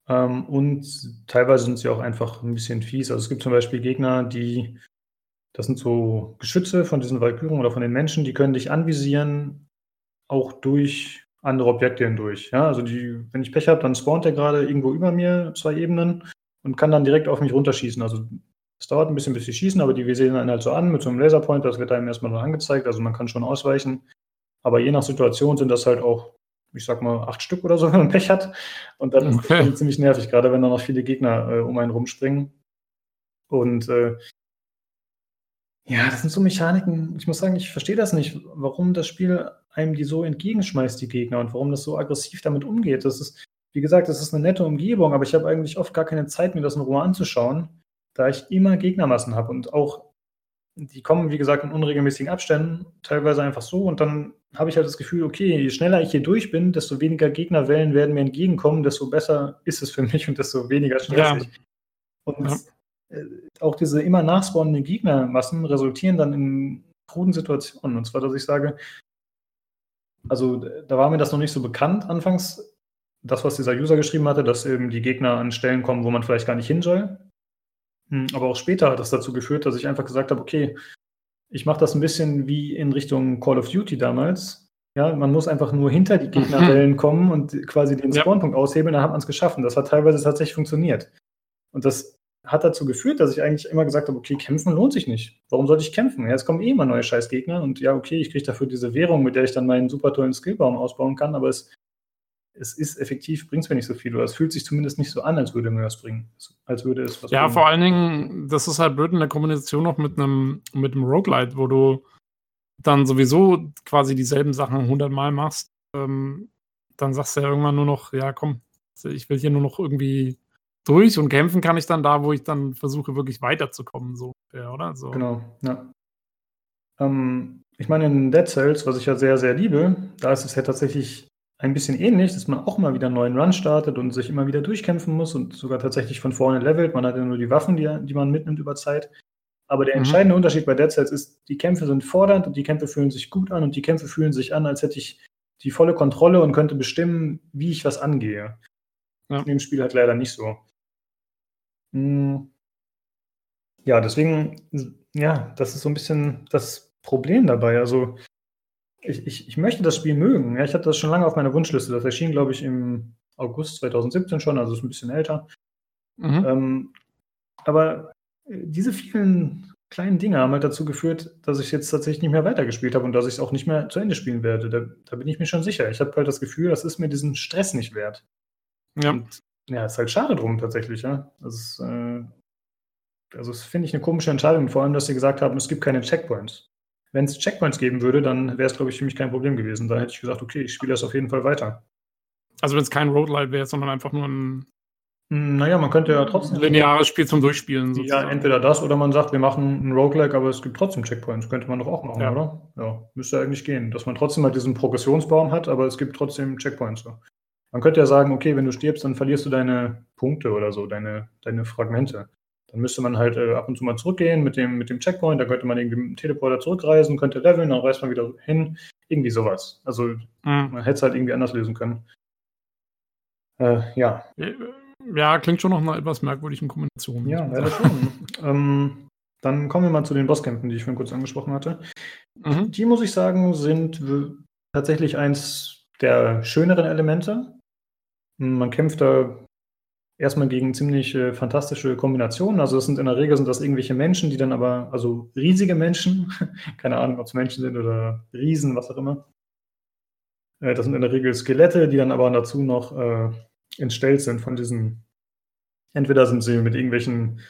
Um, und teilweise sind sie auch einfach ein bisschen fies. Also es gibt zum Beispiel Gegner, die, das sind so Geschütze von diesen Valkyren oder von den Menschen, die können dich anvisieren, auch durch andere Objekte hindurch. Ja, also die, wenn ich Pech habe, dann spawnt der gerade irgendwo über mir, zwei Ebenen, und kann dann direkt auf mich runterschießen. Also es dauert ein bisschen, bis sie schießen, aber die wir sehen dann halt so an mit so einem Laserpointer, das wird einem erstmal nur angezeigt, also man kann schon ausweichen. Aber je nach Situation sind das halt auch, ich sag mal, acht Stück oder so, wenn man Pech hat. Und dann ist okay. Das ziemlich nervig, gerade wenn da noch viele Gegner äh, um einen rumspringen. Und äh, ja, das sind so Mechaniken. Ich muss sagen, ich verstehe das nicht, warum das Spiel einem die so entgegenschmeißt, die Gegner, und warum das so aggressiv damit umgeht. Das ist, wie gesagt, das ist eine nette Umgebung, aber ich habe eigentlich oft gar keine Zeit, mir das in Ruhe anzuschauen, da ich immer Gegnermassen habe. Und auch, die kommen, wie gesagt, in unregelmäßigen Abständen, teilweise einfach so, und dann habe ich halt das Gefühl, okay, je schneller ich hier durch bin, desto weniger Gegnerwellen werden mir entgegenkommen, desto besser ist es für mich und desto weniger stressig. Ja. Und ja. Das, äh, auch diese immer nachspawnenden Gegnermassen resultieren dann in kruden Situationen. Und zwar, dass ich sage, also da war mir das noch nicht so bekannt anfangs, das, was dieser User geschrieben hatte, dass eben die Gegner an Stellen kommen, wo man vielleicht gar nicht hin soll. Aber auch später hat das dazu geführt, dass ich einfach gesagt habe, okay, ich mache das ein bisschen wie in Richtung Call of Duty damals. Ja, man muss einfach nur hinter die Gegnerwellen mhm. kommen und quasi den Spawnpunkt ja. aushebeln, dann hat man es geschaffen. Das hat teilweise tatsächlich funktioniert. Und das hat dazu geführt, dass ich eigentlich immer gesagt habe, okay, kämpfen lohnt sich nicht. Warum sollte ich kämpfen? Ja, es kommen eh immer neue Scheißgegner und ja, okay, ich kriege dafür diese Währung, mit der ich dann meinen super tollen Skillbaum ausbauen kann, aber es, es ist effektiv, bringt es mir nicht so viel. Oder es fühlt sich zumindest nicht so an, als würde mir das bringen. Als würde es was Ja, bringen. Vor allen Dingen, das ist halt blöd in der Kombination noch mit einem mit einem Roguelite, wo du dann sowieso quasi dieselben Sachen hundertmal machst. Ähm, dann sagst du ja irgendwann nur noch, ja komm, ich will hier nur noch irgendwie durch, und kämpfen kann ich dann da, wo ich dann versuche, wirklich weiterzukommen. So, ja, oder? So. Genau, ja. Ähm, ich meine, in Dead Cells, was ich ja sehr, sehr liebe, da ist es ja tatsächlich ein bisschen ähnlich, dass man auch mal wieder einen neuen Run startet und sich immer wieder durchkämpfen muss und sogar tatsächlich von vorne levelt. Man hat ja nur die Waffen, die, die man mitnimmt über Zeit. Aber der entscheidende mhm. Unterschied bei Dead Cells ist, die Kämpfe sind fordernd und die Kämpfe fühlen sich gut an und die Kämpfe fühlen sich an, als hätte ich die volle Kontrolle und könnte bestimmen, wie ich was angehe. Ja. In dem Spiel halt leider nicht so. Hm. Ja, deswegen, ja, das ist so ein bisschen das Problem dabei. Also Ich, ich, ich möchte das Spiel mögen. Ja, ich hatte das schon lange auf meiner Wunschliste. Das erschien, glaube ich, im August zwanzig siebzehn schon, also ist ein bisschen älter. Mhm. Ähm, aber diese vielen kleinen Dinge haben halt dazu geführt, dass ich jetzt tatsächlich nicht mehr weitergespielt habe und dass ich es auch nicht mehr zu Ende spielen werde. Da, da bin ich mir schon sicher. Ich habe halt das Gefühl, das ist mir diesen Stress nicht wert. Ja. Und ja, ist halt schade drum tatsächlich. Ja? Das ist, äh, also das finde ich eine komische Entscheidung. Vor allem, dass sie gesagt haben, es gibt keine Checkpoints. Wenn es Checkpoints geben würde, dann wäre es, glaube ich, für mich kein Problem gewesen. Dann hätte ich gesagt, okay, ich spiele das auf jeden Fall weiter. Also wenn es kein Roguelite wäre, sondern einfach nur ein Naja, man könnte ja trotzdem... lineares Spiel zum Durchspielen sozusagen. Ja, entweder das oder man sagt, wir machen ein Roguelike, aber es gibt trotzdem Checkpoints. Könnte man doch auch machen, ja. Oder? Ja, müsste eigentlich gehen. Dass man trotzdem halt diesen Progressionsbaum hat, aber es gibt trotzdem Checkpoints. So. Man könnte ja sagen, okay, wenn du stirbst, dann verlierst du deine Punkte oder so, deine, deine Fragmente. Dann müsste man halt äh, ab und zu mal zurückgehen mit dem, mit dem Checkpoint. Da könnte man irgendwie mit dem Teleporter zurückreisen, könnte leveln, dann reist man wieder hin. Irgendwie sowas. Also mhm. man hätte es halt irgendwie anders lösen können. Äh, ja. Ja, klingt schon noch nach etwas merkwürdigen Kombinationen. Ja, leider schon. ähm, dann kommen wir mal zu den Bosskämpfen, die ich vorhin kurz angesprochen hatte. Mhm. Die, muss ich sagen, sind w- tatsächlich eins der schöneren Elemente. Man kämpft da erstmal gegen ziemlich äh, fantastische Kombinationen. Also das sind in der Regel sind das irgendwelche Menschen, die dann aber, also riesige Menschen, keine Ahnung, ob es Menschen sind oder Riesen, was auch immer. Äh, das sind in der Regel Skelette, die dann aber dazu noch... Äh, entstellt sind von diesen, entweder sind sie mit irgendwelchen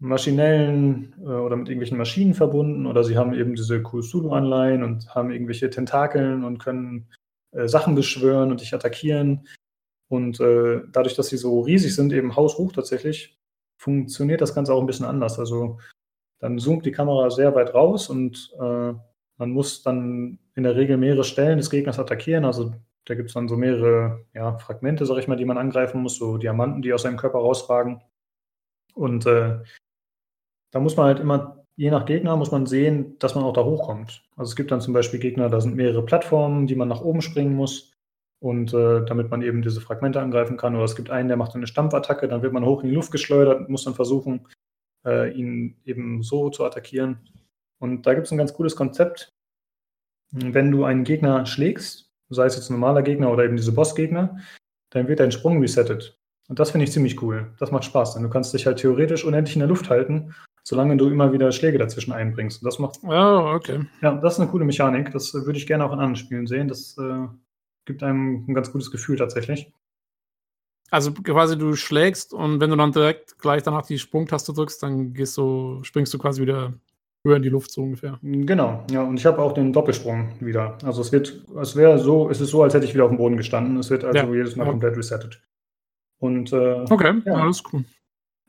maschinellen äh, oder mit irgendwelchen Maschinen verbunden oder sie haben eben diese Cthulhu-Anleihen und haben irgendwelche Tentakeln und können äh, Sachen beschwören und dich attackieren und äh, dadurch, dass sie so riesig sind, eben haushoch tatsächlich, funktioniert das Ganze auch ein bisschen anders. Also dann zoomt die Kamera sehr weit raus und äh, man muss dann in der Regel mehrere Stellen des Gegners attackieren, also da gibt es dann so mehrere ja, Fragmente, sag ich mal, die man angreifen muss, so Diamanten, die aus seinem Körper rausragen. Und äh, da muss man halt immer, je nach Gegner, muss man sehen, dass man auch da hochkommt. Also es gibt dann zum Beispiel Gegner, da sind mehrere Plattformen, die man nach oben springen muss. Und äh, damit man eben diese Fragmente angreifen kann. Oder es gibt einen, der macht eine Stampfattacke, dann wird man hoch in die Luft geschleudert und muss dann versuchen, äh, ihn eben so zu attackieren. Und da gibt es ein ganz cooles Konzept. Wenn du einen Gegner schlägst, sei es jetzt ein normaler Gegner oder eben diese Bossgegner, dann wird dein Sprung resettet. Und das finde ich ziemlich cool. Das macht Spaß, denn du kannst dich halt theoretisch unendlich in der Luft halten, solange du immer wieder Schläge dazwischen einbringst. Und das macht... Oh, okay. Ja, das ist eine coole Mechanik. Das würde ich gerne auch in anderen Spielen sehen. Das äh, gibt einem ein ganz gutes Gefühl tatsächlich. Also quasi du schlägst und wenn du dann direkt gleich danach die Sprungtaste drückst, dann gehst du, springst du quasi wieder... höher in die Luft so ungefähr. Genau, ja, und ich habe auch den Doppelsprung wieder. Also es wird, es wäre so, es ist so, als hätte ich wieder auf dem Boden gestanden. Es wird also ja. jedes Mal ja. komplett resettet. Und äh, okay, ja. alles cool.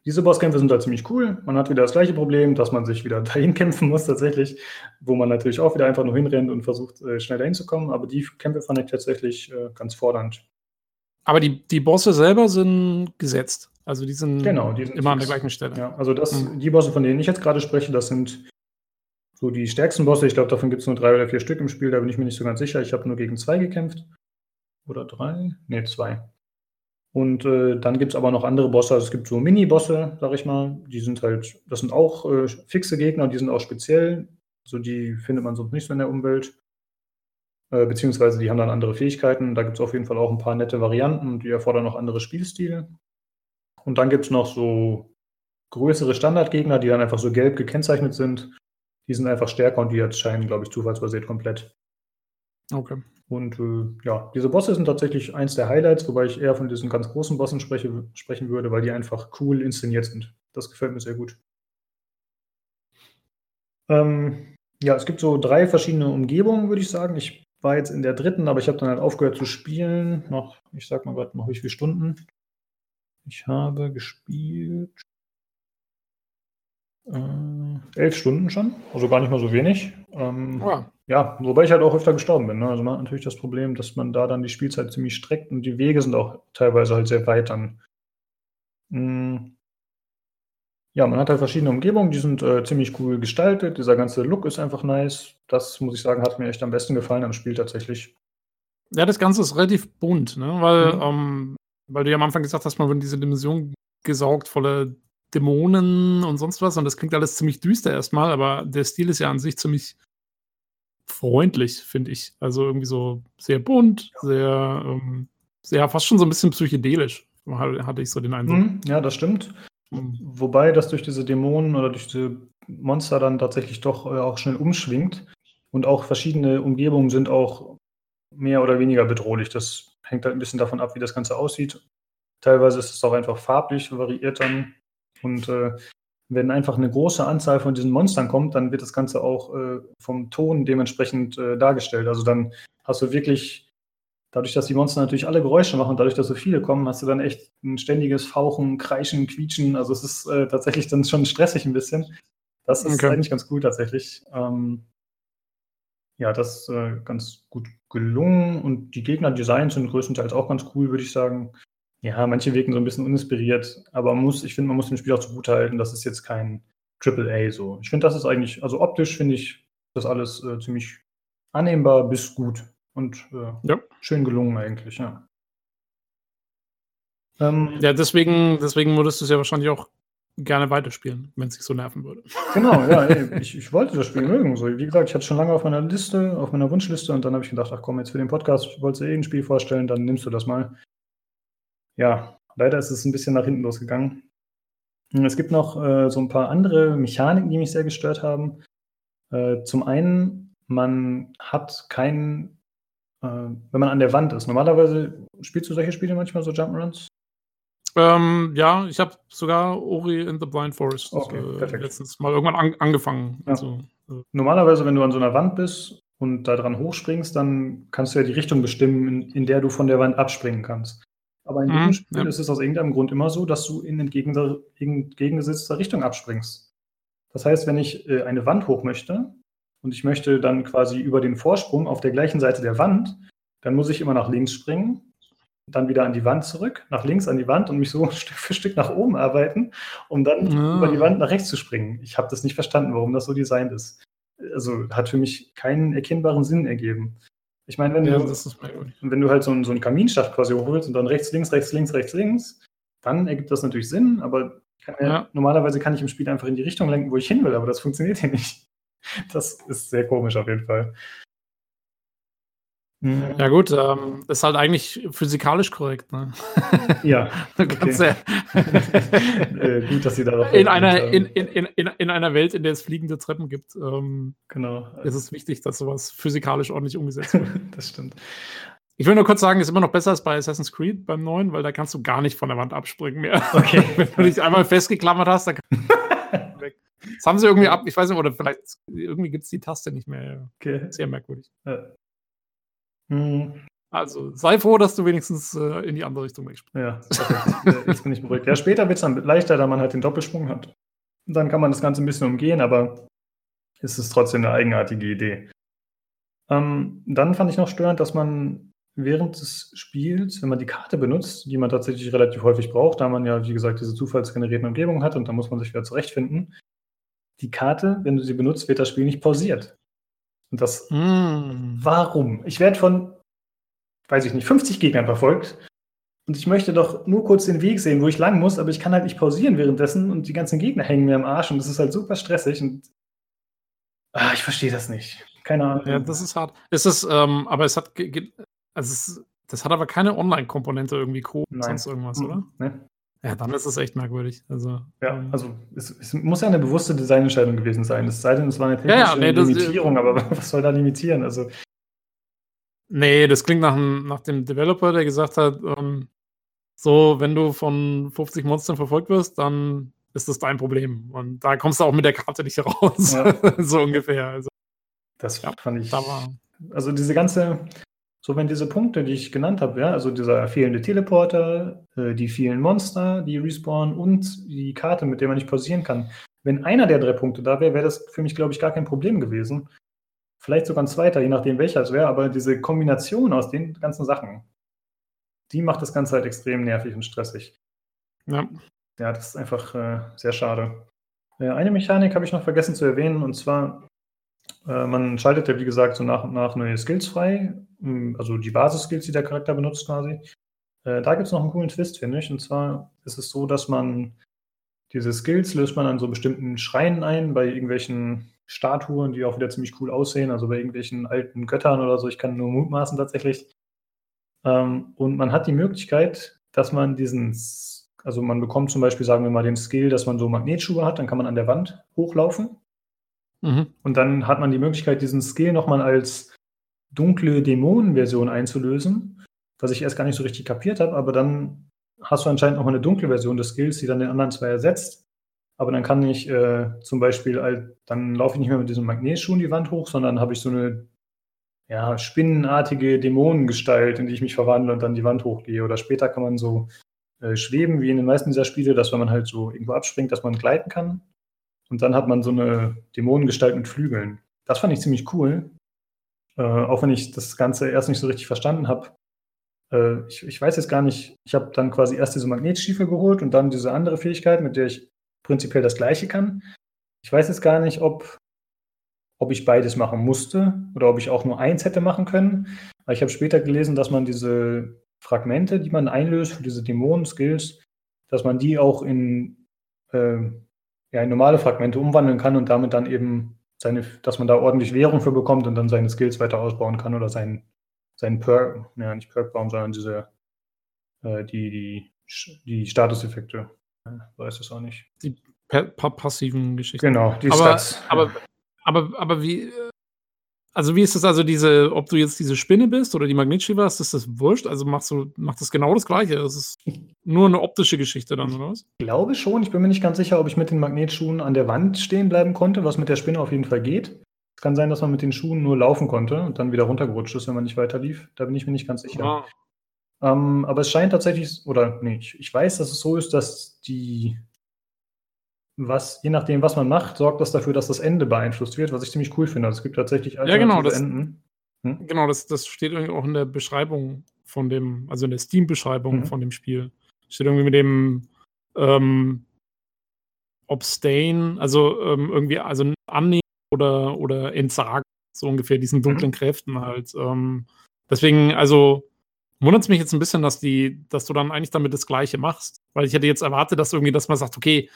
Diese Bosskämpfe sind da halt ziemlich cool. Man hat wieder das gleiche Problem, dass man sich wieder dahin kämpfen muss tatsächlich, wo man natürlich auch wieder einfach nur hinrennt und versucht, äh, schnell dahin zu kommen. Aber die Kämpfe fand ich tatsächlich äh, ganz fordernd. Aber die, die Bosse selber sind gesetzt. Also die sind, genau, die sind immer fix. An der gleichen Stelle. Ja, also das, mhm. die Bosse, von denen ich jetzt gerade spreche, das sind so die stärksten Bosse, ich glaube, davon gibt es nur drei oder vier Stück im Spiel, da bin ich mir nicht so ganz sicher. Ich habe nur gegen zwei gekämpft. Oder drei? Ne, zwei. Und äh, dann gibt es aber noch andere Bosse. Also es gibt so Mini-Bosse, sag ich mal. Die sind halt, das sind auch äh, fixe Gegner und die sind auch speziell. So, also die findet man sonst nicht so in der Umwelt. Äh, beziehungsweise die haben dann andere Fähigkeiten. Da gibt es auf jeden Fall auch ein paar nette Varianten, die erfordern noch andere Spielstile. Und dann gibt es noch so größere Standardgegner, die dann einfach so gelb gekennzeichnet sind. Die sind einfach stärker und die erscheinen, glaube ich, zufallsbasiert komplett. Okay. Und äh, ja, diese Bosse sind tatsächlich eins der Highlights, wobei ich eher von diesen ganz großen Bossen spreche, sprechen würde, weil die einfach cool inszeniert sind. Das gefällt mir sehr gut. Ähm, ja, es gibt so drei verschiedene Umgebungen, würde ich sagen. Ich war jetzt in der dritten, aber ich habe dann halt aufgehört zu spielen. Noch, ich sag mal gerade, noch wie viele Stunden. Ich habe gespielt... Äh, elf Stunden schon, also gar nicht mal so wenig. Ähm, ja. ja, wobei ich halt auch öfter gestorben bin. Ne? Also man hat natürlich das Problem, dass man da dann die Spielzeit ziemlich streckt und die Wege sind auch teilweise halt sehr weit dann. Mhm. Ja, man hat halt verschiedene Umgebungen, die sind äh, ziemlich cool gestaltet. Dieser ganze Look ist einfach nice. Das, muss ich sagen, hat mir echt am besten gefallen am Spiel tatsächlich. Ja, das Ganze ist relativ bunt, ne? weil, mhm. ähm, weil du ja am Anfang gesagt hast, man wird in diese Dimension gesaugt, voller Dämonen und sonst was, und das klingt alles ziemlich düster erstmal, aber der Stil ist ja an sich ziemlich freundlich, finde ich. Also irgendwie so sehr bunt, ja. sehr, ähm, sehr, fast schon so ein bisschen psychedelisch, hatte ich so den Eindruck. Mhm, ja, das stimmt. Mhm. Wobei das durch diese Dämonen oder durch diese Monster dann tatsächlich doch äh, auch schnell umschwingt und auch verschiedene Umgebungen sind auch mehr oder weniger bedrohlich. Das hängt halt ein bisschen davon ab, wie das Ganze aussieht. Teilweise ist es auch einfach farblich variiert dann. Und äh, wenn einfach eine große Anzahl von diesen Monstern kommt, dann wird das Ganze auch äh, vom Ton dementsprechend äh, dargestellt. Also dann hast du wirklich Dadurch, dass die Monster natürlich alle Geräusche machen, dadurch, dass so viele kommen, hast du dann echt ein ständiges Fauchen, Kreischen, Quietschen. Also es ist äh, tatsächlich dann schon stressig ein bisschen. Das ist okay. Eigentlich ganz cool tatsächlich. Ähm, ja, das ist äh, ganz gut gelungen. Und die Gegner-Designs sind größtenteils auch ganz cool, würde ich sagen. Ja, manche wirken so ein bisschen uninspiriert. Aber man muss, ich finde, man muss dem Spiel auch zugutehalten. Das ist jetzt kein Triple A so. Ich finde, das ist eigentlich, also optisch finde ich das alles äh, ziemlich annehmbar bis gut. Und äh, ja. schön gelungen eigentlich, ja. Ähm, ja, deswegen, deswegen würdest du es ja wahrscheinlich auch gerne weiterspielen, wenn es dich so nerven würde. Genau, ja, ey, ich, ich wollte das Spiel mögen. So, wie gesagt, ich hatte es schon lange auf meiner Liste, auf meiner Wunschliste und dann habe ich gedacht, ach komm, jetzt für den Podcast wolltest du eh ein Spiel vorstellen, dann nimmst du das mal. Ja, leider ist es ein bisschen nach hinten losgegangen. Es gibt noch äh, so ein paar andere Mechaniken, die mich sehr gestört haben. Äh, zum einen, man hat keinen wenn man an der Wand ist. Normalerweise spielst du solche Spiele manchmal, so Jump'n'Runs? Ähm, ja, ich habe sogar Ori and the Blind Forest okay, äh, letztens mal irgendwann an- angefangen. Ja. Also, äh. Normalerweise, wenn du an so einer Wand bist und da dran hochspringst, dann kannst du ja die Richtung bestimmen, in, in der du von der Wand abspringen kannst. Aber in mhm, diesem Spiel ja. ist es aus irgendeinem Grund immer so, dass du in entgegengesetzter entgegen Richtung abspringst. Das heißt, wenn ich äh, eine Wand hoch möchte, und ich möchte dann quasi über den Vorsprung auf der gleichen Seite der Wand, dann muss ich immer nach links springen, dann wieder an die Wand zurück, nach links an die Wand und mich so Stück für Stück nach oben arbeiten, um dann ja. über die Wand nach rechts zu springen. Ich habe das nicht verstanden, warum das so designt ist. Also hat für mich keinen erkennbaren Sinn ergeben. Ich meine, wenn, ja, wenn du halt so einen, so einen Kaminschacht quasi hochholst und dann rechts, links, rechts, links, rechts, links, dann ergibt das natürlich Sinn, aber kann, ja. normalerweise kann ich im Spiel einfach in die Richtung lenken, wo ich hin will, aber das funktioniert hier nicht. Das ist sehr komisch auf jeden Fall. Mhm. Ja gut, ähm, ist halt eigentlich physikalisch korrekt, ne? Ja. Du kannst okay. ja äh, gut, dass sie darauf in einer in, in, in, in einer Welt, in der es fliegende Treppen gibt, ähm, genau. ist es wichtig, dass sowas physikalisch ordentlich umgesetzt wird. Das stimmt. Ich will nur kurz sagen, ist immer noch besser als bei Assassin's Creed beim neuen, weil da kannst du gar nicht von der Wand abspringen mehr. Okay. Wenn du dich einmal festgeklammert hast, dann kannst du weg. Das haben sie irgendwie ab, ich weiß nicht, oder vielleicht irgendwie gibt es die Taste nicht mehr. Ja. Okay. Sehr merkwürdig. Ja. Hm. Also sei froh, dass du wenigstens äh, in die andere Richtung wegspringst. Ja, okay. Jetzt bin ich beruhigt. Ja, später wird es dann leichter, da man halt den Doppelsprung hat. Dann kann man das Ganze ein bisschen umgehen, aber es ist trotzdem eine eigenartige Idee. Ähm, dann fand ich noch störend, dass man während des Spiels, wenn man die Karte benutzt, die man tatsächlich relativ häufig braucht, da man ja, wie gesagt, diese zufallsgenerierten Umgebungen hat und da muss man sich wieder zurechtfinden, die Karte, wenn du sie benutzt, wird das Spiel nicht pausiert. Und das, mm. warum? Ich werde von, weiß ich nicht, fünfzig Gegnern verfolgt und ich möchte doch nur kurz den Weg sehen, wo ich lang muss, aber ich kann halt nicht pausieren währenddessen und die ganzen Gegner hängen mir am Arsch und das ist halt super stressig und ah, ich verstehe das nicht. Keine Ahnung. Ja, das ist hart. Es ist, ähm, aber es hat, ge- ge- also es, das hat aber keine Online-Komponente irgendwie, Co- sonst irgendwas, mhm. oder? Ne? Ja, dann ist es echt merkwürdig. Also, ja, also es, es muss ja eine bewusste Designentscheidung gewesen sein. Es sei denn, es war eine technische ja, ja, nee, Limitierung, das, aber was soll da limitieren? Also, nee, das klingt nach, nach dem Developer, der gesagt hat, ähm, so, wenn du von fünfzig Monstern verfolgt wirst, dann ist das dein Problem. Und da kommst du auch mit der Karte nicht raus. Ja. So ungefähr. Also, das ja, fand ich... Da war, also diese ganze... So, wenn diese Punkte, die ich genannt habe, ja, also dieser fehlende Teleporter, äh, die vielen Monster, die respawnen und die Karte, mit der man nicht pausieren kann. Wenn einer der drei Punkte da wäre, wäre das für mich, glaube ich, gar kein Problem gewesen. Vielleicht sogar ein zweiter, je nachdem welcher es wäre, aber diese Kombination aus den ganzen Sachen, die macht das Ganze halt extrem nervig und stressig. Ja, ja das ist einfach äh, sehr schade. Äh, eine Mechanik habe ich noch vergessen zu erwähnen, und zwar äh, man schaltet ja, wie gesagt, so nach und nach neue Skills frei. Also die Basis-Skills, die der Charakter benutzt quasi. Äh, da gibt es noch einen coolen Twist, finde ich. Und zwar ist es so, dass man diese Skills löst man an so bestimmten Schreinen ein, bei irgendwelchen Statuen, die auch wieder ziemlich cool aussehen, also bei irgendwelchen alten Göttern oder so. Ich kann nur mutmaßen tatsächlich. Ähm, und man hat die Möglichkeit, dass man diesen, also man bekommt zum Beispiel, sagen wir mal, den Skill, dass man so Magnetschuhe hat, dann kann man an der Wand hochlaufen. Mhm. Und dann hat man die Möglichkeit, diesen Skill nochmal als dunkle Dämonen-Version einzulösen, was ich erst gar nicht so richtig kapiert habe, aber dann hast du anscheinend nochmal eine dunkle Version des Skills, die dann den anderen zwei ersetzt. Aber dann kann ich äh, zum Beispiel, dann laufe ich nicht mehr mit diesen Magnetschuhen die Wand hoch, sondern habe ich so eine, ja, spinnenartige Dämonengestalt, in die ich mich verwandle und dann die Wand hochgehe. Oder später kann man so äh, schweben, wie in den meisten dieser Spiele, dass wenn man halt so irgendwo abspringt, dass man gleiten kann. Und dann hat man so eine Dämonengestalt mit Flügeln. Das fand ich ziemlich cool. Äh, auch wenn ich das Ganze erst nicht so richtig verstanden habe. Äh, ich, ich weiß jetzt gar nicht, ich habe dann quasi erst diese Magnetstiefel geholt und dann diese andere Fähigkeit, mit der ich prinzipiell das Gleiche kann. Ich weiß jetzt gar nicht, ob, ob ich beides machen musste oder ob ich auch nur eins hätte machen können. Aber ich habe später gelesen, dass man diese Fragmente, die man einlöst für diese Dämonen-Skills, dass man die auch in, äh, ja, in normale Fragmente umwandeln kann und damit dann eben seine, dass man da ordentlich Währung für bekommt und dann seine Skills weiter ausbauen kann oder seinen, seinen Perk, ja, nicht Perkbaum, sondern diese, äh, die, die, die Statuseffekte. Ja, weiß es auch nicht. Die pa- pa- passiven Geschichten. Genau, die Stats. Aber, ja. aber, aber, aber wie, also wie ist das also diese, ob du jetzt diese Spinne bist oder die Magnetschieber hast, ist das wurscht? Also machst du, macht das genau das Gleiche? Das ist nur eine optische Geschichte dann, oder was? Ich glaube schon. Ich bin mir nicht ganz sicher, ob ich mit den Magnetschuhen an der Wand stehen bleiben konnte, was mit der Spinne auf jeden Fall geht. Es kann sein, dass man mit den Schuhen nur laufen konnte und dann wieder runtergerutscht ist, wenn man nicht weiter lief. Da bin ich mir nicht ganz sicher. Ah. Ähm, aber es scheint tatsächlich, oder nee, ich, ich weiß, dass es so ist, dass die, was, je nachdem, was man macht, sorgt das dafür, dass das Ende beeinflusst wird, was ich ziemlich cool finde. Also es gibt tatsächlich alternative ja, genau, das, Enden. Hm? Genau, das, das steht irgendwie auch in der Beschreibung von dem, also in der Steam-Beschreibung mhm. von dem Spiel. Steht irgendwie mit dem ähm, Abstain, also ähm, irgendwie, also annehmen oder, oder entsagen, so ungefähr diesen dunklen mhm. Kräften halt. Ähm, deswegen, also wundert es mich jetzt ein bisschen, dass die, dass du dann eigentlich damit das Gleiche machst. Weil ich hätte jetzt erwartet, dass irgendwie, dass man sagt, okay,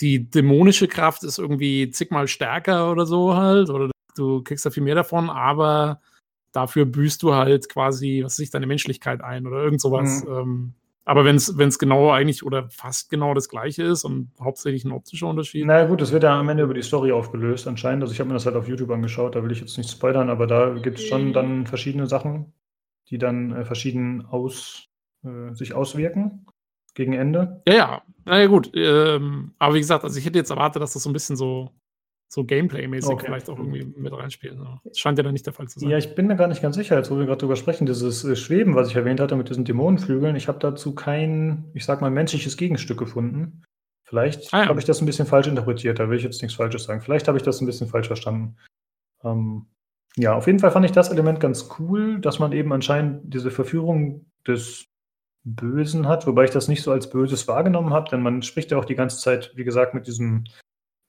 die dämonische Kraft ist irgendwie zigmal stärker oder so halt, oder du kriegst da viel mehr davon, aber dafür büßt du halt quasi, was weiß ich, deine Menschlichkeit ein oder irgend sowas. Mhm. Ähm, aber wenn es genau eigentlich oder fast genau das Gleiche ist und hauptsächlich ein optischer Unterschied. Na gut, das wird ja am Ende über die Story aufgelöst anscheinend. Also ich habe mir das halt auf YouTube angeschaut, da will ich jetzt nicht spoilern, aber da gibt es schon dann verschiedene Sachen, die dann äh, verschieden aus, äh, sich auswirken gegen Ende. Ja, ja, naja gut. Ähm, aber wie gesagt, also ich hätte jetzt erwartet, dass das so ein bisschen so, so Gameplay-mäßig okay. vielleicht auch irgendwie mit reinspielt. Das scheint ja dann nicht der Fall zu sein. Ja, ich bin mir gar nicht ganz sicher, jetzt wo wir gerade drüber sprechen, dieses äh, Schweben, was ich erwähnt hatte mit diesen Dämonenflügeln, ich habe dazu kein, ich sag mal, menschliches Gegenstück gefunden. Vielleicht ah, ja. habe ich das ein bisschen falsch interpretiert, da will ich jetzt nichts Falsches sagen. Vielleicht habe ich das ein bisschen falsch verstanden. Ähm, ja, auf jeden Fall fand ich das Element ganz cool, dass man eben anscheinend diese Verführung des Bösen hat, wobei ich das nicht so als Böses wahrgenommen habe, denn man spricht ja auch die ganze Zeit, wie gesagt, mit diesem,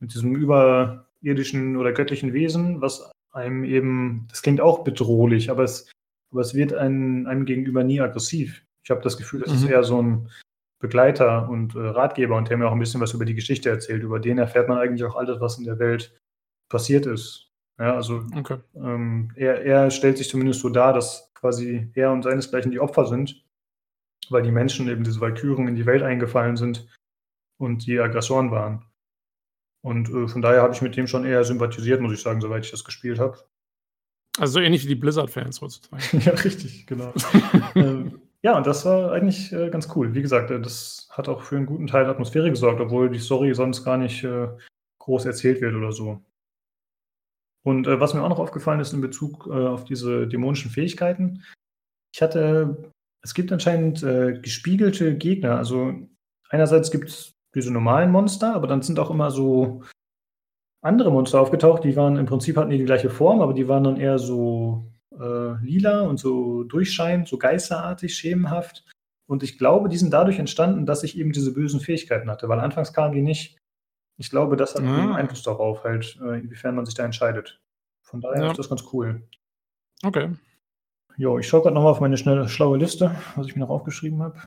mit diesem überirdischen oder göttlichen Wesen, was einem eben, das klingt auch bedrohlich, aber es, aber es wird einem, einem gegenüber nie aggressiv. Ich habe das Gefühl, das mhm. ist eher so ein Begleiter und äh, Ratgeber und der mir auch ein bisschen was über die Geschichte erzählt. Über den erfährt man eigentlich auch alles, was in der Welt passiert ist. Ja, also okay. ähm, er, er stellt sich zumindest so dar, dass quasi er und seinesgleichen die Opfer sind, weil die Menschen eben diese Valkyren in die Welt eingefallen sind und die Aggressoren waren. Und äh, von daher habe ich mit dem schon eher sympathisiert, muss ich sagen, soweit ich das gespielt habe. Also so ähnlich wie die Blizzard-Fans heutzutage. Ja, richtig, genau. ähm, ja, und das war eigentlich äh, ganz cool. Wie gesagt, äh, das hat auch für einen guten Teil Atmosphäre gesorgt, obwohl die Story sonst gar nicht äh, groß erzählt wird oder so. Und äh, was mir auch noch aufgefallen ist in Bezug äh, auf diese dämonischen Fähigkeiten, ich hatte, es gibt anscheinend äh, gespiegelte Gegner. Also einerseits gibt es diese normalen Monster, aber dann sind auch immer so andere Monster aufgetaucht, die waren im Prinzip, hatten die die gleiche Form, aber die waren dann eher so äh, lila und so durchscheinend, so geisterartig, schemenhaft. Und ich glaube, die sind dadurch entstanden, dass ich eben diese bösen Fähigkeiten hatte, weil anfangs kamen die nicht. Ich glaube, das hat ja. einen Einfluss darauf, halt, inwiefern man sich da entscheidet. Von daher ja. ist das ganz cool. Okay. Jo, ich schaue gerade nochmal auf meine schnelle, schlaue Liste, was ich mir noch aufgeschrieben habe.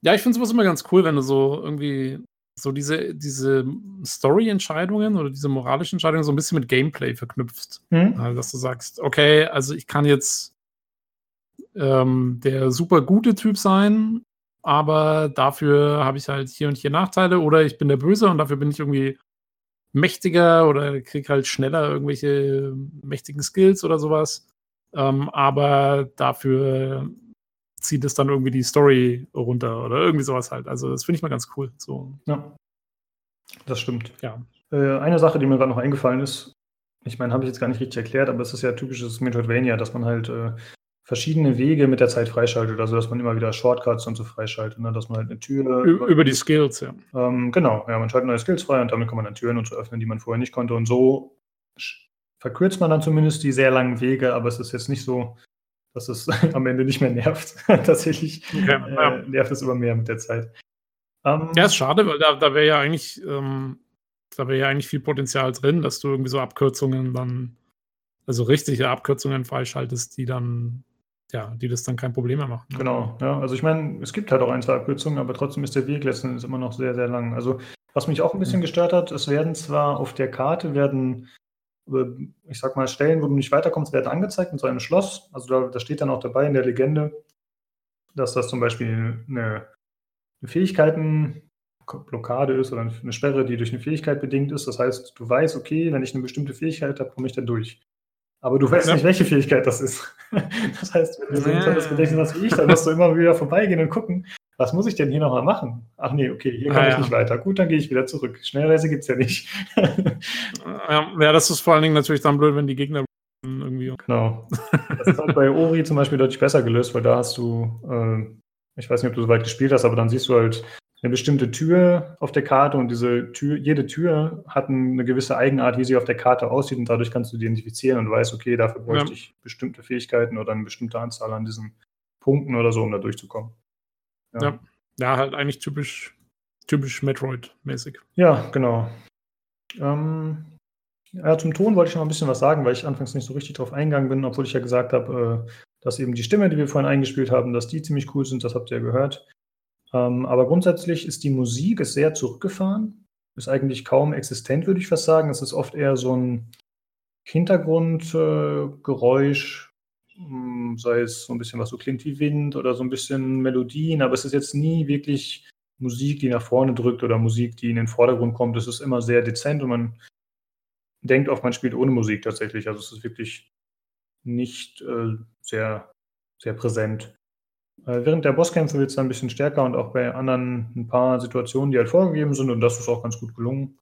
Ja, ich finde sowas immer ganz cool, wenn du so irgendwie so diese, diese Story-Entscheidungen oder diese moralischen Entscheidungen so ein bisschen mit Gameplay verknüpfst. Hm? Also, dass du sagst, okay, also ich kann jetzt ähm, der super gute Typ sein, aber dafür habe ich halt hier und hier Nachteile oder ich bin der Böse und dafür bin ich irgendwie mächtiger oder kriege halt schneller irgendwelche mächtigen Skills oder sowas. Ähm, aber dafür zieht es dann irgendwie die Story runter oder irgendwie sowas halt. Also das finde ich mal ganz cool. So. Ja, das stimmt. Ja. Äh, eine Sache, die mir gerade noch eingefallen ist, ich meine, habe ich jetzt gar nicht richtig erklärt, aber es ist ja typisches Metroidvania, dass man halt äh, verschiedene Wege mit der Zeit freischaltet, also dass man immer wieder Shortcuts und so freischaltet, ne? Dass man halt eine Tür... Ü- über die Skills, ja. Ähm, genau, ja, man schaltet neue Skills frei und damit kann man dann Türen und so öffnen, die man vorher nicht konnte und so verkürzt man dann zumindest die sehr langen Wege, aber es ist jetzt nicht so, dass es am Ende nicht mehr nervt. Tatsächlich okay, ja. äh, nervt es immer mehr mit der Zeit. Ähm, ja, ist schade, weil da, da wäre ja eigentlich ähm, da wäre ja eigentlich viel Potenzial drin, dass du irgendwie so Abkürzungen dann, also richtige Abkürzungen freischaltest, die dann, ja, die das dann kein Problem mehr machen. Genau, ja, also ich meine, es gibt halt auch ein, zwei Abkürzungen, aber trotzdem ist der Weg letztendlich immer noch sehr, sehr lang. Also was mich auch ein bisschen mhm. gestört hat, es werden zwar auf der Karte werden ich sag mal, Stellen, wo du nicht weiterkommst, werden angezeigt mit so einem Schloss. Also da, da steht dann auch dabei in der Legende, dass das zum Beispiel eine, eine Fähigkeitenblockade ist oder eine Sperre, die durch eine Fähigkeit bedingt ist. Das heißt, du weißt, okay, wenn ich eine bestimmte Fähigkeit habe, komme ich da durch. Aber du weißt ja. nicht, welche Fähigkeit das ist. Das heißt, wenn du so ein tolles Gedächtnis hast wie ich, dann musst du immer wieder vorbeigehen und gucken, was muss ich denn hier nochmal machen? Ach nee, okay, hier komme ah, ich ja. nicht weiter. Gut, dann gehe ich wieder zurück. Schnellreise gibt's ja nicht. Ja, das ist vor allen Dingen natürlich dann blöd, wenn die Gegner irgendwie... Genau. Das ist halt bei Ori zum Beispiel deutlich besser gelöst, weil da hast du, äh, ich weiß nicht, ob du so weit gespielt hast, aber dann siehst du halt eine bestimmte Tür auf der Karte und diese Tür, jede Tür hat eine gewisse Eigenart, wie sie auf der Karte aussieht und dadurch kannst du die identifizieren und weißt, okay, dafür bräuchte ja. ich bestimmte Fähigkeiten oder eine bestimmte Anzahl an diesen Punkten oder so, um da durchzukommen. Ja. Ja. ja, halt eigentlich typisch typisch Metroid-mäßig. Ja, genau. Ähm, ja, zum Ton wollte ich noch ein bisschen was sagen, weil ich anfangs nicht so richtig drauf eingegangen bin, obwohl ich ja gesagt habe, äh, dass eben die Stimme, die wir vorhin eingespielt haben, dass die ziemlich cool sind, das habt ihr ja gehört. Ähm, aber grundsätzlich ist die Musik ist sehr zurückgefahren, ist eigentlich kaum existent, würde ich fast sagen. Es ist oft eher so ein Hintergrundgeräusch, äh, sei es so ein bisschen was so klingt wie Wind oder so ein bisschen Melodien, aber es ist jetzt nie wirklich Musik, die nach vorne drückt oder Musik, die in den Vordergrund kommt. Es ist immer sehr dezent und man denkt oft, man spielt ohne Musik tatsächlich. Also es ist wirklich nicht äh, sehr, sehr präsent. Äh, während der Bosskämpfe wird es dann ein bisschen stärker und auch bei anderen ein paar Situationen, die halt vorgegeben sind und das ist auch ganz gut gelungen.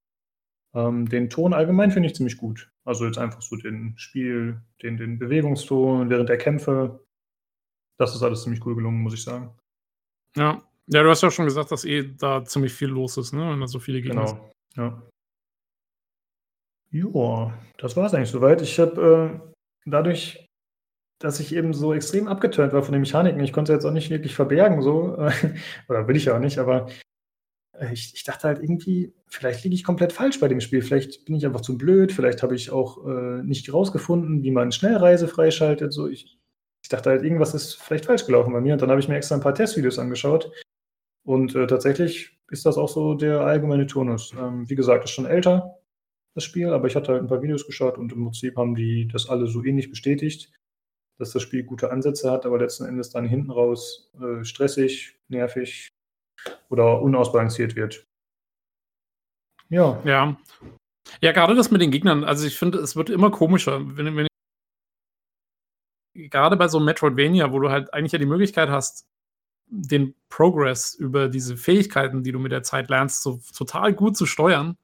Ähm, den Ton allgemein finde ich ziemlich gut. Also jetzt einfach so den Spiel, den, den Bewegungston während der Kämpfe. Das ist alles ziemlich cool gelungen, muss ich sagen. Ja, ja, du hast ja schon gesagt, dass eh da ziemlich viel los ist, ne? Wenn da so viele Gegner genau. sind. Ja. Joa, das war es eigentlich soweit. Ich habe äh, dadurch, dass ich eben so extrem abgeturnt war von den Mechaniken, ich konnte es jetzt auch nicht wirklich verbergen, so. Oder will ich ja auch nicht, aber Ich, ich dachte halt irgendwie, vielleicht liege ich komplett falsch bei dem Spiel, vielleicht bin ich einfach zu blöd, vielleicht habe ich auch äh, nicht rausgefunden, wie man Schnellreise freischaltet. So. Ich, ich dachte halt, irgendwas ist vielleicht falsch gelaufen bei mir und dann habe ich mir extra ein paar Testvideos angeschaut und äh, tatsächlich ist das auch so der allgemeine Turnus. Ähm, wie gesagt, ist schon älter, das Spiel, aber ich hatte halt ein paar Videos geschaut und im Prinzip haben die das alle so ähnlich bestätigt, dass das Spiel gute Ansätze hat, aber letzten Endes dann hinten raus äh, stressig, nervig, oder unausbalanciert wird. Ja. Ja, ja, gerade das mit den Gegnern, also ich finde, es wird immer komischer, wenn, wenn ich, gerade bei so einem Metroidvania, wo du halt eigentlich ja die Möglichkeit hast, den Progress über diese Fähigkeiten, die du mit der Zeit lernst, so total gut zu steuern,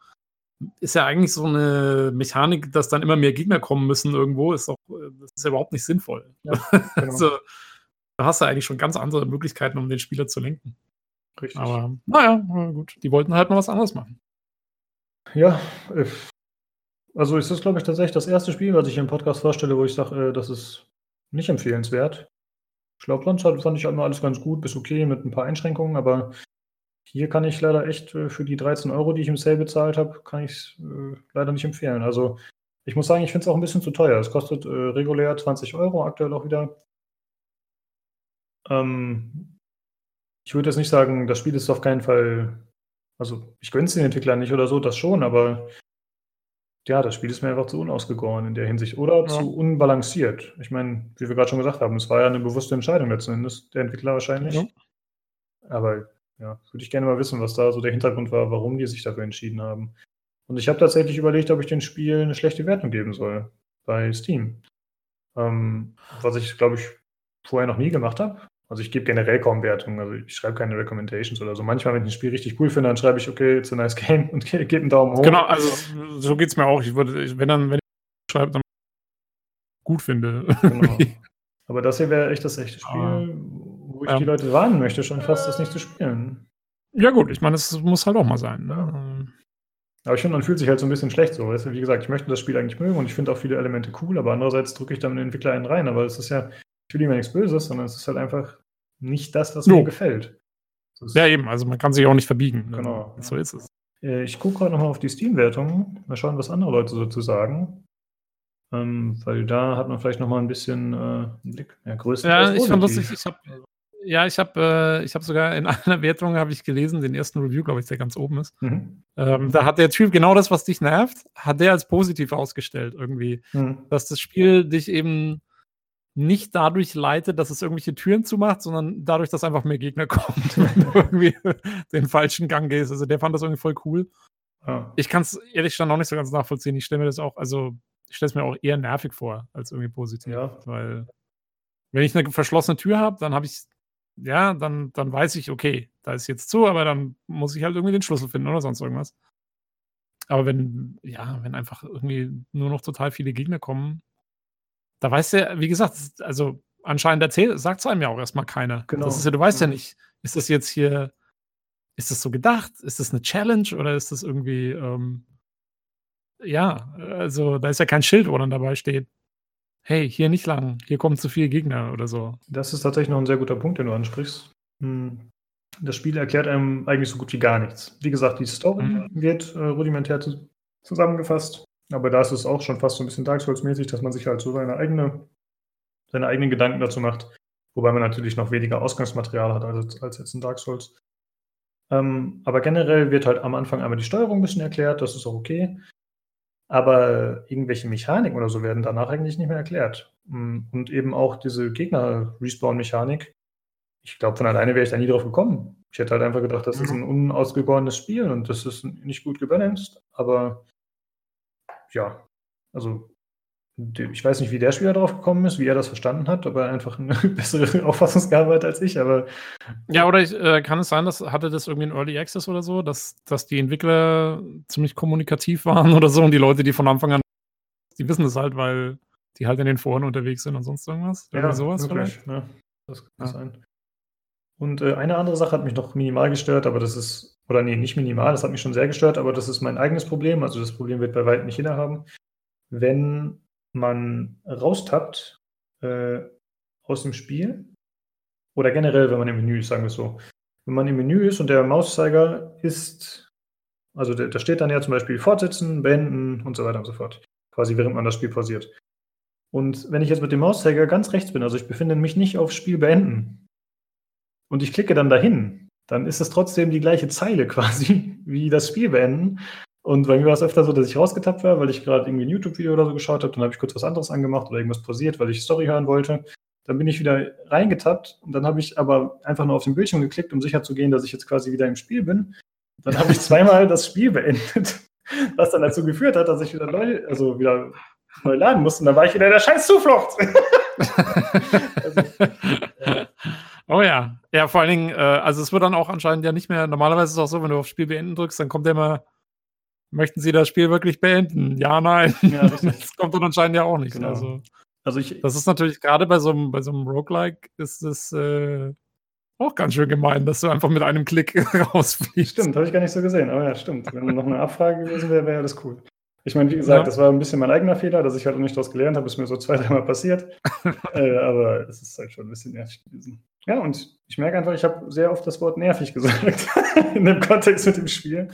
ist ja eigentlich so eine Mechanik, dass dann immer mehr Gegner kommen müssen irgendwo, ist doch, das ist ja überhaupt nicht sinnvoll. Ja, genau. So, da hast du eigentlich schon ganz andere Möglichkeiten, um den Spieler zu lenken. Richtig. Aber naja, na gut, die wollten halt mal was anderes machen. Ja, also es ist, glaube ich, tatsächlich das erste Spiel, was ich im Podcast vorstelle, wo ich sage, äh, das ist nicht empfehlenswert. Ich glaube, sonst fand ich immer alles ganz gut, bis okay, mit ein paar Einschränkungen, aber hier kann ich leider echt äh, für die dreizehn Euro, die ich im Sale bezahlt habe, kann ich es äh, leider nicht empfehlen. Also ich muss sagen, ich finde es auch ein bisschen zu teuer. Es kostet äh, regulär zwanzig Euro, aktuell auch wieder. Ähm... Ich würde jetzt nicht sagen, das Spiel ist auf keinen Fall, also ich gönne es den Entwicklern nicht oder so, das schon, aber ja, das Spiel ist mir einfach zu unausgegoren in der Hinsicht oder ja. zu unbalanciert. Ich meine, wie wir gerade schon gesagt haben, es war ja eine bewusste Entscheidung letzten Endes, der Entwickler wahrscheinlich. Ja. Aber ja, würde ich gerne mal wissen, was da so der Hintergrund war, warum die sich dafür entschieden haben. Und ich habe tatsächlich überlegt, ob ich dem Spiel eine schlechte Wertung geben soll bei Steam. Ähm, was ich, glaube ich, vorher noch nie gemacht habe. Also ich gebe generell kaum Wertungen, also ich schreibe keine Recommendations oder so. Manchmal, wenn ich ein Spiel richtig cool finde, dann schreibe ich, okay, it's a nice game und gebe einen Daumen hoch. Genau, also so geht es mir auch. Ich würde, wenn dann, wenn ich schreibt, dann gut finde. Genau. Aber das hier wäre echt das echte Spiel, ah, wo ich ähm, die Leute warnen möchte, schon fast das nicht zu spielen. Ja gut, ich meine, das muss halt auch mal sein. Ne? Aber ich finde, man fühlt sich halt so ein bisschen schlecht so. Weißt du? Wie gesagt, ich möchte das Spiel eigentlich mögen und ich finde auch viele Elemente cool, aber andererseits drücke ich dann den Entwickler einen rein. Aber es ist ja, ich will ihm ja nichts Böses, sondern es ist halt einfach nicht das, was no. mir gefällt. Ja eben, also man kann sich auch nicht verbiegen. Ne? Genau. So ist es. Ich gucke gerade nochmal auf die Steam-Wertungen, mal schauen, was andere Leute so zu sagen. Ähm, weil da hat man vielleicht nochmal ein bisschen äh, einen Blick. Ja, ja ich fand lustig, ich habe ja, ich hab, äh, ich hab sogar in einer Wertung, habe ich gelesen, den ersten Review, glaube ich, der ganz oben ist. Mhm. Ähm, da hat der Typ genau das, was dich nervt, hat der als positiv ausgestellt irgendwie. Mhm. Dass das Spiel dich eben nicht dadurch leitet, dass es irgendwelche Türen zumacht, sondern dadurch, dass einfach mehr Gegner kommen, wenn du irgendwie den falschen Gang gehst. Also der fand das irgendwie voll cool. Ja. Ich kann es ehrlich gesagt noch nicht so ganz nachvollziehen. Ich stelle mir das auch, also ich stelle es mir auch eher nervig vor, als irgendwie positiv. Ja. Weil wenn ich eine verschlossene Tür habe, dann habe ich, ja, dann, dann weiß ich, okay, da ist jetzt zu, aber dann muss ich halt irgendwie den Schlüssel finden oder sonst irgendwas. Aber wenn, ja, wenn einfach irgendwie nur noch total viele Gegner kommen, da weißt du ja, wie gesagt, also anscheinend erzählt, sagt es einem ja auch erstmal keiner. Genau. Das ist ja, du weißt ja nicht, ist das jetzt hier, ist das so gedacht? Ist das eine Challenge oder ist das irgendwie, ähm, ja, also da ist ja kein Schild, wo dann dabei steht, hey, hier nicht lang, hier kommen zu viele Gegner oder so. Das ist tatsächlich noch ein sehr guter Punkt, den du ansprichst. Das Spiel erklärt einem eigentlich so gut wie gar nichts. Wie gesagt, die Story mhm. wird äh, rudimentär zu- zusammengefasst. Aber da ist es auch schon fast so ein bisschen Dark Souls-mäßig, dass man sich halt so seine, eigene, seine eigenen Gedanken dazu macht. Wobei man natürlich noch weniger Ausgangsmaterial hat als, als jetzt in Dark Souls. Ähm, aber generell wird halt am Anfang einmal die Steuerung ein bisschen erklärt, das ist auch okay. Aber irgendwelche Mechaniken oder so werden danach eigentlich nicht mehr erklärt. Und eben auch diese Gegner-Respawn-Mechanik. Ich glaube, von alleine wäre ich da nie drauf gekommen. Ich hätte halt einfach gedacht, das ist ein unausgegorenes Spiel und das ist nicht gut gebalanced, aber ja, also ich weiß nicht, wie der Spieler drauf gekommen ist, wie er das verstanden hat, aber einfach eine bessere Auffassungsgabe hat als ich. Aber ja, oder ich, äh, kann es sein, dass hatte das irgendwie ein Early Access oder so, dass, dass die Entwickler ziemlich kommunikativ waren oder so und die Leute, die von Anfang an, die wissen das halt, weil die halt in den Foren unterwegs sind und sonst irgendwas. Ja, irgendwie sowas wirklich, vielleicht. Ja, das kann ja sein. Und äh, eine andere Sache hat mich noch minimal gestört, aber das ist, oder nee, nicht minimal, das hat mich schon sehr gestört, aber das ist mein eigenes Problem, also das Problem wird bei weitem nicht jeder haben. Wenn man raustappt äh, aus dem Spiel, oder generell, wenn man im Menü ist, sagen wir es so, wenn man im Menü ist und der Mauszeiger ist, also da steht dann ja zum Beispiel fortsetzen, beenden und so weiter und so fort, quasi während man das Spiel pausiert. Und wenn ich jetzt mit dem Mauszeiger ganz rechts bin, also ich befinde mich nicht auf Spiel beenden, und ich klicke dann dahin, dann ist es trotzdem die gleiche Zeile quasi, wie das Spiel beenden. Und bei mir war es öfter so, dass ich rausgetappt war, weil ich gerade irgendwie ein YouTube-Video oder so geschaut habe, dann habe ich kurz was anderes angemacht oder irgendwas pausiert, weil ich Story hören wollte. Dann bin ich wieder reingetappt und dann habe ich aber einfach nur auf den Bildschirm geklickt, um sicher zu gehen, dass ich jetzt quasi wieder im Spiel bin. Dann habe ich zweimal das Spiel beendet, was dann dazu geführt hat, dass ich wieder neu, also wieder neu laden musste. Und dann war ich wieder in der scheiß Zuflucht. Also, ja. Oh ja, ja, vor allen Dingen, äh, also es wird dann auch anscheinend ja nicht mehr, normalerweise ist es auch so, wenn du auf Spiel beenden drückst, dann kommt ja immer, möchten Sie das Spiel wirklich beenden? Ja, nein. Ja, das kommt dann anscheinend ja auch nicht. Genau. Also, also ich, das ist natürlich gerade bei so einem bei so einem Roguelike ist es äh, auch ganz schön gemein, dass du einfach mit einem Klick rausfliegst. Stimmt, habe ich gar nicht so gesehen, aber ja, stimmt. Wenn noch eine Abfrage gewesen wäre, wäre ja das cool. Ich meine, wie gesagt, ja, das war ein bisschen mein eigener Fehler, dass ich halt noch nicht daraus gelernt habe, ist mir so zwei, dreimal passiert. äh, aber es ist halt schon ein bisschen nervig gewesen. Ja, und ich merke einfach, ich habe sehr oft das Wort nervig gesagt in dem Kontext mit dem Spiel.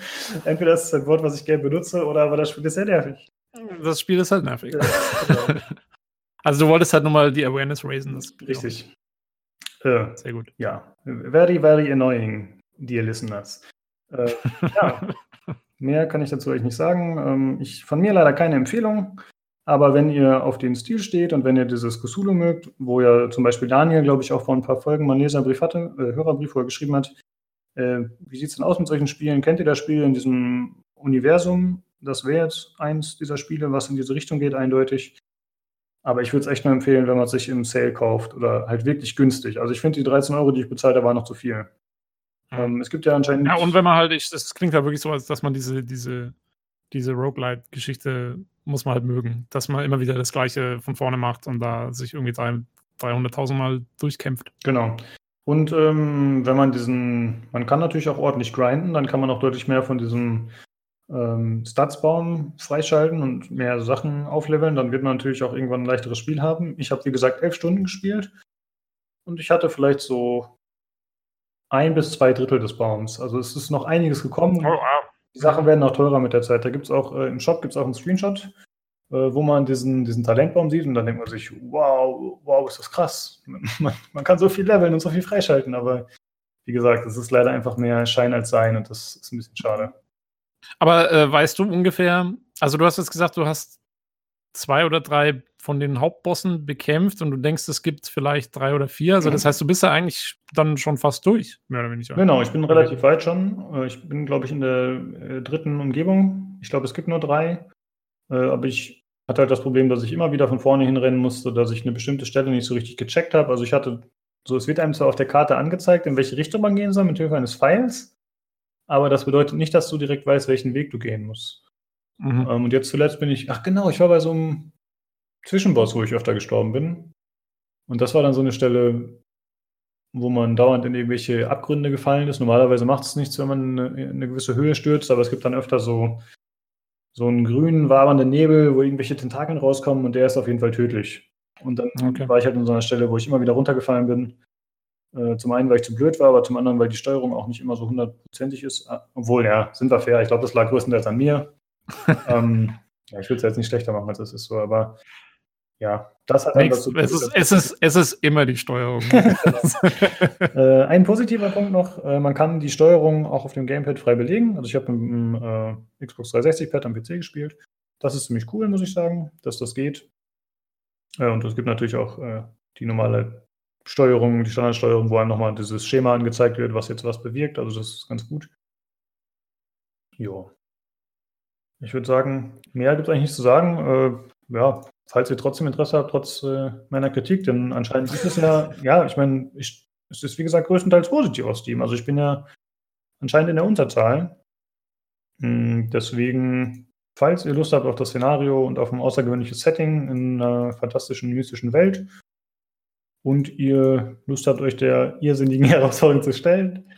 Entweder ist es ein Wort, was ich gerne benutze, oder aber das Spiel ist sehr nervig. Das Spiel ist halt nervig. Ja, genau. Also du wolltest halt nochmal die Awareness raisen. Das Richtig. Äh, sehr gut. Ja. Very, very annoying, dear listeners. Äh, ja. Mehr kann ich dazu eigentlich nicht sagen. Ähm, ich, von mir leider keine Empfehlung. Aber wenn ihr auf den Stil steht und wenn ihr dieses Cthulhu mögt, wo ja zum Beispiel Daniel, glaube ich, auch vor ein paar Folgen mal einen Leserbrief hatte, äh, Hörerbrief, wo er geschrieben hat, äh, wie sieht es denn aus mit solchen Spielen? Kennt ihr das Spiel in diesem Universum? Das wäre jetzt eins dieser Spiele, was in diese Richtung geht, eindeutig. Aber ich würde es echt nur empfehlen, wenn man es sich im Sale kauft oder halt wirklich günstig. Also ich finde, die dreizehn Euro, die ich bezahlt habe, waren noch zu viel. Ähm, es gibt ja anscheinend... Ja, und wenn man halt, ich, das klingt ja wirklich so, als dass man diese, diese, diese Roguelite-Geschichte muss man halt mögen, dass man immer wieder das Gleiche von vorne macht und da sich irgendwie dreihunderttausend Mal durchkämpft. Genau. Und ähm, wenn man diesen, man kann natürlich auch ordentlich grinden, dann kann man auch deutlich mehr von diesem ähm, Statsbaum freischalten und mehr Sachen aufleveln, dann wird man natürlich auch irgendwann ein leichteres Spiel haben. Ich habe, wie gesagt, elf Stunden gespielt und ich hatte vielleicht so ein bis zwei Drittel des Baums. Also es ist noch einiges gekommen. Oh, wow. Die Sachen werden auch teurer mit der Zeit. Da gibt's auch, äh, im Shop gibt es auch einen Screenshot, äh, wo man diesen, diesen Talentbaum sieht und dann denkt man sich, wow, wow, ist das krass. Man, man kann so viel leveln und so viel freischalten, aber wie gesagt, es ist leider einfach mehr Schein als Sein und das ist ein bisschen schade. Aber äh, weißt du ungefähr, also du hast jetzt gesagt, du hast zwei oder drei von den Hauptbossen bekämpft und du denkst, es gibt vielleicht drei oder vier. Also das heißt, du bist ja eigentlich dann schon fast durch, mehr oder weniger. Genau, ich bin relativ weit schon. Ich bin, glaube ich, in der dritten Umgebung. Ich glaube, es gibt nur drei. Aber ich hatte halt das Problem, dass ich immer wieder von vorne hinrennen musste, dass ich eine bestimmte Stelle nicht so richtig gecheckt habe. Also ich hatte, so es wird einem zwar auf der Karte angezeigt, in welche Richtung man gehen soll, mit Hilfe eines Pfeils. Aber das bedeutet nicht, dass du direkt weißt, welchen Weg du gehen musst. Mhm. Ähm, und jetzt zuletzt bin ich, ach genau, ich war bei so einem Zwischenboss, wo ich öfter gestorben bin. Und das war dann so eine Stelle, wo man dauernd in irgendwelche Abgründe gefallen ist. Normalerweise macht es nichts, wenn man eine, eine gewisse Höhe stürzt, aber es gibt dann öfter so, so einen grünen, wabernden Nebel, wo irgendwelche Tentakeln rauskommen und der ist auf jeden Fall tödlich. Und dann okay. war ich halt an so einer Stelle, wo ich immer wieder runtergefallen bin. Äh, zum einen, weil ich zu blöd war, aber zum anderen, weil die Steuerung auch nicht immer so hundertprozentig ist. Obwohl, ja, sind wir fair. Ich glaube, das lag größtenteils an mir. ähm, ja, ich würde es jetzt nicht schlechter machen, als es ist so, aber ja, das hat dann dazu es, ist, es, ist, es ist immer die Steuerung. äh, ein positiver Punkt noch, äh, man kann die Steuerung auch auf dem Gamepad frei belegen. Also ich habe mit dem äh, Xbox dreihundertsechzig-Pad am P C gespielt. Das ist ziemlich cool, muss ich sagen, dass das geht. Äh, und es gibt natürlich auch äh, die normale Steuerung, die Standardsteuerung, wo einem nochmal dieses Schema angezeigt wird, was jetzt was bewirkt. Also das ist ganz gut. Jo. Ich würde sagen, mehr gibt es eigentlich nicht zu sagen. Äh, ja, falls ihr trotzdem Interesse habt, trotz äh, meiner Kritik, denn anscheinend ist es ja, ja, ich meine, es ist wie gesagt größtenteils positiv aus Steam. Also ich bin ja anscheinend in der Unterzahl. Hm, deswegen, falls ihr Lust habt auf das Szenario und auf ein außergewöhnliches Setting in einer fantastischen, mystischen Welt und ihr Lust habt, euch der irrsinnigen Herausforderung zu stellen,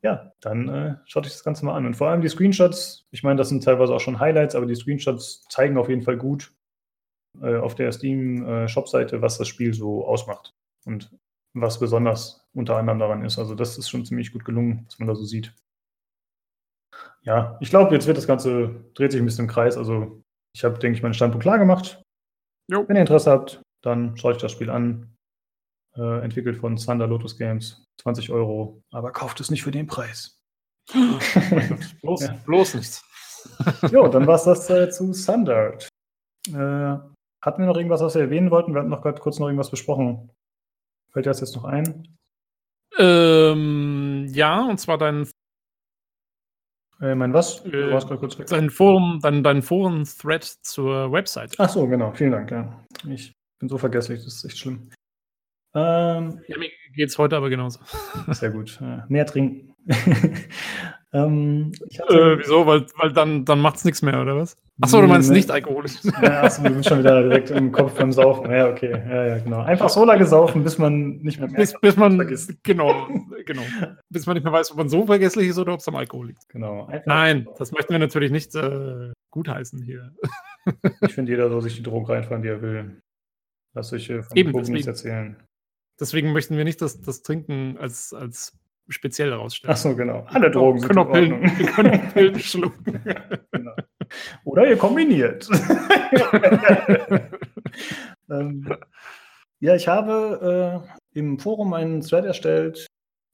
ja, dann äh, schaut euch das Ganze mal an. Und vor allem die Screenshots, ich meine, das sind teilweise auch schon Highlights, aber die Screenshots zeigen auf jeden Fall gut äh, auf der Steam-Shop-Seite, äh, was das Spiel so ausmacht und was besonders unter anderem daran ist. Also das ist schon ziemlich gut gelungen, was man da so sieht. Ja, ich glaube, jetzt wird das Ganze, dreht sich ein bisschen im Kreis. Also ich habe, denke ich, meinen Standpunkt klar gemacht. Jo. Wenn ihr Interesse habt, dann schaut euch das Spiel an. Äh, entwickelt von Thunder Lotus Games, zwanzig Euro, aber kauft es nicht für den Preis. bloß, ja. bloß nichts. Jo, dann war es das äh, zu Thunder. Äh, hatten wir noch irgendwas, was wir erwähnen wollten? Wir hatten noch gerade kurz noch irgendwas besprochen. Fällt dir das jetzt noch ein? Ähm, ja, und zwar dein äh, mein was? Äh, du warst gerade kurz weg. Dein Forum, dein, dein Forum-Thread zur Website. Ach so, genau, vielen Dank. Ja. Ich bin so vergesslich, das ist echt schlimm. Ähm, ja, mir geht's heute aber genauso. Sehr gut. Ja, mehr trinken. ähm, ich hatte, äh, wieso? Weil, weil dann, dann macht's nichts mehr, oder was? Achso, du meinst nicht alkoholisch. Ja, achso, du bist schon wieder direkt im Kopf beim Saufen. Ja, okay. Ja, ja, genau. Einfach so lange saufen, bis man nicht mehr, mehr bis, bis man vergisst. Genau, genau. Bis man nicht mehr weiß, ob man so vergesslich ist oder ob es am Alkohol liegt. Genau. Einfach Nein, so. Das möchten wir natürlich nicht äh, gutheißen hier. Ich finde, jeder soll sich die Drogen reinfahren, die er will. Lass euch äh, von Drogen nichts erzählen. Deswegen möchten wir nicht das, das Trinken als, als speziell herausstellen. Achso, genau. Alle Drogen sind in Ordnung. Wir können Pillen schlucken. Genau. Oder ihr kombiniert. ähm, ja, ich habe äh, im Forum einen Thread erstellt,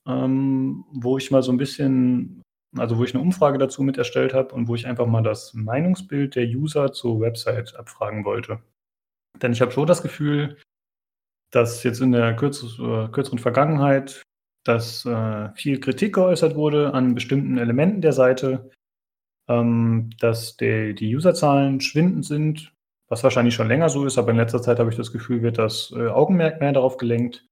ähm, wo ich mal so ein bisschen, also wo ich eine Umfrage dazu mit erstellt habe und wo ich einfach mal das Meinungsbild der User zur Website abfragen wollte. Denn ich habe schon das Gefühl, dass jetzt in der kürz, äh, kürzeren Vergangenheit, dass äh, viel Kritik geäußert wurde an bestimmten Elementen der Seite, ähm, dass de, die Userzahlen schwindend sind, was wahrscheinlich schon länger so ist, aber in letzter Zeit habe ich das Gefühl, wird das äh, Augenmerk mehr darauf gelenkt.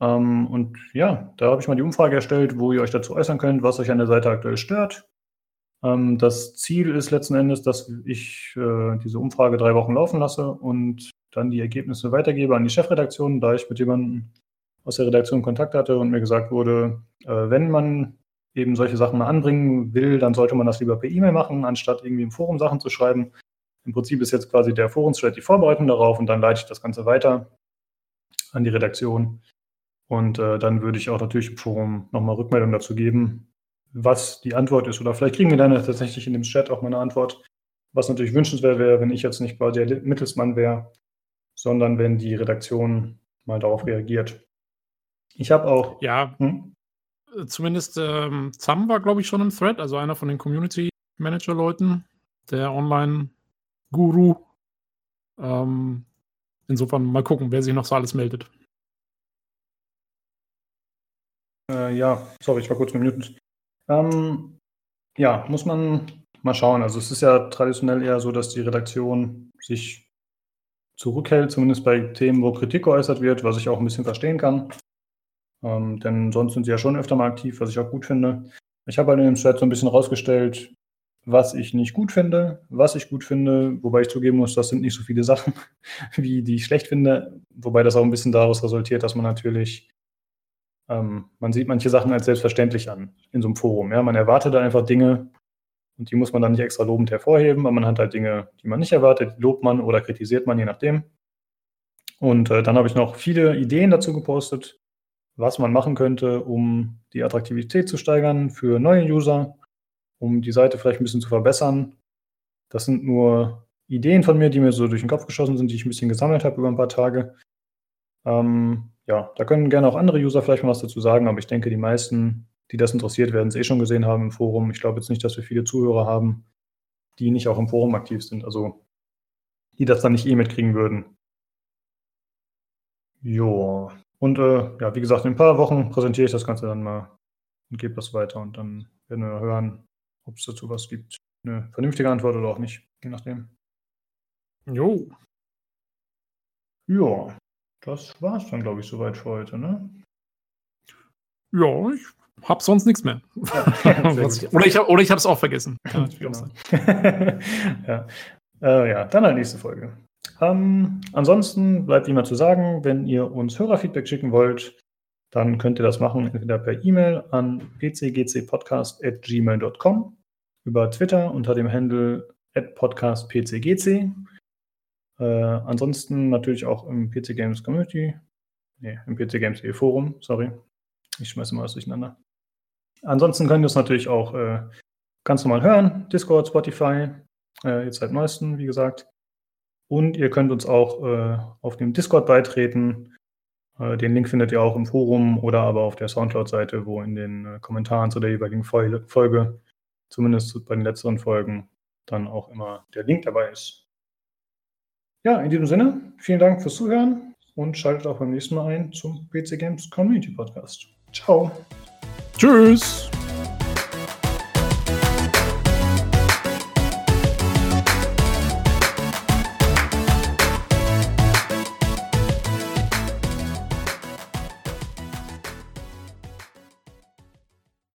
Ähm, und ja, da habe ich mal die Umfrage erstellt, wo ihr euch dazu äußern könnt, was euch an der Seite aktuell stört. Ähm, das Ziel ist letzten Endes, dass ich äh, diese Umfrage drei Wochen laufen lasse und dann die Ergebnisse weitergebe an die Chefredaktion, da ich mit jemandem aus der Redaktion Kontakt hatte und mir gesagt wurde, äh, wenn man eben solche Sachen mal anbringen will, dann sollte man das lieber per E-Mail machen, anstatt irgendwie im Forum Sachen zu schreiben. Im Prinzip ist jetzt quasi der Forumschat die Vorbereitung darauf und dann leite ich das Ganze weiter an die Redaktion. Und äh, dann würde ich auch natürlich im Forum nochmal Rückmeldung dazu geben, was die Antwort ist. Oder vielleicht kriegen wir dann tatsächlich in dem Chat auch mal eine Antwort, was natürlich wünschenswert wäre, wenn ich jetzt nicht quasi der Mittelsmann wäre, sondern wenn die Redaktion mal darauf reagiert. Ich habe auch... Ja, hm? Zumindest ähm, Sam war, glaube ich, schon im Thread, also einer von den Community-Manager-Leuten, der Online-Guru. Ähm, insofern mal gucken, wer sich noch so alles meldet. Äh, ja, sorry, ich war kurz mit Minuten. Ähm, ja, muss man mal schauen. Also es ist ja traditionell eher so, dass die Redaktion sich zurückhält, zumindest bei Themen, wo Kritik geäußert wird, was ich auch ein bisschen verstehen kann. Ähm, denn sonst sind sie ja schon öfter mal aktiv, was ich auch gut finde. Ich habe halt in dem Chat so ein bisschen rausgestellt, was ich nicht gut finde, was ich gut finde, wobei ich zugeben muss, das sind nicht so viele Sachen, wie die ich schlecht finde. Wobei das auch ein bisschen daraus resultiert, dass man natürlich Ähm, man sieht manche Sachen als selbstverständlich an in so einem Forum. Ja? Man erwartet da einfach Dinge und die muss man dann nicht extra lobend hervorheben, aber man hat halt Dinge, die man nicht erwartet, lobt man oder kritisiert man, je nachdem. Und äh, dann habe ich noch viele Ideen dazu gepostet, was man machen könnte, um die Attraktivität zu steigern für neue User, um die Seite vielleicht ein bisschen zu verbessern. Das sind nur Ideen von mir, die mir so durch den Kopf geschossen sind, die ich ein bisschen gesammelt habe über ein paar Tage. Ähm, Ja, da können gerne auch andere User vielleicht mal was dazu sagen, aber ich denke, die meisten, die das interessiert, werden es eh schon gesehen haben im Forum. Ich glaube jetzt nicht, dass wir viele Zuhörer haben, die nicht auch im Forum aktiv sind, also die das dann nicht eh mitkriegen würden. Jo, und äh, ja, wie gesagt, in ein paar Wochen präsentiere ich das Ganze dann mal und gebe das weiter und dann werden wir hören, ob es dazu was gibt. Eine vernünftige Antwort oder auch nicht, je nachdem. Jo. Ja. Das war's dann, glaube ich, soweit für heute, ne? Ja, ich habe sonst nichts mehr. Ja, oder ich habe es auch vergessen. Kann natürlich auch sein. Ja. Äh, ja, dann halt nächste Folge. Ähm, ansonsten bleibt immer zu sagen, wenn ihr uns Hörerfeedback schicken wollt, dann könnt ihr das machen, entweder per E-Mail an p c g c podcast at gmail dot com, über Twitter unter dem Handle at podcast p c g c. Äh, ansonsten natürlich auch im P C-Games-Community, nee, im P C-Games.de Forum, sorry. Ich schmeiße mal was durcheinander. Ansonsten könnt ihr es natürlich auch äh, ganz normal hören, Discord, Spotify, äh, jetzt seit neuestem, wie gesagt. Und ihr könnt uns auch äh, auf dem Discord beitreten. Äh, den Link findet ihr auch im Forum oder aber auf der Soundcloud-Seite, wo in den äh, Kommentaren zu der jeweiligen Folge, zumindest bei den letzteren Folgen, dann auch immer der Link dabei ist. Ja, in diesem Sinne, vielen Dank fürs Zuhören und schaltet auch beim nächsten Mal ein zum P C Games Community Podcast. Ciao. Tschüss.